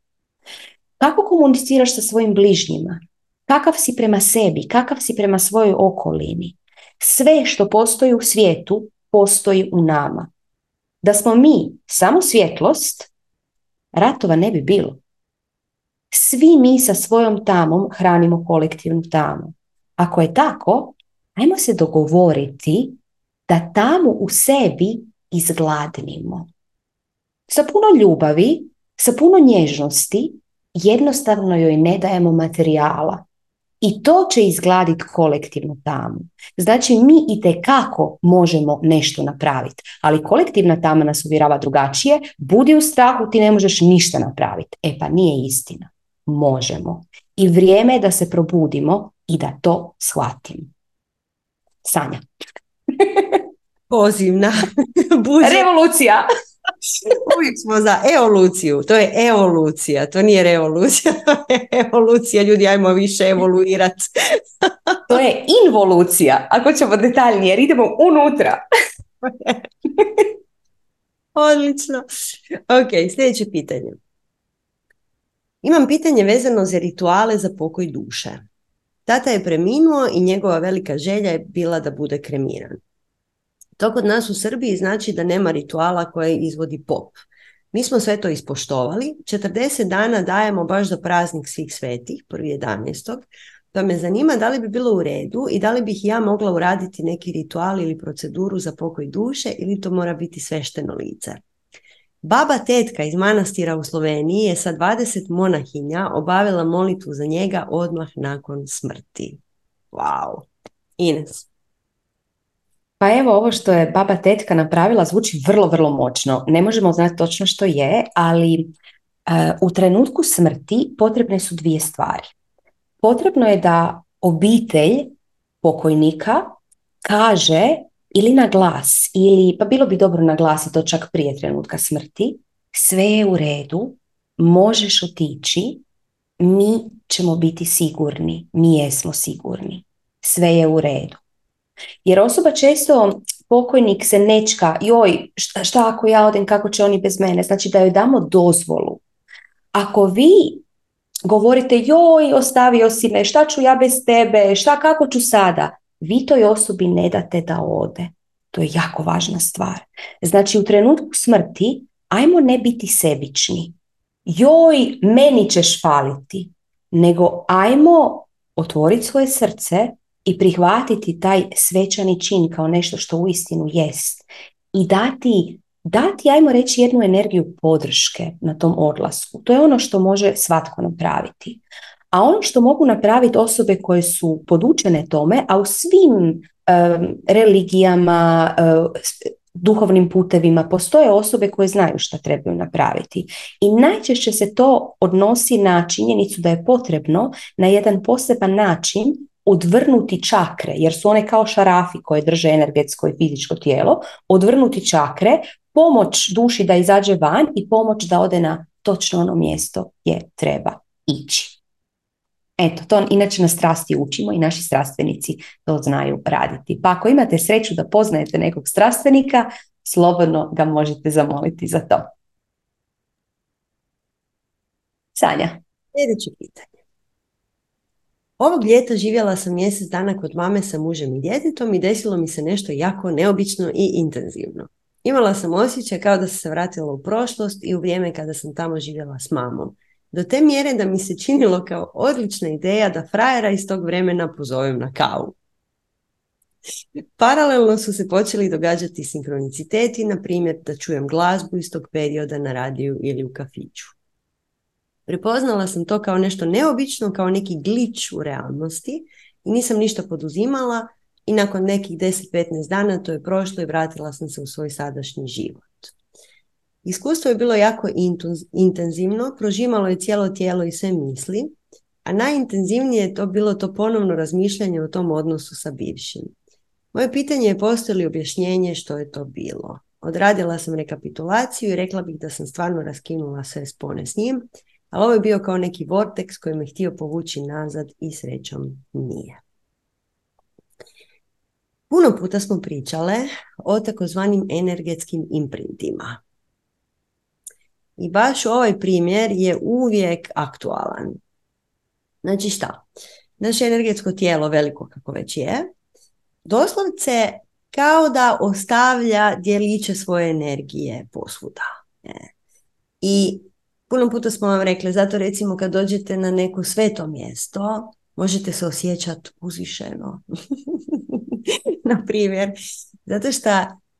Kako komuniciraš sa svojim bližnjima? Kakav si prema sebi, kakav si prema svojoj okolini? Sve što postoji u svijetu postoji u nama. Da smo mi samo svjetlost, ratova ne bi bilo. Svi mi sa svojom tamom hranimo kolektivnu tamu. Ako je tako, ajmo se dogovoriti da tamo u sebi izgladnimo. Sa puno ljubavi, sa puno nježnosti, jednostavno joj ne dajemo materijala. I to će izgladiti kolektivnu tamu. Znači, mi itekako možemo nešto napraviti, ali kolektivna tama nas uvjerava drugačije, budi u strahu, ti ne možeš ništa napraviti. E pa nije istina. Možemo. I vrijeme je da se probudimo i da to shvatimo. Sanja. Pozivna revolucija. Uvijek smo za evoluciju. To je evolucija, to nije revolucija. To je evolucija, ljudi, ajmo više evoluirati. To je involucija, ako ćemo detaljnije, jer idemo unutra. Odlično. Ok, sljedeće pitanje. Imam pitanje vezano za rituale za pokoj duše. Tata je preminuo i njegova velika želja je bila da bude kremiran. To kod nas u Srbiji znači da nema rituala koje izvodi pop. Mi smo sve to ispoštovali. četrdeset dana dajemo baš za praznik svih svetih, prvi jedanaesti Pa me zanima da li bi bilo u redu i da li bih ja mogla uraditi neki ritual ili proceduru za pokoj duše ili to mora biti svešteno lice. Baba tetka iz manastira u Sloveniji je sa dvadeset monahinja obavila molitvu za njega odmah nakon smrti. Wow. Ines. Pa evo, ovo što je baba tetka napravila zvuči vrlo, vrlo moćno. Ne možemo znati točno što je, ali e, u trenutku smrti potrebne su dvije stvari. Potrebno je da obitelj pokojnika kaže ili na glas, ili pa bilo bi dobro naglasiti to čak prije trenutka smrti, sve je u redu, možeš otići, mi ćemo biti sigurni, mi jesmo sigurni, sve je u redu. Jer osoba često, pokojnik se nečka, joj, šta, šta ako ja odem, kako će oni bez mene? Znači da joj damo dozvolu. Ako vi govorite, joj, ostavio si me, šta ću ja bez tebe, šta, kako ću sada? Vi toj osobi ne date da ode. To je jako važna stvar. Znači u trenutku smrti, ajmo ne biti sebični. Joj, meni ćeš faliti. Nego ajmo otvoriti svoje srce i prihvatiti taj svečani čin kao nešto što uistinu jest. i dati, dati, ajmo reći, jednu energiju podrške na tom odlasku. To je ono što može svatko napraviti. A ono što mogu napraviti osobe koje su podučene tome, a u svim um, religijama, um, duhovnim putevima, postoje osobe koje znaju šta trebaju napraviti. I najčešće se to odnosi na činjenicu da je potrebno na jedan poseban način odvrnuti čakre, jer su one kao šarafi koje drže energetsko i fizičko tijelo, odvrnuti čakre, pomoć duši da izađe van i pomoć da ode na točno ono mjesto gdje treba ići. Eto, to inače na strasti učimo i naši strastvenici to znaju raditi. Pa ako imate sreću da poznajete nekog strastvenika, slobodno ga možete zamoliti za to. Sanja. Sljedeće pitanje. Ovog ljeta živjela sam mjesec dana kod mame sa mužem i djetetom i desilo mi se nešto jako neobično i intenzivno. Imala sam osjećaj kao da sam se vratila u prošlost i u vrijeme kada sam tamo živjela s mamom. Do te mjere da mi se činilo kao odlična ideja da frajera iz tog vremena pozovem na kavu. Paralelno su se počeli događati sinkroniciteti, na primjer da čujem glazbu iz tog perioda na radiju ili u kafiću. Prepoznala sam to kao nešto neobično, kao neki glitch u realnosti i nisam ništa poduzimala i nakon nekih deset do petnaest dana to je prošlo i vratila sam se u svoj sadašnji život. Iskustvo je bilo jako intenzivno, prožimalo je cijelo tijelo i sve misli, a najintenzivnije je to bilo to ponovno razmišljanje o tom odnosu sa bivšim. Moje pitanje je postoji li objašnjenje što je to bilo. Odradila sam rekapitulaciju i rekla bih da sam stvarno raskinula sve spone s njim, ali ovo je bio kao neki vorteks koji me htio povući nazad i srećom nije. Puno puta smo pričale o takozvanim energetskim imprintima. I baš ovaj primjer je uvijek aktualan. Znači šta? Naše energetsko tijelo, veliko kako već je, doslovce kao da ostavlja djeliće svoje energije posvuda. I puno puta smo vam rekli, zato recimo kad dođete na neko sveto mjesto, možete se osjećati uzvišeno. Na primjer, zato što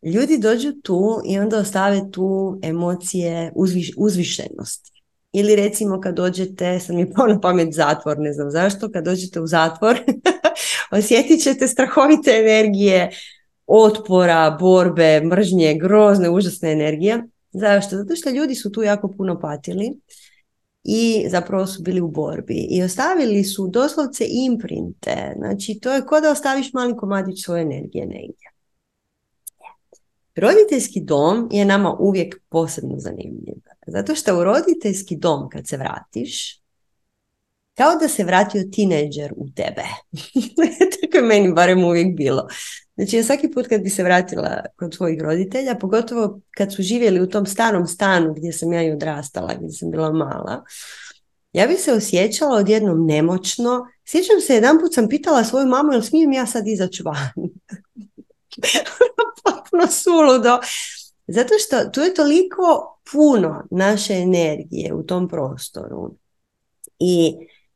ljudi dođu tu i onda ostave tu emocije uzviš, uzvišenosti. Ili recimo kad dođete, sad mi je pao na pamet zatvor, ne znam zašto, kad dođete u zatvor osjetit ćete strahovite energije, otpora, borbe, mržnje, grozne, užasne energije. Zašto? Zato što ljudi su tu jako puno patili i zapravo su bili u borbi i ostavili su doslovce imprinte. Znači to je kao da ostaviš mali komadić svoje energije negdje. Roditeljski dom je nama uvijek posebno zanimljiv. Zato što u roditeljski dom kad se vratiš, kao da se vratio tinejdžer u tebe. Tako je meni barem uvijek bilo. Znači ja svaki put kad bi se vratila kod svojih roditelja, pogotovo kad su živjeli u tom starom stanu gdje sam ja i odrastala, gdje sam bila mala, ja bi se osjećala odjednom nemoćno. Sjećam se, jedan put sam pitala svoju mamu, jel smijem ja sad izaći van? Potpuno suludo. Zato što tu je toliko puno naše energije u tom prostoru i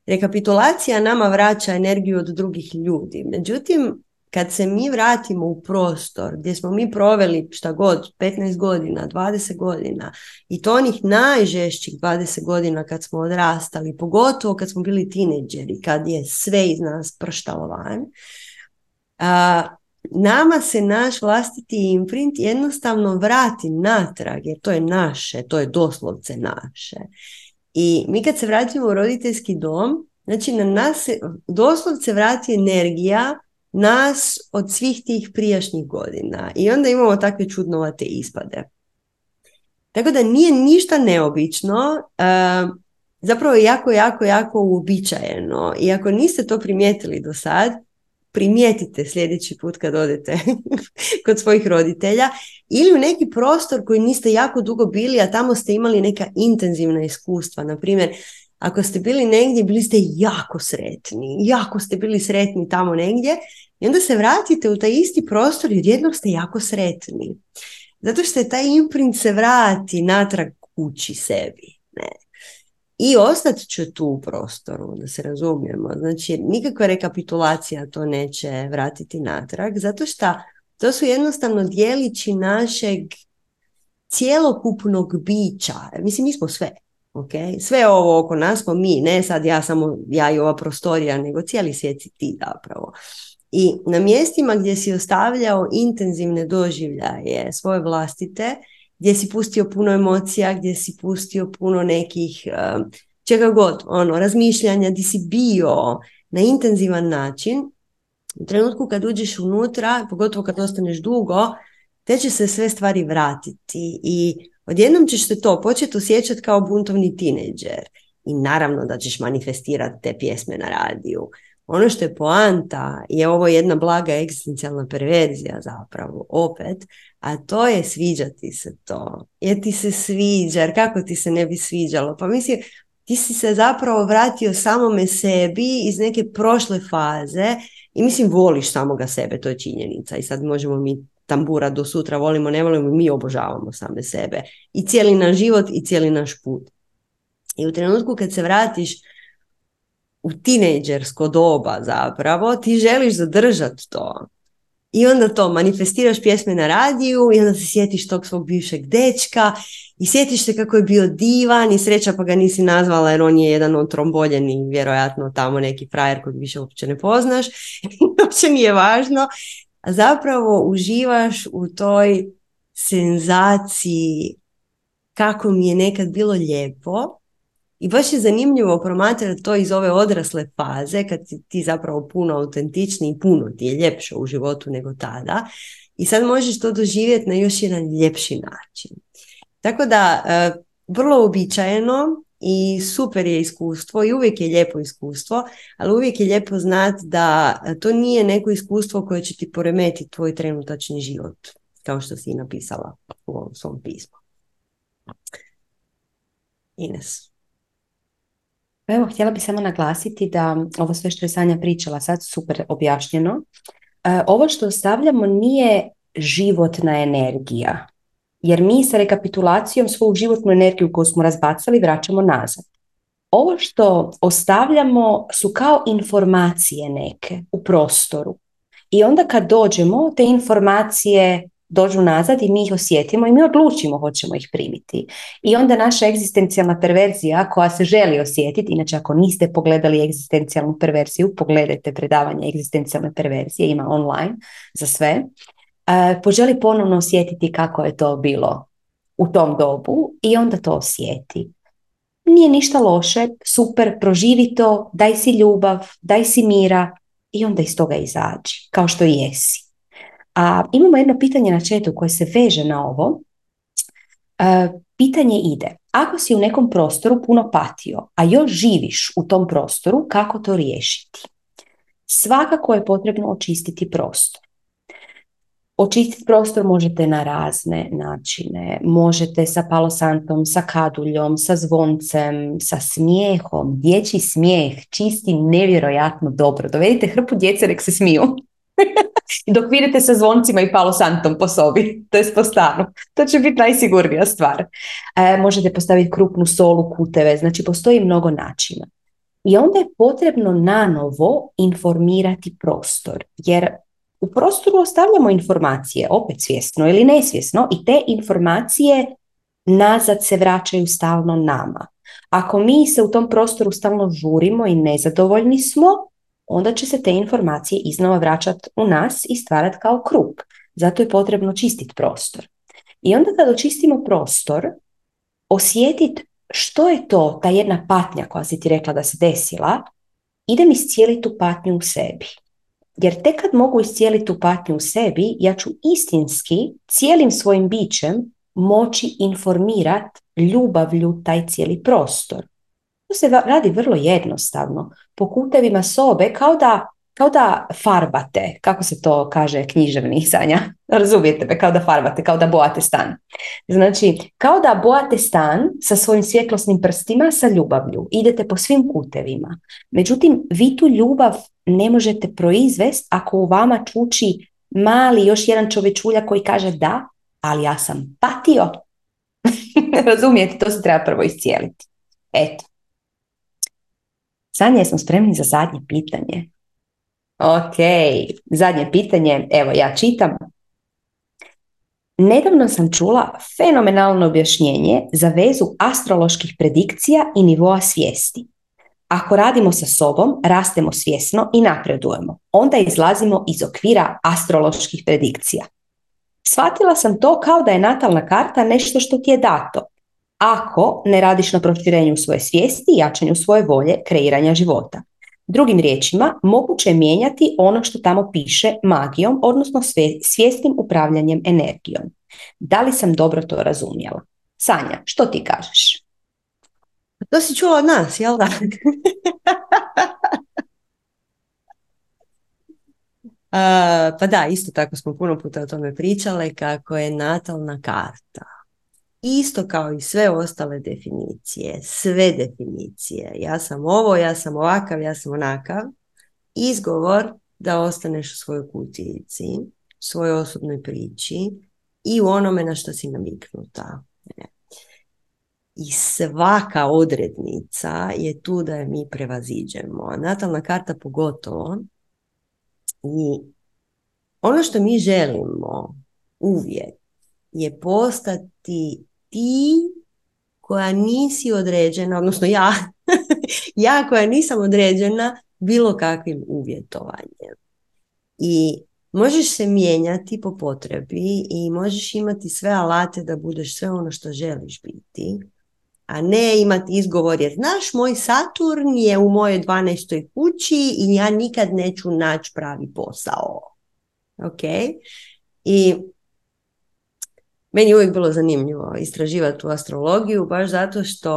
rekapitulacija nama vraća energiju od drugih ljudi. Međutim, kad se mi vratimo u prostor gdje smo mi proveli šta god, petnaest godina, dvadeset godina i to onih najžešćih dvadeset godina kad smo odrastali, pogotovo kad smo bili tinejdžeri, kad je sve iz nas prštalo van, a, nama se naš vlastiti imprint jednostavno vrati natrag, jer to je naše, to je doslovce naše. I mi kad se vratimo u roditeljski dom, znači na nas se doslovce vrati energija nas od svih tih prijašnjih godina. I onda imamo takve čudnovate ispade. Tako da nije ništa neobično, zapravo je jako, jako, jako uobičajeno. I ako niste to primijetili do sad, primijetite sljedeći put kad odete kod svojih roditelja ili u neki prostor koji niste jako dugo bili, a tamo ste imali neka intenzivna iskustva. Naprimjer, ako ste bili negdje, bili ste jako sretni, jako ste bili sretni tamo negdje i onda se vratite u taj isti prostor i odjednom ste jako sretni. Zato što je taj imprint se vrati natrag kući sebi. Ne. I ostat ću tu u prostoru, da se razumijemo. Znači, nikakva rekapitulacija to neće vratiti natrag, zato što To su jednostavno dijelići našeg cjelokupnog bića. Mislim, mi smo sve. Okay? Sve ovo oko nas smo mi, ne sad ja samo ja i ova prostorija, nego cijeli svijet si ti zapravo. I na mjestima gdje si ostavljao intenzivne doživljaje svoje vlastite, gdje si pustio puno emocija, gdje si pustio puno nekih čega god, ono, razmišljanja, gdje si bio na intenzivan način, u trenutku kad uđeš unutra, pogotovo kad ostaneš dugo, te će se sve stvari vratiti i odjednom ćeš se to početi osjećati kao buntovni tinejdžer. I naravno da ćeš manifestirati te pjesme na radiju. Ono što je poanta je ovo jedna blaga egzistencijalna perverzija zapravo, opet, a to je sviđati se to. Jer ti se sviđa, jer kako ti se ne bi sviđalo? Pa mislim, ti si se zapravo vratio samome sebi iz neke prošle faze i mislim voliš samoga sebe, to je činjenica. I sad možemo mi tambura do sutra, volimo, ne volimo, mi obožavamo same sebe. I cijeli naš život i cijeli naš put. I u trenutku kad se vratiš u tinejdžersko doba zapravo, ti želiš zadržati to. I onda to, manifestiraš pjesme na radiju i onda se sjetiš tog svog bivšeg dečka i sjetiš se kako je bio divan i sreća pa ga nisi nazvala jer on je jedan od tromboljeni, vjerojatno tamo neki frajer kojeg više uopće ne poznaš. Uopće nije važno. A zapravo uživaš u toj senzaciji kako mi je nekad bilo lijepo. I baš je zanimljivo promatrati to iz ove odrasle faze, kad si ti zapravo puno autentičniji i puno ti je ljepše u životu nego tada. I sad možeš to doživjeti na još jedan ljepši način. Tako da, vrlo uobičajeno i super je iskustvo i uvijek je lijepo iskustvo, ali uvijek je lijepo znati da to nije neko iskustvo koje će ti poremetiti tvoj trenutačni život, kao što si napisala u ovom svom pismu. Ines. Evo, htjela bih samo naglasiti da ovo sve što je Sanja pričala sad super objašnjeno. E, ovo što ostavljamo nije životna energija, jer mi sa rekapitulacijom svoju životnu energiju koju smo razbacali vraćamo nazad. Ovo što ostavljamo su kao informacije neke u prostoru i onda kad dođemo te informacije dođu nazad i mi ih osjetimo i mi odlučimo hoćemo ih primiti. I onda naša egzistencijalna perverzija koja se želi osjetiti, inače ako niste pogledali egzistencijalnu perverziju, pogledajte predavanje egzistencijalne perverzije, ima online za sve, e, poželi ponovno osjetiti kako je to bilo u tom dobu i onda to osjeti. Nije ništa loše, super, proživi to, daj si ljubav, daj si mira i onda iz toga izađi, kao što jesi. A imamo jedno pitanje na chatu koje se veže na ovo. E, pitanje ide, ako si u nekom prostoru puno patio, a još živiš u tom prostoru, kako to riješiti? Svakako je potrebno očistiti prostor. Očistiti prostor možete na razne načine. Možete sa palosantom, sa kaduljom, sa zvoncem, sa smijehom. Dječji smijeh čisti nevjerojatno dobro. Dovedite hrpu djece, nek se smiju. Dok vidite sa zvoncima i palosantom po sobi, to je po stanu, to će biti najsigurnija stvar. E, možete postaviti krupnu solu, kuteve, znači postoji mnogo načina. I onda je potrebno nanovo informirati prostor, jer u prostoru ostavljamo informacije, opet svjesno ili nesvjesno, i te informacije nazad se vraćaju stalno nama. Ako mi se u tom prostoru stalno žurimo i nezadovoljni smo, onda će se te informacije iznova vraćati u nas i stvarati kao krug. Zato je potrebno čistiti prostor. I onda kad očistimo prostor, osjetiti što je to, ta jedna patnja koja si ti rekla da se desila, idem iscijeliti tu patnju u sebi. Jer tek kad mogu iscijeliti tu patnju u sebi, ja ću istinski cijelim svojim bićem moći informirati ljubavlju taj cijeli prostor. To se radi vrlo jednostavno, po kutevima sobe, kao da, kao da farbate, kako se to kaže književni, Sanja, razumijete me, kao da farbate, kao da bojate stan. Znači, kao da bojate stan sa svojim svjetlosnim prstima, sa ljubavlju, idete po svim kutevima. Međutim, vi tu ljubav ne možete proizvesti ako u vama čuči mali još jedan čovječulja koji kaže da, ali ja sam patio. Razumijete, to se treba prvo iscijeliti. Eto. Sanja, jesmo spremni za zadnje pitanje? Ok, zadnje pitanje, evo ja čitam, Nedavno sam čula fenomenalno objašnjenje za vezu astroloških predikcija i nivoa svijesti. Ako radimo sa sobom, rastemo svjesno i napredujemo. Onda izlazimo iz okvira astroloških predikcija. Shvatila sam to kao da je natalna karta nešto što ti je dato. Ako ne radiš na proširenju svoje svijesti i jačanju svoje volje kreiranja života. Drugim riječima, moguće je mijenjati ono što tamo piše magijom, odnosno svjesnim upravljanjem energijom. Da li sam dobro to razumjela? Sanja, što ti kažeš? To si čula od nas, jel da? uh, pa da, isto tako smo puno puta o tome pričale kako je natalna karta. Isto kao i sve ostale definicije, sve definicije. Ja sam ovo, ja sam ovakav, ja sam onakav. Izgovor da ostaneš u svojoj kutijici, svojoj osobnoj priči i u onome na što si naviknuta. I svaka odrednica je tu da je mi prevaziđemo. Natalna karta pogotovo. I ono što mi želimo uvijek je postati ti koja nisi određena, odnosno ja, ja koja nisam određena bilo kakvim uvjetovanjem. I možeš se mijenjati po potrebi i možeš imati sve alate da budeš sve ono što želiš biti, a ne imati izgovor jer znaš, moj Saturn je u mojoj dvanaestoj kući i ja nikad neću naći pravi posao. Ok? I meni je uvijek bilo zanimljivo istraživati tu astrologiju, baš zato što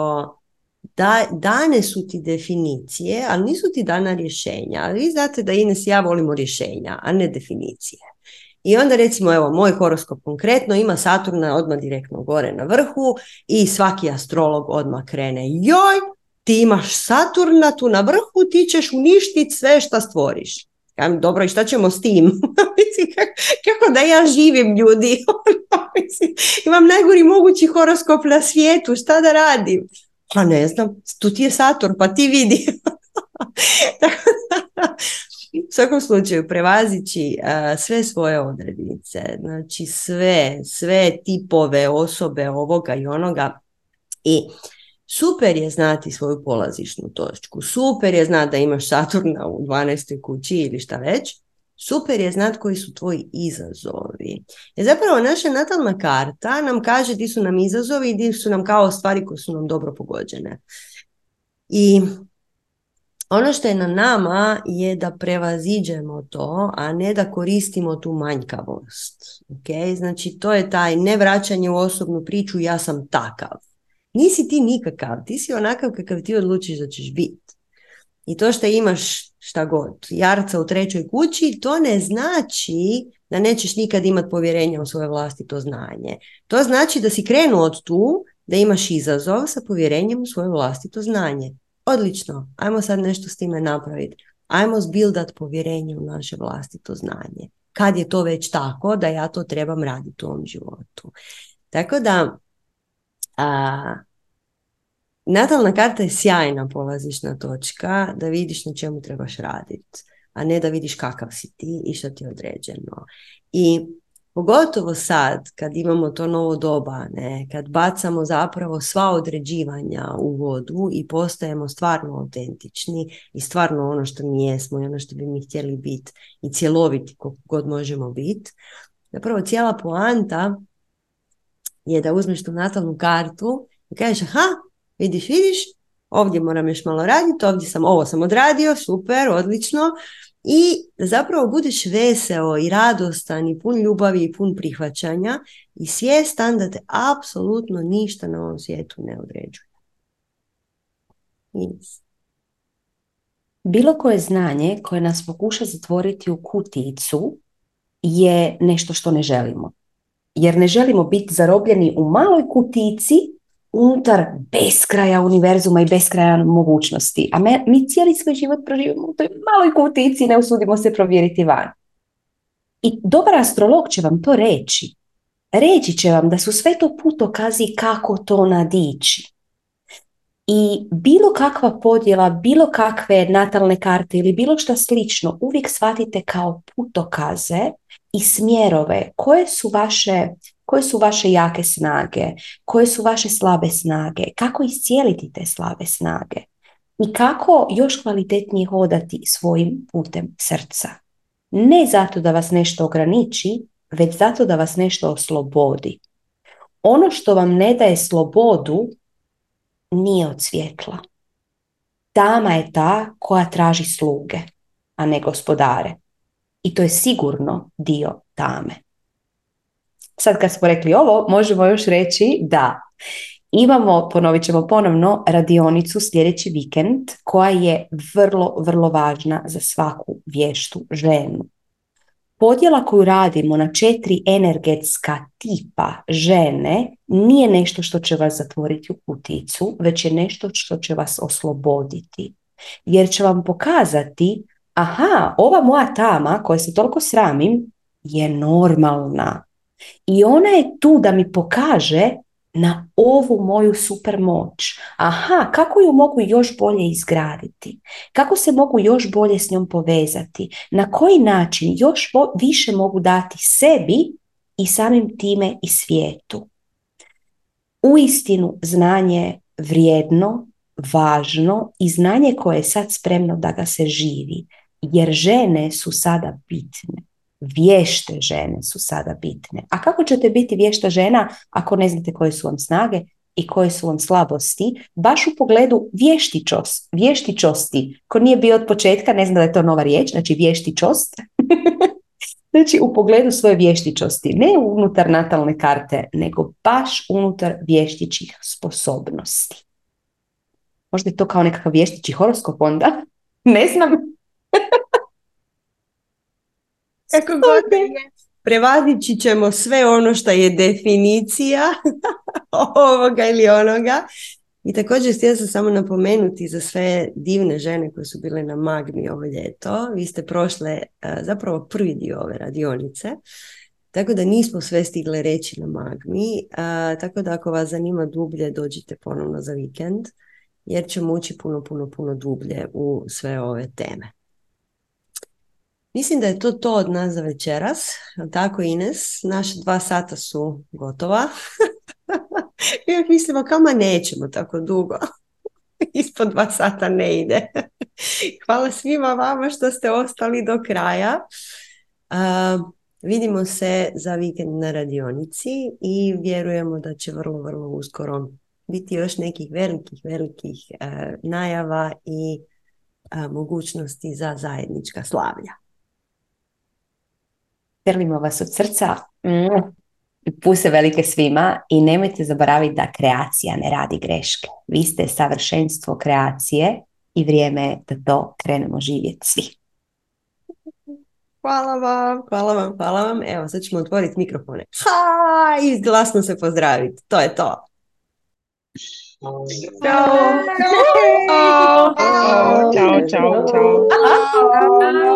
da, dane su ti definicije, ali nisu ti dana rješenja. Ali vi znate da Ines i ja volimo rješenja, a ne definicije. I onda recimo, evo, moj horoskop konkretno ima Saturna odmah direktno gore na vrhu i svaki astrolog odmah krene. Joj, ti imaš Saturna tu na vrhu, ti ćeš uništiti sve što stvoriš. Kajem, dobro, i šta ćemo s tim? Kako da ja živim, ljudi? Imam najgori mogući horoskop na svijetu, šta da radim? Pa ne znam, tu ti je Saturn, pa ti vidi. U svakom slučaju, prevazići uh, sve svoje odrednice, znači sve, sve tipove osobe ovoga i onoga i... Super je znati svoju polazišnu točku, super je znati da imaš Saturna u dvanaestoj kući ili šta već, super je znati koji su tvoji izazovi. Jer zapravo naša natalna karta nam kaže di su nam izazovi i di su nam kao stvari koje su nam dobro pogođene. I ono što je na nama je da prevaziđemo to, a ne da koristimo tu manjkavost. Okay? Znači to je taj nevraćanje u osobnu priču, ja sam takav. Nisi ti nikakav, ti si onakav kakav ti odlučiš da ćeš biti. I to što imaš šta god, jarca u trećoj kući, to ne znači da nećeš nikad imati povjerenja u svoje vlastito znanje. To znači da si krenuo od tu, da imaš izazov sa povjerenjem u svoje vlastito znanje. Odlično, ajmo sad nešto s time napraviti. Ajmo zbildat povjerenje u naše vlastito znanje. Kad je to već tako da ja to trebam raditi u ovom životu. Tako da, A, natalna karta je sjajna polazišna točka da vidiš na čemu trebaš raditi, a ne da vidiš kakav si ti i što ti je određeno. I pogotovo sad kad imamo to novo doba, ne, kad bacamo zapravo sva određivanja u vodu i postajemo stvarno autentični i stvarno ono što mi jesmo i ono što bi mi htjeli biti i cjeloviti koliko god možemo biti, zapravo cijela poanta je da uzmeš tu natalnu kartu i kažeš, aha, vidiš, vidiš, ovdje moram još malo raditi, ovdje sam, ovo sam odradio, super, odlično, i zapravo budeš veseo i radostan i pun ljubavi i pun prihvaćanja i svjestan da te apsolutno ništa na ovom svijetu ne određuje. Yes. Bilo koje znanje koje nas pokuša zatvoriti u kutijicu je nešto što ne želimo. Jer ne želimo biti zarobljeni u maloj kutici unutar beskraja univerzuma i beskraja mogućnosti. A me, mi cijeli svoj život proživimo u toj maloj kutici i ne usudimo se provjeriti van. I dobar astrolog će vam to reći. Reći će vam da su sve to putokazi kako to nadići. I bilo kakva podjela, bilo kakve natalne karte ili bilo šta slično uvijek shvatite kao putokaze i smjerove koje su vaše Koje su vaše jake snage? Koje su vaše slabe snage? Kako iscijeliti te slabe snage? I kako još kvalitetnije hodati svojim putem srca? Ne zato da vas nešto ograniči, već zato da vas nešto oslobodi. Ono što vam ne daje slobodu nije od svjetla. Tama je ta koja traži sluge, a ne gospodare. I to je sigurno dio tame. Sad kad smo rekli ovo, možemo još reći da imamo, ponovit ćemo ponovno, radionicu sljedeći vikend koja je vrlo, vrlo važna za svaku vještu ženu. Podjela koju radimo na četiri energetska tipa žene nije nešto što će vas zatvoriti u kuticu, već je nešto što će vas osloboditi. Jer će vam pokazati, aha, ova moja tama koja se toliko sramim je normalna. I ona je tu da mi pokaže na ovu moju super moć. Aha, kako ju mogu još bolje izgraditi? Kako se mogu još bolje s njom povezati? Na koji način još više mogu dati sebi i samim time i svijetu? Uistinu znanje je vrijedno, važno i znanje koje je sad spremno da ga se živi. Jer žene su sada bitne. Vješte žene su sada bitne. A kako ćete biti vješta žena ako ne znate koje su vam snage i koje su vam slabosti, baš u pogledu vještičost, vještičosti, ko nije bio od početka, ne znam da je to nova riječ, znači vještičost, znači u pogledu svoje vještičosti, ne unutar natalne karte, nego baš unutar vještičih sposobnosti. Možda je to kao nekakav vještiči horoskop onda, ne znam. Kako god je, prevazići ćemo sve ono što je definicija ovoga ili onoga. I također htjela sam samo napomenuti za sve divne žene koje su bile na Magmi ovo ljeto. Vi ste prošle zapravo prvi dio ove radionice, tako da nismo sve stigle reći na Magmi. Tako da ako vas zanima dublje, dođite ponovno za vikend, jer ćemo ući puno, puno, puno dublje u sve ove teme. Mislim da je to to od nas za večeras. Tako, Ines, naše dva sata su gotova. I mislimo, kama nećemo tako dugo. Ispod dva sata ne ide. Hvala svima vama što ste ostali do kraja. Uh, vidimo se za vikend na radionici i vjerujemo da će vrlo, vrlo uskoro biti još nekih velikih, velikih uh, najava i uh, mogućnosti za zajednička slavlja. Grlimo vas od srca, puse velike svima i nemojte zaboraviti da kreacija ne radi greške. Vi ste savršenstvo kreacije i vrijeme je da to krenemo živjeti svi. Hvala vam, hvala vam, hvala vam. Evo, sad ćemo otvoriti mikrofone. Ha, i glasno se pozdraviti. To je to. Ćao. Ćao. Ćao. Ćao. Ćao.